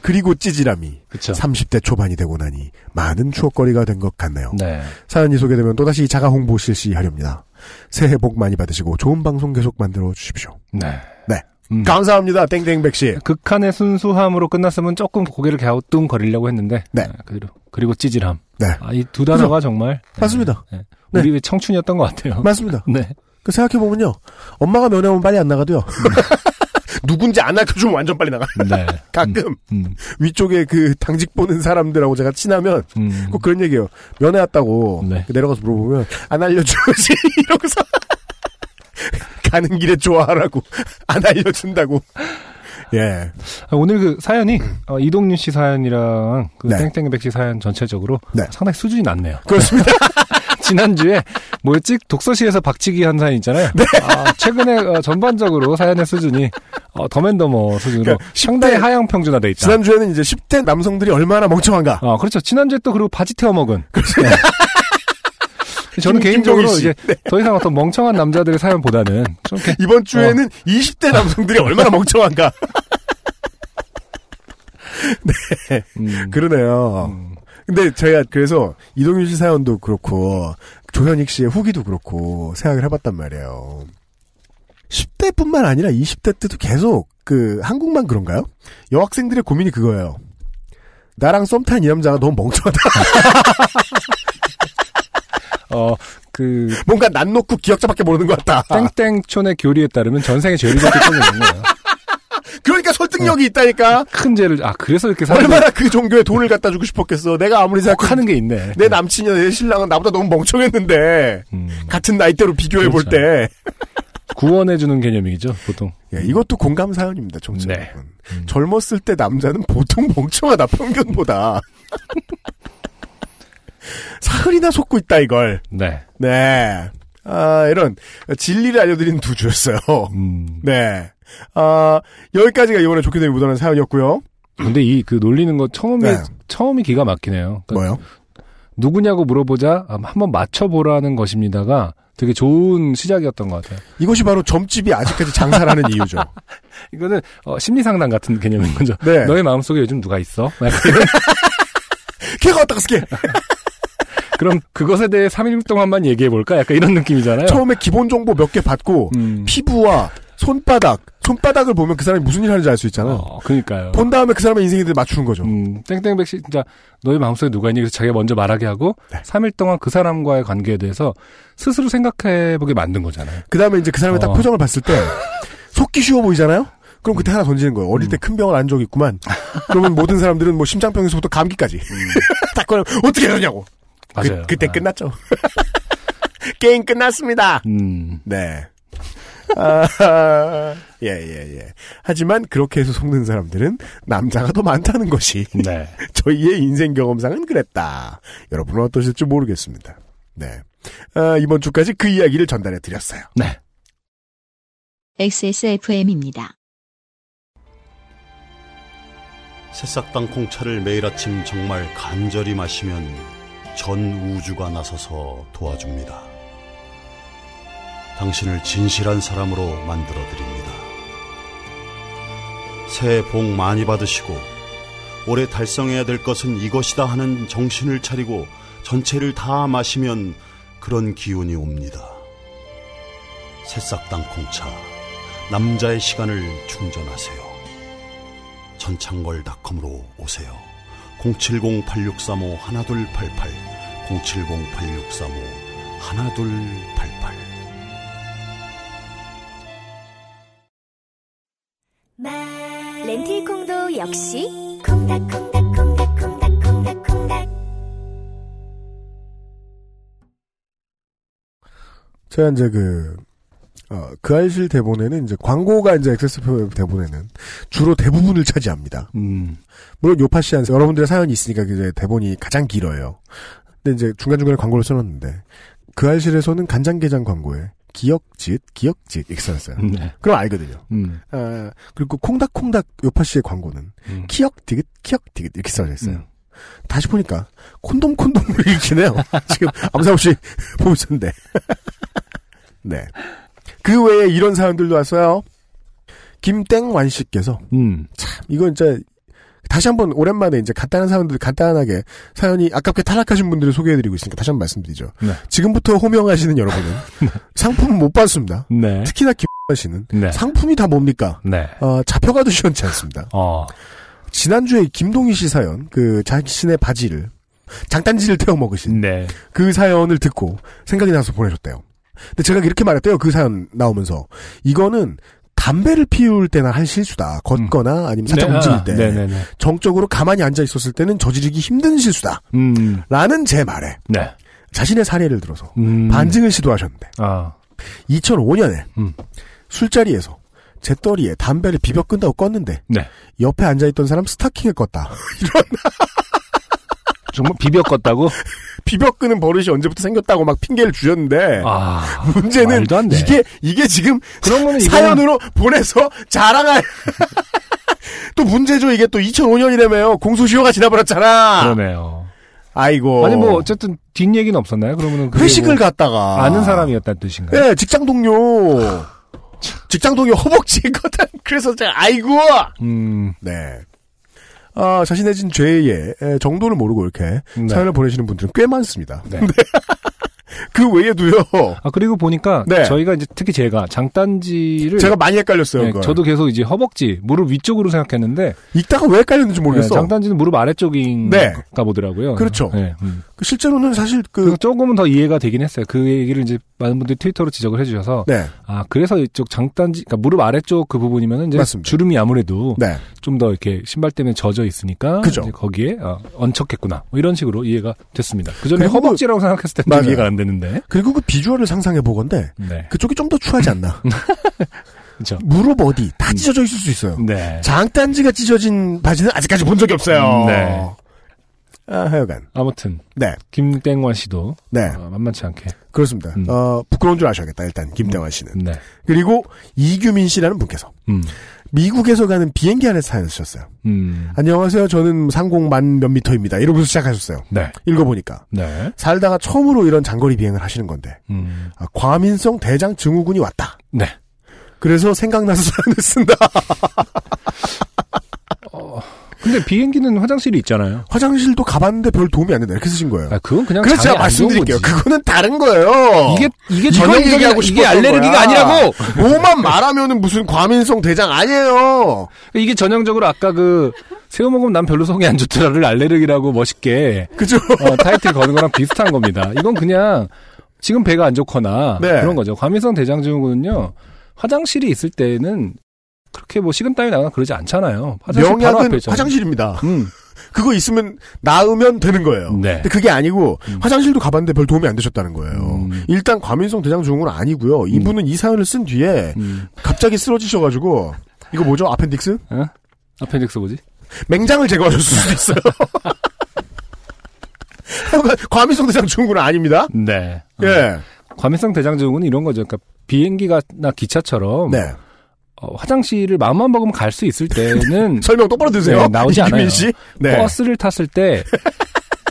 그리고 찌질함이 그쵸. 삼십 대 초반이 되고 나니 많은 추억거리가 된 것 같네요. 네. 사연이 소개되면 또다시 자가홍보 실시하렵니다. 새해 복 많이 받으시고 좋은 방송 계속 만들어 주십시오. 네. 네. 음. 감사합니다. 땡땡백씨. 극한의 순수함으로 끝났으면 조금 고개를 갸우뚱거리려고 했는데. 네. 아, 그리고, 그리고 찌질함. 네. 아, 이 두 단어가 그죠? 정말. 맞습니다. 네. 네. 우리의 청춘이었던 것 같아요. 맞습니다. 네. 그 생각해보면요. 엄마가 면회 오면 빨리 안 나가도요. 누군지 안 알려주면 완전 빨리 나가. 네. 가끔 음, 음. 위쪽에 그 당직 보는 사람들하고 제가 친하면 음. 꼭 그런 얘기예요. 면회 왔다고 네. 내려가서 물어보면 안 알려주지 이러고서 가는 길에 좋아하라고 안 알려준다고. 예. 오늘 그 사연이 어, 이동윤 씨 사연이랑 그 네. 땡땡백 씨 사연 전체적으로 네. 상당히 수준이 낮네요. 그렇습니다. 지난주에 뭐였지? 독서실에서 박치기 한 사연 있잖아요. 네. 아, 최근에 어, 전반적으로 사연의 수준이 어, 덤앤더머 수준으로 그러니까 상당히 하향 평준화돼 있다. 지난주에는 이제 십 대 남성들이 얼마나 멍청한가. 어, 그렇죠. 지난주에 또 그리고 바지 태워 먹은. 그렇죠. 네. 저는 김, 개인적으로 이제 네. 더 이상 어떤 멍청한 남자들의 사연보다는 좀 이번 주에는 어. 이십 대 남성들이 얼마나 멍청한가. 네, 음. 그러네요. 음. 근데 저희가 그래서 이동윤 씨 사연도 그렇고 조현익 씨의 후기도 그렇고 생각을 해봤단 말이에요. 십 대뿐만 아니라 이십 대 때도 계속 그 한국만 그런가요? 여학생들의 고민이 그거예요. 나랑 썸 탄 이 남자가 너무 멍청하다. 어, 그. 뭔가 난 놓고 기억자밖에 모르는 것 같다. 땡땡촌의 교리에 따르면 전생에 죄를 졌기 때문이에요. 그러니까 설득력이 어. 있다니까? 큰 죄를, 아, 그래서 이렇게 사는 얼마나 그 종교에 돈을 갖다 주고 싶었겠어. 내가 아무리 생각하는 게 있네. 내 남친이나 내 신랑은 나보다 너무 멍청했는데. 음. 같은 나이대로 비교해 그렇죠. 볼 때. 구원해주는 개념이죠, 보통. 예, 이것도 공감 사연입니다, 정치 네. 음. 젊었을 때 남자는 보통 멍청하다, 평균보다. 사흘이나 속고 있다, 이걸. 네. 네. 아, 이런, 진리를 알려드리는 두 주였어요. 음. 네. 아, 여기까지가 이번에 좋게 된 묻어난 사연이었고요. 근데 이, 그 놀리는 거 처음에, 네. 처음이 기가 막히네요. 그러니까 뭐요? 누구냐고 물어보자, 한번 맞춰보라는 것입니다가 되게 좋은 시작이었던 것 같아요. 이것이 바로 점집이 아직까지 장사를 하는 이유죠. 이거는, 어, 심리상담 같은 개념인 거죠. 네. 너의 마음속에 요즘 누가 있어? 걔가 왔다 갔을게! 그럼 그것에 대해 삼 일 동안만 얘기해볼까? 약간 이런 느낌이잖아요. 처음에 기본 정보 몇 개 받고 음. 피부와 손바닥, 손바닥을 보면 그 사람이 무슨 일 하는지 알 수 있잖아. 어, 그러니까요. 본 다음에 그 사람의 인생에 대해 맞추는 거죠. 음, 땡땡백 씨, 진짜 너의 마음속에 누가 있니? 그래서 자기가 먼저 말하게 하고 네. 삼 일 동안 그 사람과의 관계에 대해서 스스로 생각해보게 만든 거잖아요. 그 다음에 이제 그 사람의 딱 어. 표정을 봤을 때 속기 쉬워 보이잖아요? 그럼 그때 하나 던지는 거예요. 어릴 때 큰 병을 안 적이 있구만. 그러면 모든 사람들은 뭐 심장병에서부터 감기까지. 딱 걸면 어떻게 하냐고. 맞아요. 그, 그때 아. 끝났죠. 게임 끝났습니다. 음. 네. 아, 예, 예, 예. 하지만 그렇게 해서 속는 사람들은 남자가 더 많다는 것이. 네. 저희의 인생 경험상은 그랬다. 여러분은 어떠실지 모르겠습니다. 네. 아, 이번 주까지 그 이야기를 전달해 드렸어요. 네. 엑스에스에프엠입니다. 새싹당 콩차를 매일 아침 정말 간절히 마시면 전 우주가 나서서 도와줍니다. 당신을 진실한 사람으로 만들어드립니다. 새해 복 많이 받으시고 올해 달성해야 될 것은 이것이다 하는 정신을 차리고 전체를 다 마시면 그런 기운이 옵니다. 새싹당 콩차 남자의 시간을 충전하세요. 전창걸닷컴으로 오세요. 공칠공 팔육삼오 일이팔팔 공칠공 팔육삼오 일이팔팔 렌틸콩도 역시 콩닥콩닥콩닥콩닥콩닥콩닥 제가 이제 그 어, 그 알실 대본에는 이제 광고가 이제 엑세스표 대본에는 주로 대부분을 차지합니다. 음. 물론 요파 씨한 여러분들의 사연이 있으니까 이제 대본이 가장 길어요. 근데 이제 중간중간에 광고를 써놨는데 그 알실에서는 간장게장 광고에 기억짓 기억짓 이렇게 써놨어요. 네. 그럼 알거든요. 음. 아, 그리고 콩닥콩닥 요파 씨의 광고는 음. 키억디귿 키억디귿 이렇게 써있어요. 음. 다시 보니까 콘돔 콘돔으로 읽히네요. 지금 아무 생각 없이 보고 있었는데. 네. 그 외에 이런 사연들도 왔어요. 김땡완 씨께서 음. 참 이건 진짜 다시 한번 오랜만에 이제 간단한 사연들 간단하게 사연이 아깝게 탈락하신 분들을 소개해드리고 있으니까 다시 한번 말씀드리죠. 네. 지금부터 호명하시는 여러분은 상품 못 받습니다. 네. 특히나 김땡완 씨는 네. 상품이 다 뭡니까? 네. 어, 잡혀가도 시원치 않습니다. 어. 지난주에 김동희 씨 사연 그 자신의 바지를 장단지를 태워 먹으신 네. 그 사연을 듣고 생각이 나서 보내셨대요. 근데 제가 이렇게 말했대요. 그 사연 나오면서. 이거는 담배를 피울 때나 한 실수다. 걷거나 아니면 살짝 네, 움직일 때. 네, 네, 네. 정적으로 가만히 앉아 있었을 때는 저지르기 힘든 실수다. 음. 라는 제 말에 네. 자신의 사례를 들어서 음. 반증을 시도하셨는데 아. 이천오 년에 음. 술자리에서 재떨이에 담배를 비벼 끈다고 껐는데 네. 옆에 앉아있던 사람 스타킹을 껐다. 이런 정말 비벼 껐다고? 비벼 끄는 버릇이 언제부터 생겼다고 막 핑계를 주셨는데 아, 문제는 이게 이게 지금 그런 거는 사연으로 이건... 보내서 자랑할 또 문제죠. 이게 또 이천오 년이라며요. 공소시효가 지나버렸잖아. 그러네요. 아이고. 아니 뭐 어쨌든 뒷 얘기는 없었나요? 그러면은 회식을 뭐 갔다가 아는 사람이었다는 뜻인가요? 네, 직장 동료. 직장 동료 허벅지인 거다. 그래서 제가 아이고. 음. 네. 아, 자신의 진 죄의 정도를 모르고 이렇게 네. 사연을 보내시는 분들은 꽤 많습니다. 네. 그 외에도요. 아, 그리고 보니까 네. 저희가 이제 특히 제가 장단지를 제가 많이 헷갈렸어요. 네, 저도 계속 이제 허벅지, 무릎 위쪽으로 생각했는데 읽다가 왜 헷갈렸는지 모르겠어. 네, 장단지는 무릎 아래쪽인가 네. 보더라고요. 그렇죠. 네, 음. 실제로는 사실 그 조금은 더 이해가 되긴 했어요. 그 얘기를 이제 많은 분들이 트위터로 지적을 해주셔서 네. 아, 그래서 이쪽 장단지, 그러니까 무릎 아래쪽 그 부분이면 이제 맞습니다. 주름이 아무래도 네. 좀 더 이렇게 신발 때문에 젖어 있으니까 그죠. 이제 거기에 아, 얹혔겠구나 뭐 이런 식으로 이해가 됐습니다. 그 전에 허벅지라고 생각했을 때는 맞아요. 이해가 안 되는데. 그리고 그 비주얼을 상상해 보건데 네. 그쪽이 좀 더 추하지 않나. 그렇죠. 무릎 어디 다 찢어져 있을 수 있어요. 네. 장단지가 찢어진 바지는 아직까지 본 적이 없어요. 네. 아, 하여간. 아무튼. 네. 김땡완 씨도. 네. 어, 만만치 않게. 그렇습니다. 음. 어, 부끄러운 줄 아셔야겠다, 일단, 김땡완 씨는. 음. 네. 그리고, 이규민 씨라는 분께서. 음. 미국에서 가는 비행기 안에서 사연을 쓰셨어요. 음. 안녕하세요. 저는 상공 만 몇 미터입니다. 이러면서 시작하셨어요. 네. 읽어보니까. 네. 살다가 처음으로 이런 장거리 비행을 하시는 건데. 음. 아, 과민성 대장 증후군이 왔다. 네. 그래서 생각나서 사연을 쓴다. 어. 근데 비행기는 화장실이 있잖아요. 화장실도 가봤는데 별 도움이 안 된다. 이렇게 쓰신 거예요. 아, 그건 그냥 그래서 제가 말씀드릴게요. 그거는 다른 거예요. 이게, 이게 전혀 얘기하고 싶었던 거야. 이게 알레르기가 아니라고! 뭐만 말하면은 무슨 과민성 대장 아니에요! 이게 전형적으로 아까 그, 새우 먹으면 난 별로 속이 안 좋더라를 알레르기라고 멋있게. 그죠? 어, 타이틀 거는 거랑 비슷한 겁니다. 이건 그냥, 지금 배가 안 좋거나, 네. 그런 거죠. 과민성 대장 증후군은요, 화장실이 있을 때는, 그렇게 뭐 식은 땀이 나거나 그러지 않잖아요. 화장실 명약은 화장실입니다. 음. 그거 있으면 나으면 되는 거예요. 네. 근데 그게 아니고 음. 화장실도 가봤는데 별 도움이 안 되셨다는 거예요. 음. 일단 과민성 대장 증후군은 아니고요. 음. 이분은 이 사연을 쓴 뒤에 음. 갑자기 쓰러지셔가지고 이거 뭐죠? 아펜딕스? 어? 아펜딕스 뭐지? 맹장을 제거하셨을 수도 있어요. 과민성 대장 증후군은 아닙니다. 네. 예. 과민성 대장 증후군은 이런 거죠. 그러니까 비행기나 기차처럼. 네. 어, 화장실을 마음만 먹으면 갈 수 있을 때는 설명 똑바로 드세요. 네, 나오지 않아요. 씨? 네. 버스를 탔을 때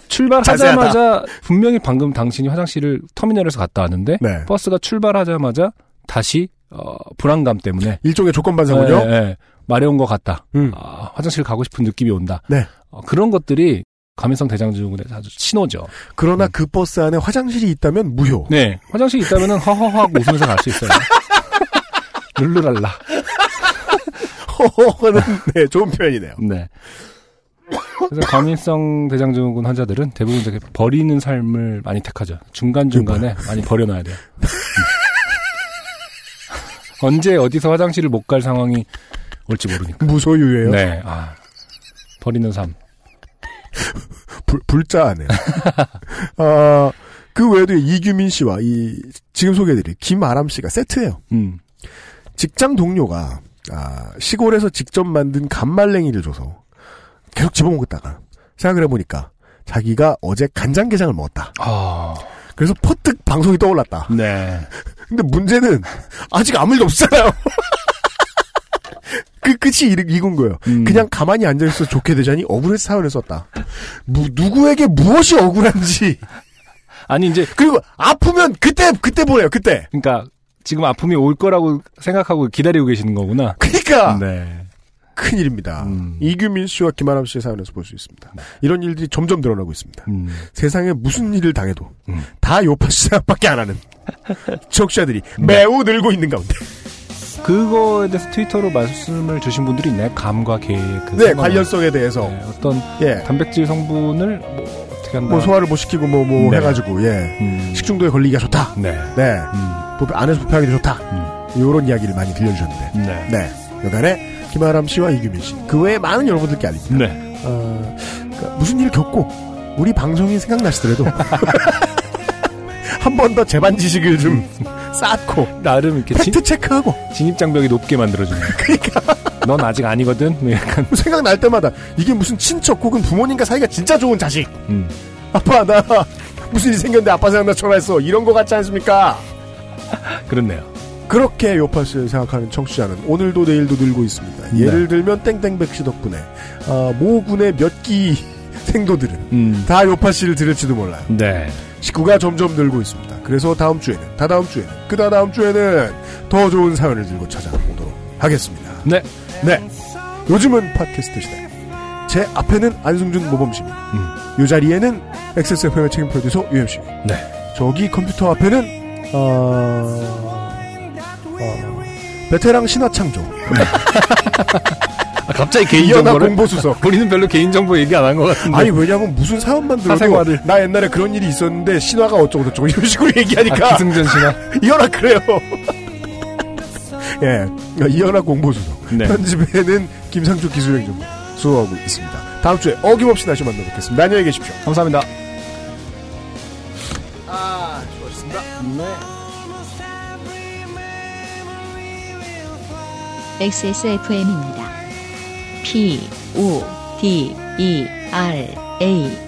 출발하자마자 자세하다. 분명히 방금 당신이 화장실을 터미널에서 갔다 왔는데 네. 버스가 출발하자마자 다시 어, 불안감 때문에 일종의 조건 반사군요. 네, 네. 마려운 것 같다. 음. 어, 화장실 가고 싶은 느낌이 온다. 네. 어, 그런 것들이 과민성 대장 증후군의 아주 신호죠. 그러나 음. 그 버스 안에 화장실이 있다면 무효. 네, 화장실이 있다면은 허허하고 웃으면서 갈 수 있어요. 룰루랄라. 허허는 네, 좋은 표현이네요. 네. 그래서 과민성 대장 증후군 환자들은 대부분 되게 버리는 삶을 많이 택하죠. 중간중간에 많이 버려놔야 돼요. 언제 어디서 화장실을 못 갈 상황이 올지 모르니까. 무소유예요? 네. 아, 버리는 삶. 불, 불자하네요. 어, 그 외에도 이규민 씨와 이, 지금 소개해드릴 김아람 씨가 세트예요. 음. 직장 동료가 아, 시골에서 직접 만든 간말랭이를 줘서 계속 집어먹었다가 생각을 해보니까 자기가 어제 간장게장을 먹었다. 아... 그래서 퍼뜩 방송이 떠올랐다. 네. 근데 문제는 아직 아무 일도 없잖아요. 그 끝이 이건 거예요. 음. 그냥 가만히 앉아있어서 좋게 되자니 억울해서 사연을 썼다. 무, 누구에게 무엇이 억울한지. 아니 이제 그리고 아프면 그때 그때 보내요. 그때. 그러니까. 지금 아픔이 올 거라고 생각하고 기다리고 계시는 거구나. 그러니까 네. 큰일입니다. 음. 이규민 씨와 김아람 씨의 사연에서 볼 수 있습니다. 네. 이런 일들이 점점 늘어나고 있습니다. 음. 세상에 무슨 일을 당해도 음. 다 요파 씨 생각밖에 안 하는 적자들이 네. 매우 늘고 있는 가운데 그거에 대해서 트위터로 말씀을 주신 분들이 있나요? 감과 개의 그 네, 관련성에 대해서 네, 어떤 예. 단백질 성분을 뭐 어떻게 한다. 뭐 소화를 못 시키고 뭐뭐 뭐 네. 해가지고 예 음. 식중독에 걸리기가 좋다. 네, 네. 음. 부패, 안에서 부패하기도 좋다. 음. 이런 이야기를 많이 들려주셨는데. 네, 네. 여간에 김아람 씨와 이규민 씨 그 외에 많은 여러분들께 알립니다. 네. 어, 그러니까 무슨 일을 겪고 우리 방송이 생각나시더라도 한 번 더 제반 지식을 좀 쌓고 나름 이렇게 팩트 체크하고 진입 장벽이 높게 만들어주는. 그러니까. 넌 아직 아니거든. 약간 생각날 때마다 이게 무슨 친척 혹은 부모님과 사이가 진짜 좋은 자식. 음. 아빠 나 무슨 일이 생겼는데 아빠 생각나 전화했어. 이런 거 같지 않습니까? 그렇네요. 그렇게 요파스를 생각하는 청취자는 오늘도 내일도 늘고 있습니다. 네. 예를 들면 땡땡백씨 덕분에 어, 모군의 몇 끼 생도들은 음. 다 요파스를 들을지도 몰라요. 네. 식구가 점점 늘고 있습니다. 그래서 다음 주에는 다다음 주에는 그다다음 주에는 더 좋은 사연을 들고 찾아오도록 하겠습니다. 네. 네. 요즘은 팟캐스트 시대. 제 앞에는 안승준 모범시민. 음. 이 자리에는 엑스에스에프엠의 책임 프로듀서 유엠씨입니다. 네. 저기 컴퓨터 앞에는 어... 어... 베테랑 신화창조. 네. 아, 갑자기 개인정보를? 공보수석. 우리는 별로 개인정보 얘기 안 한 것 같은데. 아니 왜냐면 무슨 사연만 들어도 사생활을. 나 옛날에 그런 일이 있었는데 신화가 어쩌고 저쩌고 이런 식으로 얘기하니까. 아, 기승전 신화. 이어라 그래요. 예, 이현아 공보수석. 네. 편집에는 김상조 기술행정부 수호하고 있습니다. 다음 주에 어김없이 다시 만나뵙겠습니다. 안녕히 계십시오. 감사합니다. 아, 좋았습니다. 네. 엑스에스에프엠입니다. P O D E R A